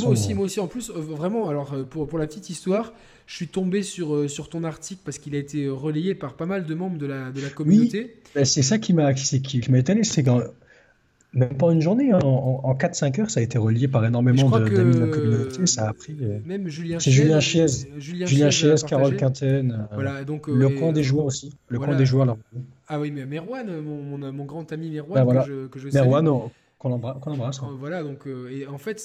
Moi aussi. En plus, vraiment, alors pour la petite histoire, je suis tombé sur ton article parce qu'il a été relayé par pas mal de membres de la communauté. Oui, c'est ça qui m'a étonné, c'est quand... Même pas une journée, hein. En 4-5 heures, ça a été relié par énormément d'amis de la communauté. Ça a pris. Même Julien Chiez, Carole Quinten, voilà, le camp des joueurs aussi. Camp des joueurs, là. Ah oui, mais Merwan, mon grand ami Merwan, que je salue. Merwan, qu'on embrasse. Voilà, donc, et en fait,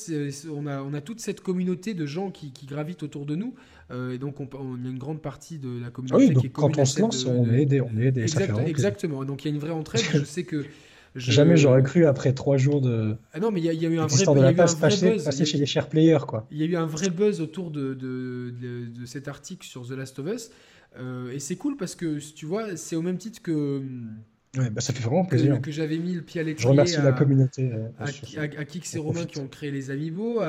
on a toute cette communauté de gens qui gravitent autour de nous. Et donc, on a une grande partie de la communauté qui est commune. Quand on se lance, on est aidé. Exactement. Donc, il y a une vraie entraide. Je sais que. Jamais j'aurais cru après 3 jours de. Ah non, mais il y a eu un vrai buzz. Passé chez les chers players, quoi. Il y a eu un vrai buzz autour de cet article sur The Last of Us, et c'est cool parce que tu vois, c'est au même titre que. Ouais, ça fait vraiment plaisir. Que j'avais mis le pied à l'étrier. Je remercie la communauté. À Kix et Romain qui ont créé les Amiibo. On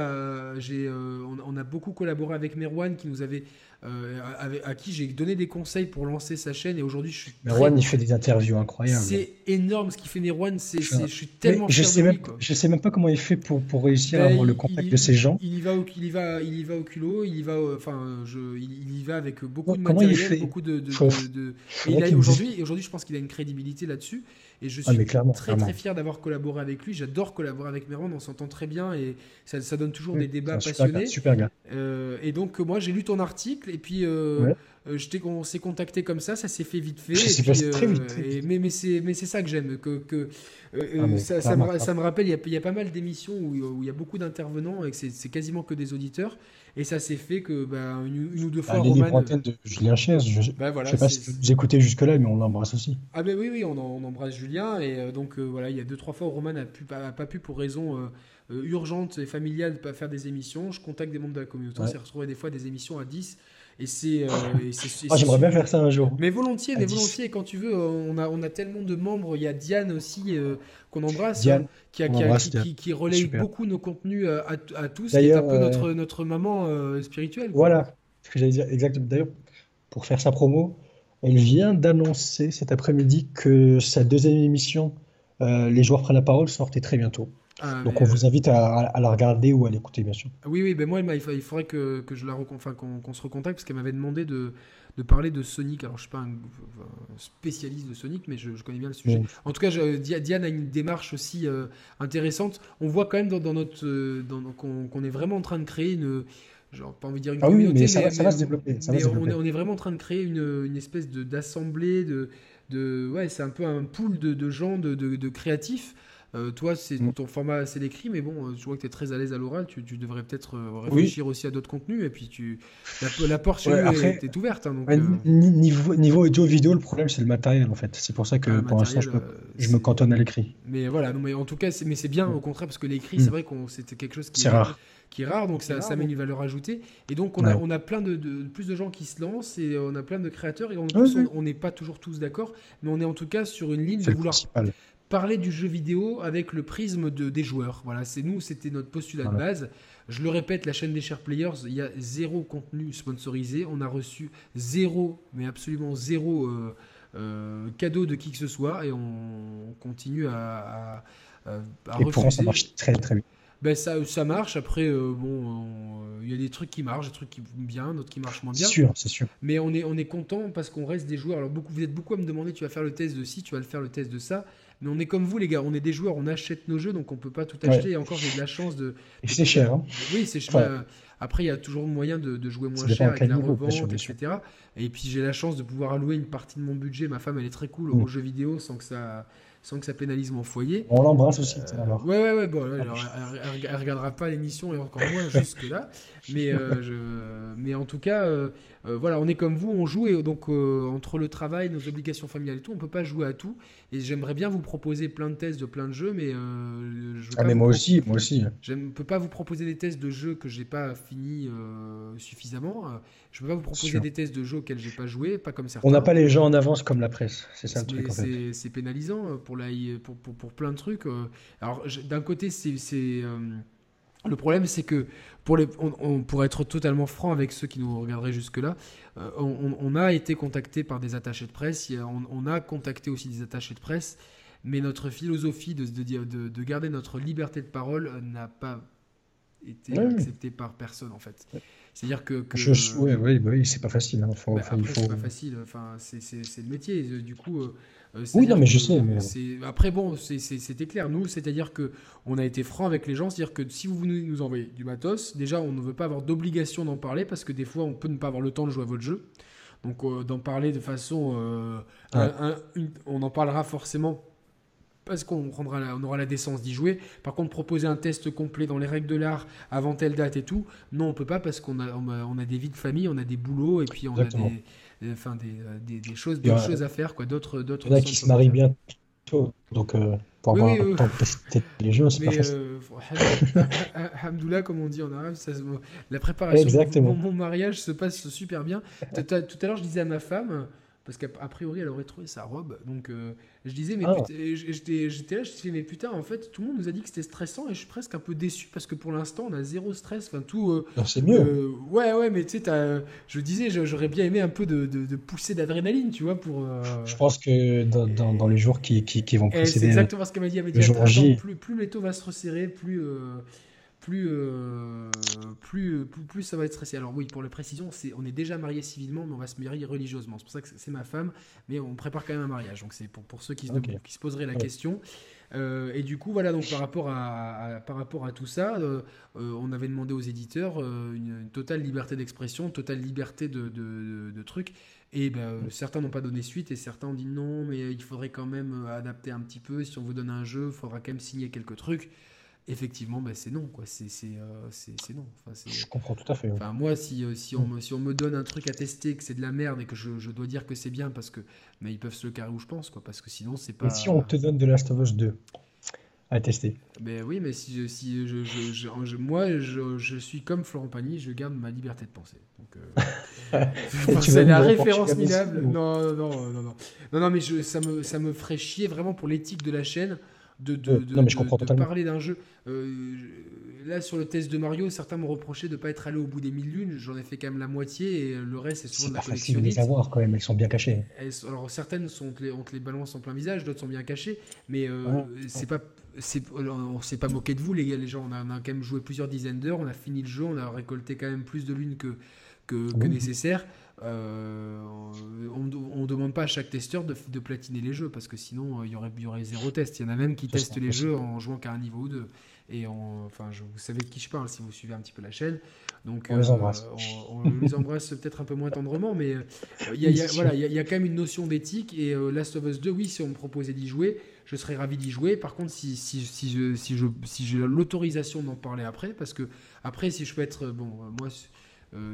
a beaucoup collaboré avec Merwan qui nous avait. À qui j'ai donné des conseils pour lancer sa chaîne, et aujourd'hui je suis Merwan, il fait des interviews incroyables. C'est énorme ce qu'il fait, Merwan. Je suis tellement fier de lui, quoi. Je sais même pas comment il fait pour réussir à avoir le contact de ces gens. Il y va au culot, il y va avec beaucoup de matériel, beaucoup de... Aujourd'hui, je pense qu'il a une crédibilité là-dessus, et je suis très fier d'avoir collaboré avec lui. J'adore collaborer avec Merwan, on s'entend très bien, et ça donne toujours des débats passionnés. Super gars. Et donc moi j'ai lu ton article. Et puis, on s'est contacté comme ça s'est fait vite fait. Mais c'est ça que j'aime. Ça me rappelle, il y a pas mal d'émissions où il y a beaucoup d'intervenants et que c'est quasiment que des auditeurs. Et ça s'est fait que une ou deux fois, Roman... Les quarantaines de Julien Chiez, je sais pas si vous écoutez jusque-là, mais on l'embrasse aussi. Ah ben oui, on embrasse Julien. Et donc, voilà, il y a 2-3 fois où Roman n'a pas pu pour raison... urgente et familiale, pas faire des émissions. Je contacte des membres de la communauté, on s'est retrouvé des fois des émissions à 10, et c'est j'aimerais bien faire ça un jour, mais volontiers. Quand tu veux, on a tellement de membres. Il y a Diane aussi, qu'on embrasse, qui relaye beaucoup nos contenus à tous. D'ailleurs, qui est un peu notre maman spirituelle, quoi. Voilà ce que j'allais dire, exactement. D'ailleurs, pour faire sa promo, elle vient d'annoncer cet après-midi que sa deuxième émission, Les joueurs prennent la parole, sortait très bientôt. Donc on vous invite à la regarder ou à l'écouter, bien sûr. Oui, ben moi il faudrait que je la qu'on se recontacte, parce qu'elle m'avait demandé de parler de Sonic. Alors je suis pas un spécialiste de Sonic, mais je connais bien le sujet. Bon. En tout cas, Diane a une démarche aussi intéressante. On voit quand même dans notre qu'on est vraiment en train de créer une, genre pas envie de dire une communauté, mais ça va se développer. On est vraiment en train de créer une espèce d'assemblée c'est un peu un pool de gens de créatifs. Toi, c'est ton format, c'est l'écrit, mais bon, je vois que tu es très à l'aise à l'oral, tu devrais peut-être réfléchir aussi à d'autres contenus, et puis la porte chez nous est ouverte. Hein, donc, niveau audio-vidéo, le problème, c'est le matériel, en fait. C'est pour ça que pour l'instant, je me cantonne à l'écrit. Mais voilà, mais en tout cas, c'est bien, au contraire, parce que l'écrit, c'est vrai que c'est quelque chose qui est rare, donc ça amène une valeur ajoutée. Et donc, on a plein plus de gens qui se lancent, et on a plein de créateurs, et on n'est pas toujours tous d'accord, mais on est en tout cas sur une ligne de vouloir... parler du jeu vidéo avec le prisme des joueurs. Voilà, c'était notre postulat de base. Je le répète, la chaîne des Chers Players, il y a 0 contenu sponsorisé. On a reçu 0, mais absolument 0 cadeau de qui que ce soit, et on continue à refuser. Pour moi, ça marche très très bien. Ben ça marche. Après, il y a des trucs qui marchent, des trucs qui vont bien, d'autres qui marchent moins bien. C'est sûr. Mais on est content parce qu'on reste des joueurs. Alors vous êtes beaucoup à me demander, tu vas faire le test de ci, tu vas le faire le test de ça. Mais on est comme vous, les gars, on est des joueurs, on achète nos jeux, donc on peut pas tout acheter. Et encore, j'ai de la chance de. Et c'est cher. Hein. Oui, c'est cher. Enfin, après, il y a toujours moyen de jouer moins cher avec la revente, etc. Et puis, j'ai la chance de pouvoir allouer une partie de mon budget. Ma femme, elle est très cool aux jeux vidéo sans que ça pénalise mon foyer. On l'embrasse aussi. Alors. Ouais. Bon, alors, elle regardera pas l'émission et encore moins jusque là. Mais en tout cas, voilà, on est comme vous, on joue, et donc entre le travail, nos obligations familiales et tout, on peut pas jouer à tout. Et j'aimerais bien vous proposer plein de tests de plein de jeux, mais moi aussi. Je ne peux pas vous proposer des tests de jeux que j'ai pas fini suffisamment. Je peux pas vous proposer des tests de jeux auxquels j'ai pas joué, pas comme certains. On n'a pas les gens en avance comme la presse, c'est ça le truc. En fait. C'est pénalisant pour plein de trucs. Alors d'un côté, c'est le problème, c'est que pour être totalement franc avec ceux qui nous regarderaient jusque-là, on a été contacté par des attachés de presse, on a contacté aussi des attachés de presse, mais notre philosophie de garder notre liberté de parole n'a pas été acceptée par personne, en fait. C'est-à-dire que oui, c'est pas facile. Hein. C'est pas facile. Enfin, c'est le métier. Du coup, je sais. Mais... Après, c'était clair. Nous, c'est-à-dire que on a été franc avec les gens. C'est-à-dire que si vous nous envoyez du matos, déjà, on ne veut pas avoir d'obligation d'en parler parce que des fois, on peut ne pas avoir le temps de jouer à votre jeu. Donc, d'en parler de façon, on en parlera forcément. Parce qu'on aura la décence d'y jouer. Par contre, proposer un test complet dans les règles de l'art avant telle date et tout, non, on peut pas parce qu'on a des vies de famille, on a des boulots et puis on a des choses, choses à faire, quoi. D'autres. Il y en a qui se marient bientôt, donc pour avoir le temps de tester les jeux, c'est pas facile. Hamdoullah, comme on dit en arabe, la préparation de mon mariage se passe super bien. Tout à l'heure, je disais à ma femme. Parce qu'a priori, elle aurait trouvé sa robe. Donc, je disais, mais j'étais là, je me disais, mais putain, en fait, tout le monde nous a dit que c'était stressant et je suis presque un peu déçu parce que pour l'instant, on a 0 stress. Enfin, tout. Non, c'est mieux. Ouais, mais tu sais, je disais, j'aurais bien aimé un peu de pousser d'adrénaline, tu vois, pour. Je pense que dans les jours qui vont précéder. C'est exactement ce qu'elle m'a dit. Elle m'a dit, attends, plus l'étau va se resserrer, plus ça va être stressé. Alors oui, pour la précision, on est déjà mariés civilement, mais on va se marier religieusement. C'est pour ça que c'est ma femme, mais on prépare quand même un mariage. Donc c'est pour ceux qui se poseraient la question. Et du coup, voilà, donc par rapport à tout ça, on avait demandé aux éditeurs une totale liberté d'expression, totale liberté de trucs. Et certains n'ont pas donné suite et certains ont dit non, mais il faudrait quand même adapter un petit peu. Si on vous donne un jeu, il faudra quand même signer quelques trucs. Effectivement, c'est non, quoi. C'est non. Enfin, je comprends tout à fait. Oui. Enfin, moi, si on me donne un truc à tester, que c'est de la merde et que je dois dire que c'est bien, parce que mais ils peuvent se le carrer où je pense, quoi. Parce que sinon, c'est pas. Et si on te donne The Last of Us 2 à tester. Ben oui, mais si je suis comme Florent Pagny, je garde ma liberté de penser. Donc, c'est la référence minable. Non, mais ça me ferait chier vraiment pour l'éthique de la chaîne. De parler d'un jeu là sur le test de Mario, certains m'ont reproché de ne pas être allé au bout des 1000 lunes. J'en ai fait quand même la moitié et le reste c'est souvent de la collectionnite. C'est pas facile de les avoir quand même, elles sont bien cachées. Alors certaines on te les balance en plein visage, d'autres sont bien cachées, mais c'est pas on ne s'est pas moqué de vous, les gens. On a quand même joué plusieurs dizaines d'heures, on a fini le jeu, on a récolté quand même plus de lunes que nécessaire. On ne demande pas à chaque testeur de platiner les jeux, parce que sinon il y aurait zéro test. Il y en a même qui testent les jeux en jouant qu'à un niveau ou deux. Et vous savez de qui je parle si vous suivez un petit peu la chaîne. Donc, on les embrasse. On les embrasse peut-être un peu moins tendrement, mais il y a quand même une notion d'éthique. Et Last of Us 2, oui, si on me proposait d'y jouer, je serais ravi d'y jouer. Par contre, si j'ai l'autorisation d'en parler après, parce que après, si je peux être... Bon, moi...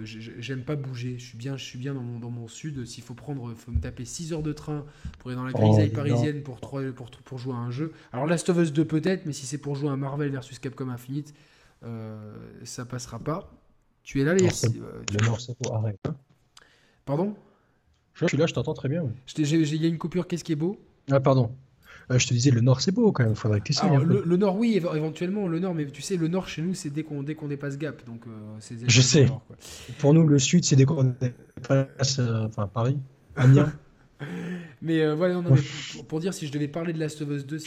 j'aime pas bouger, je suis bien dans mon sud. S'il faut me taper 6 heures de train pour aller dans la grisaille parisienne pour jouer à un jeu, alors Last of Us 2 peut-être, mais si c'est pour jouer à Marvel vs Capcom Infinite, ça passera pas. Tu es là, les... Arrête. Pardon ? Je suis là, je t'entends très bien. Il y a une coupure, qu'est-ce qui est beau ? Ah pardon. Je te disais, le Nord, c'est beau quand même. Faudrait que tu essayes. Le Nord, oui, éventuellement, le Nord, mais tu sais, le Nord chez nous, c'est dès qu'on dépasse Gap. Donc, c'est je sais. Nord, quoi. Pour nous, le Sud, c'est dès qu'on dépasse Paris, Amiens. Mais voilà, pour dire, si je devais parler de Last of Us 2,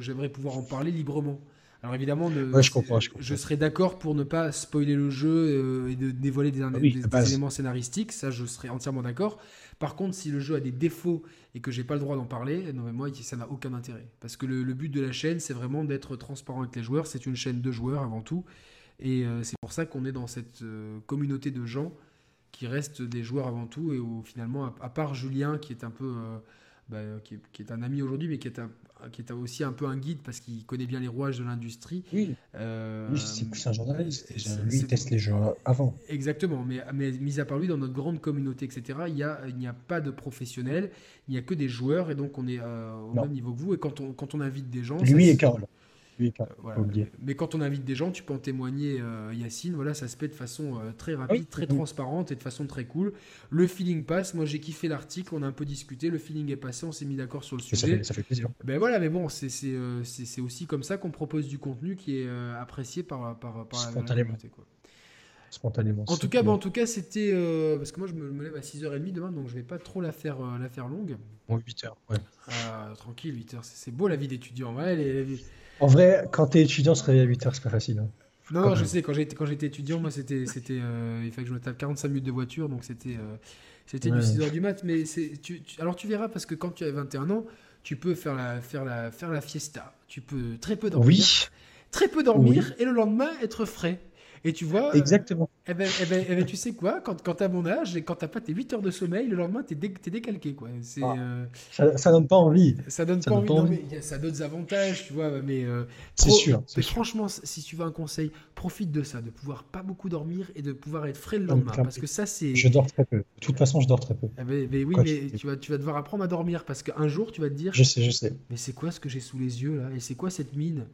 j'aimerais pouvoir en parler librement. Alors évidemment, je comprends. Je serais d'accord pour ne pas spoiler le jeu et de dévoiler des éléments scénaristiques, ça je serais entièrement d'accord. Par contre, si le jeu a des défauts et que j'ai pas le droit d'en parler, non mais moi ça n'a aucun intérêt. Parce que le but de la chaîne, c'est vraiment d'être transparent avec les joueurs, c'est une chaîne de joueurs avant tout, et c'est pour ça qu'on est dans cette communauté de gens qui restent des joueurs avant tout, et où, finalement, à part Julien qui est un peu... qui est un ami aujourd'hui, mais qui est aussi un peu un guide parce qu'il connaît bien les rouages de l'industrie. Oui, lui, c'est plus un journaliste. Lui, il teste les jeux avant. Exactement, mais mis à part lui, dans notre grande communauté, etc., il n'y a pas de professionnels, il n'y a que des joueurs, et donc on est au même niveau que vous. Et quand on invite des gens... Lui et Carole. Voilà. Mais quand on invite des gens, tu peux en témoigner, Yacine, voilà, ça se fait de façon très rapide, très transparente et de façon très cool. Le feeling passe, moi j'ai kiffé l'article, on a un peu discuté, le feeling est passé, on s'est mis d'accord sur le sujet. Ça fait plaisir. Ben voilà, mais bon, c'est aussi comme ça qu'on propose du contenu qui est apprécié par spontanément. La communauté, quoi. Spontanément. En tout cas, c'était... parce que moi, je me lève à 6h30 demain, donc je ne vais pas trop la faire longue. Bon, 8h, ouais. Tranquille, 8h, c'est beau la vie d'étudiant. Ouais, en vrai, quand t'es étudiant, se réveiller à 8h, c'est pas facile. Hein. Non, je sais, quand j'étais étudiant, moi, il fallait que je me tape 45 minutes de voiture, donc c'était du 6h du mat. Mais alors tu verras, parce que quand tu as 21 ans, tu peux faire la fiesta. Tu peux très peu dormir. Oui. Très peu dormir, oui. Et le lendemain, être frais. Et tu vois... Exactement. Eh ben, tu sais quoi, quand t'as mon âge et quand t'as pas tes 8 heures de sommeil, le lendemain, t'es décalqué, quoi. Ça donne pas envie. Ça donne pas envie. Non, mais ça a d'autres avantages, tu vois. Mais, c'est sûr. Franchement, si tu veux un conseil, profite de ça, de pouvoir pas beaucoup dormir et de pouvoir être frais le lendemain. Parce que ça, c'est... Je dors très peu. De toute façon, je dors très peu. Tu vas devoir apprendre à dormir, parce qu'un jour, tu vas te dire... Je sais. Mais c'est quoi ce que j'ai sous les yeux, là? Et c'est quoi cette mine?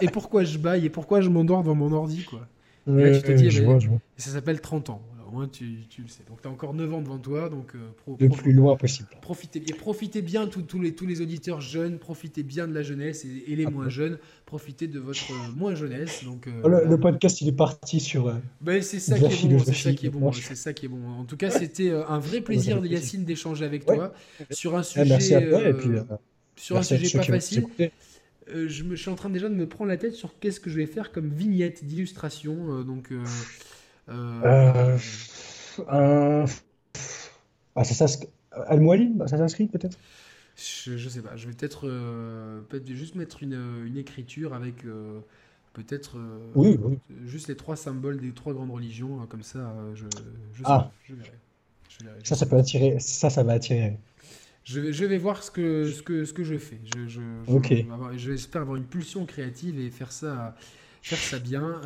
Et pourquoi je baille et pourquoi je m'endors dans mon ordi, quoi. Et là, tu te dis, ça s'appelle 30 ans. Alors, au moins, tu le sais. Donc, tu as encore 9 ans devant toi. Donc, le plus loin possible. Profitez bien, tous les auditeurs jeunes, profitez bien de la jeunesse et les moins jeunes, profitez de votre moins jeunesse. Donc, le podcast, il est parti sur... C'est ça qui est bon. En tout cas, c'était un vrai plaisir, Yacine, d'échanger avec toi sur un sujet... Merci à toi, et puis, sur un sujet pas facile. Je suis en train déjà de me prendre la tête sur qu'est-ce que je vais faire comme vignette d'illustration. Al Mualim, Assassin's Creed peut-être. Je sais pas. Je vais peut-être juste mettre une écriture avec peut-être oui. Juste les trois symboles des trois grandes religions, comme ça. Je verrai. Ça peut attirer. Ça va attirer. Je vais voir ce que je fais. J'espère avoir une pulsion créative et faire ça bien.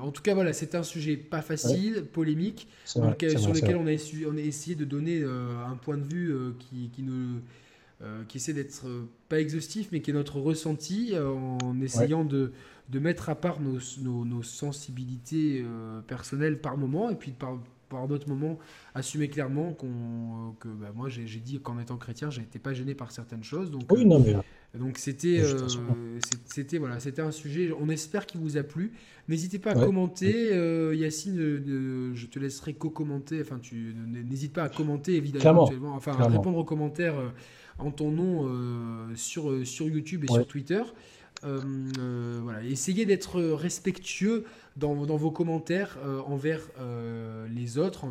En tout cas, voilà, c'est un sujet pas facile, polémique, sur lequel on a essayé de donner un point de vue qui essaie d'être pas exhaustif, mais qui est notre ressenti, en essayant de mettre à part nos sensibilités personnelles par moment, et puis par d'autres moments, assumer clairement que moi j'ai dit qu'en étant chrétien, j'ai été pas gêné par certaines choses. Donc, Donc c'était voilà, c'était un sujet, on espère qu'il vous a plu. N'hésitez pas à commenter, Yacine, je te laisserai co-commenter, enfin tu n'hésites pas à commenter évidemment, enfin à répondre aux commentaires en ton nom sur YouTube et sur Twitter. Voilà. Essayez d'être respectueux dans vos commentaires envers les autres,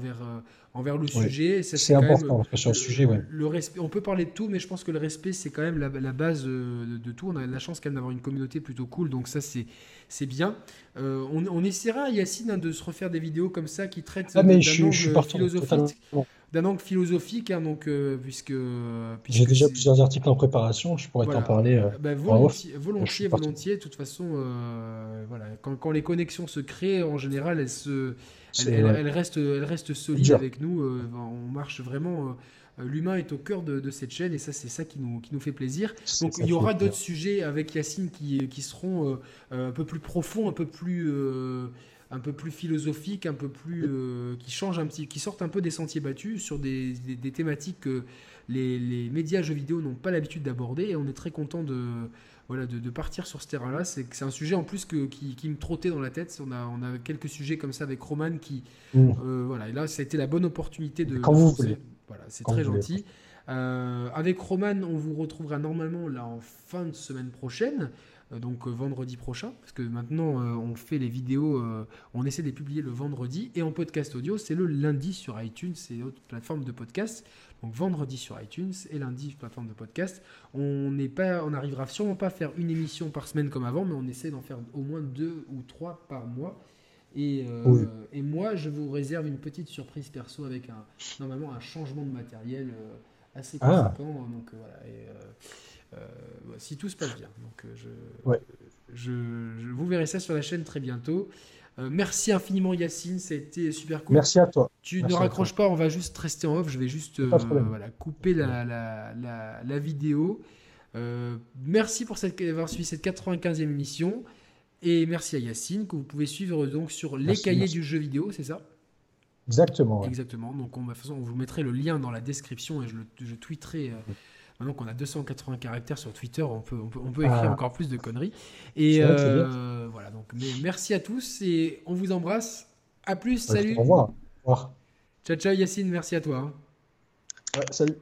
envers le sujet. Ça, c'est important sur le sujet. Le respect, on peut parler de tout, mais je pense que le respect, c'est quand même la base de tout. On a la chance quand même d'avoir une communauté plutôt cool, donc ça, c'est bien. On essaiera, Yacine, de se refaire des vidéos comme ça qui traitent d'un angle philosophique, hein, donc, puisque j'ai déjà plusieurs articles en préparation, je pourrais t'en parler. Volontiers. De toute façon, voilà, quand les connexions se créent, en général, elles restent solides avec nous. On marche vraiment. L'humain est au cœur de cette chaîne, et ça, c'est ça qui nous fait plaisir. Donc, il y aura d'autres sujets avec Yacine qui seront un peu plus profonds, un peu plus philosophique, un peu plus qui sortent un peu des sentiers battus sur des thématiques que les médias jeux vidéo n'ont pas l'habitude d'aborder, et on est très content de partir sur ce terrain-là. C'est un sujet en plus qui me trottait dans la tête. On a quelques sujets comme ça avec Roman et là ça a été la bonne opportunité de c'est très gentil. Avec Roman, on vous retrouvera normalement là en fin de semaine prochaine. Donc vendredi prochain, parce que maintenant on fait les vidéos, on essaie de les publier le vendredi, et en podcast audio c'est le lundi sur iTunes, c'est notre plateforme de podcast. Donc vendredi sur iTunes et lundi plateforme de podcast. On n'arrivera sûrement pas à faire une émission par semaine comme avant, mais on essaie d'en faire au moins 2 ou 3 par mois. Et moi je vous réserve une petite surprise perso avec normalement un changement de matériel assez conséquent. Donc voilà. Si tout se passe bien, donc je vous verrai ça sur la chaîne très bientôt. Merci infiniment, Yacine, ça a été super cool. Merci à toi. Ne raccroche pas, on va juste rester en off. Je vais juste couper la vidéo. Merci pour avoir suivi cette 95e émission, et merci à Yacine, que vous pouvez suivre donc sur Les Cahiers du jeu vidéo, c'est ça? Exactement. Exactement. Donc de toute façon, on vous mettrait le lien dans la description, et je tweeterai. Maintenant qu'on a 280 caractères sur Twitter, on peut écrire encore plus de conneries. Et voilà, donc merci à tous, et on vous embrasse. À plus, salut. Au revoir. Ciao, Yacine, merci à toi. Ouais, salut.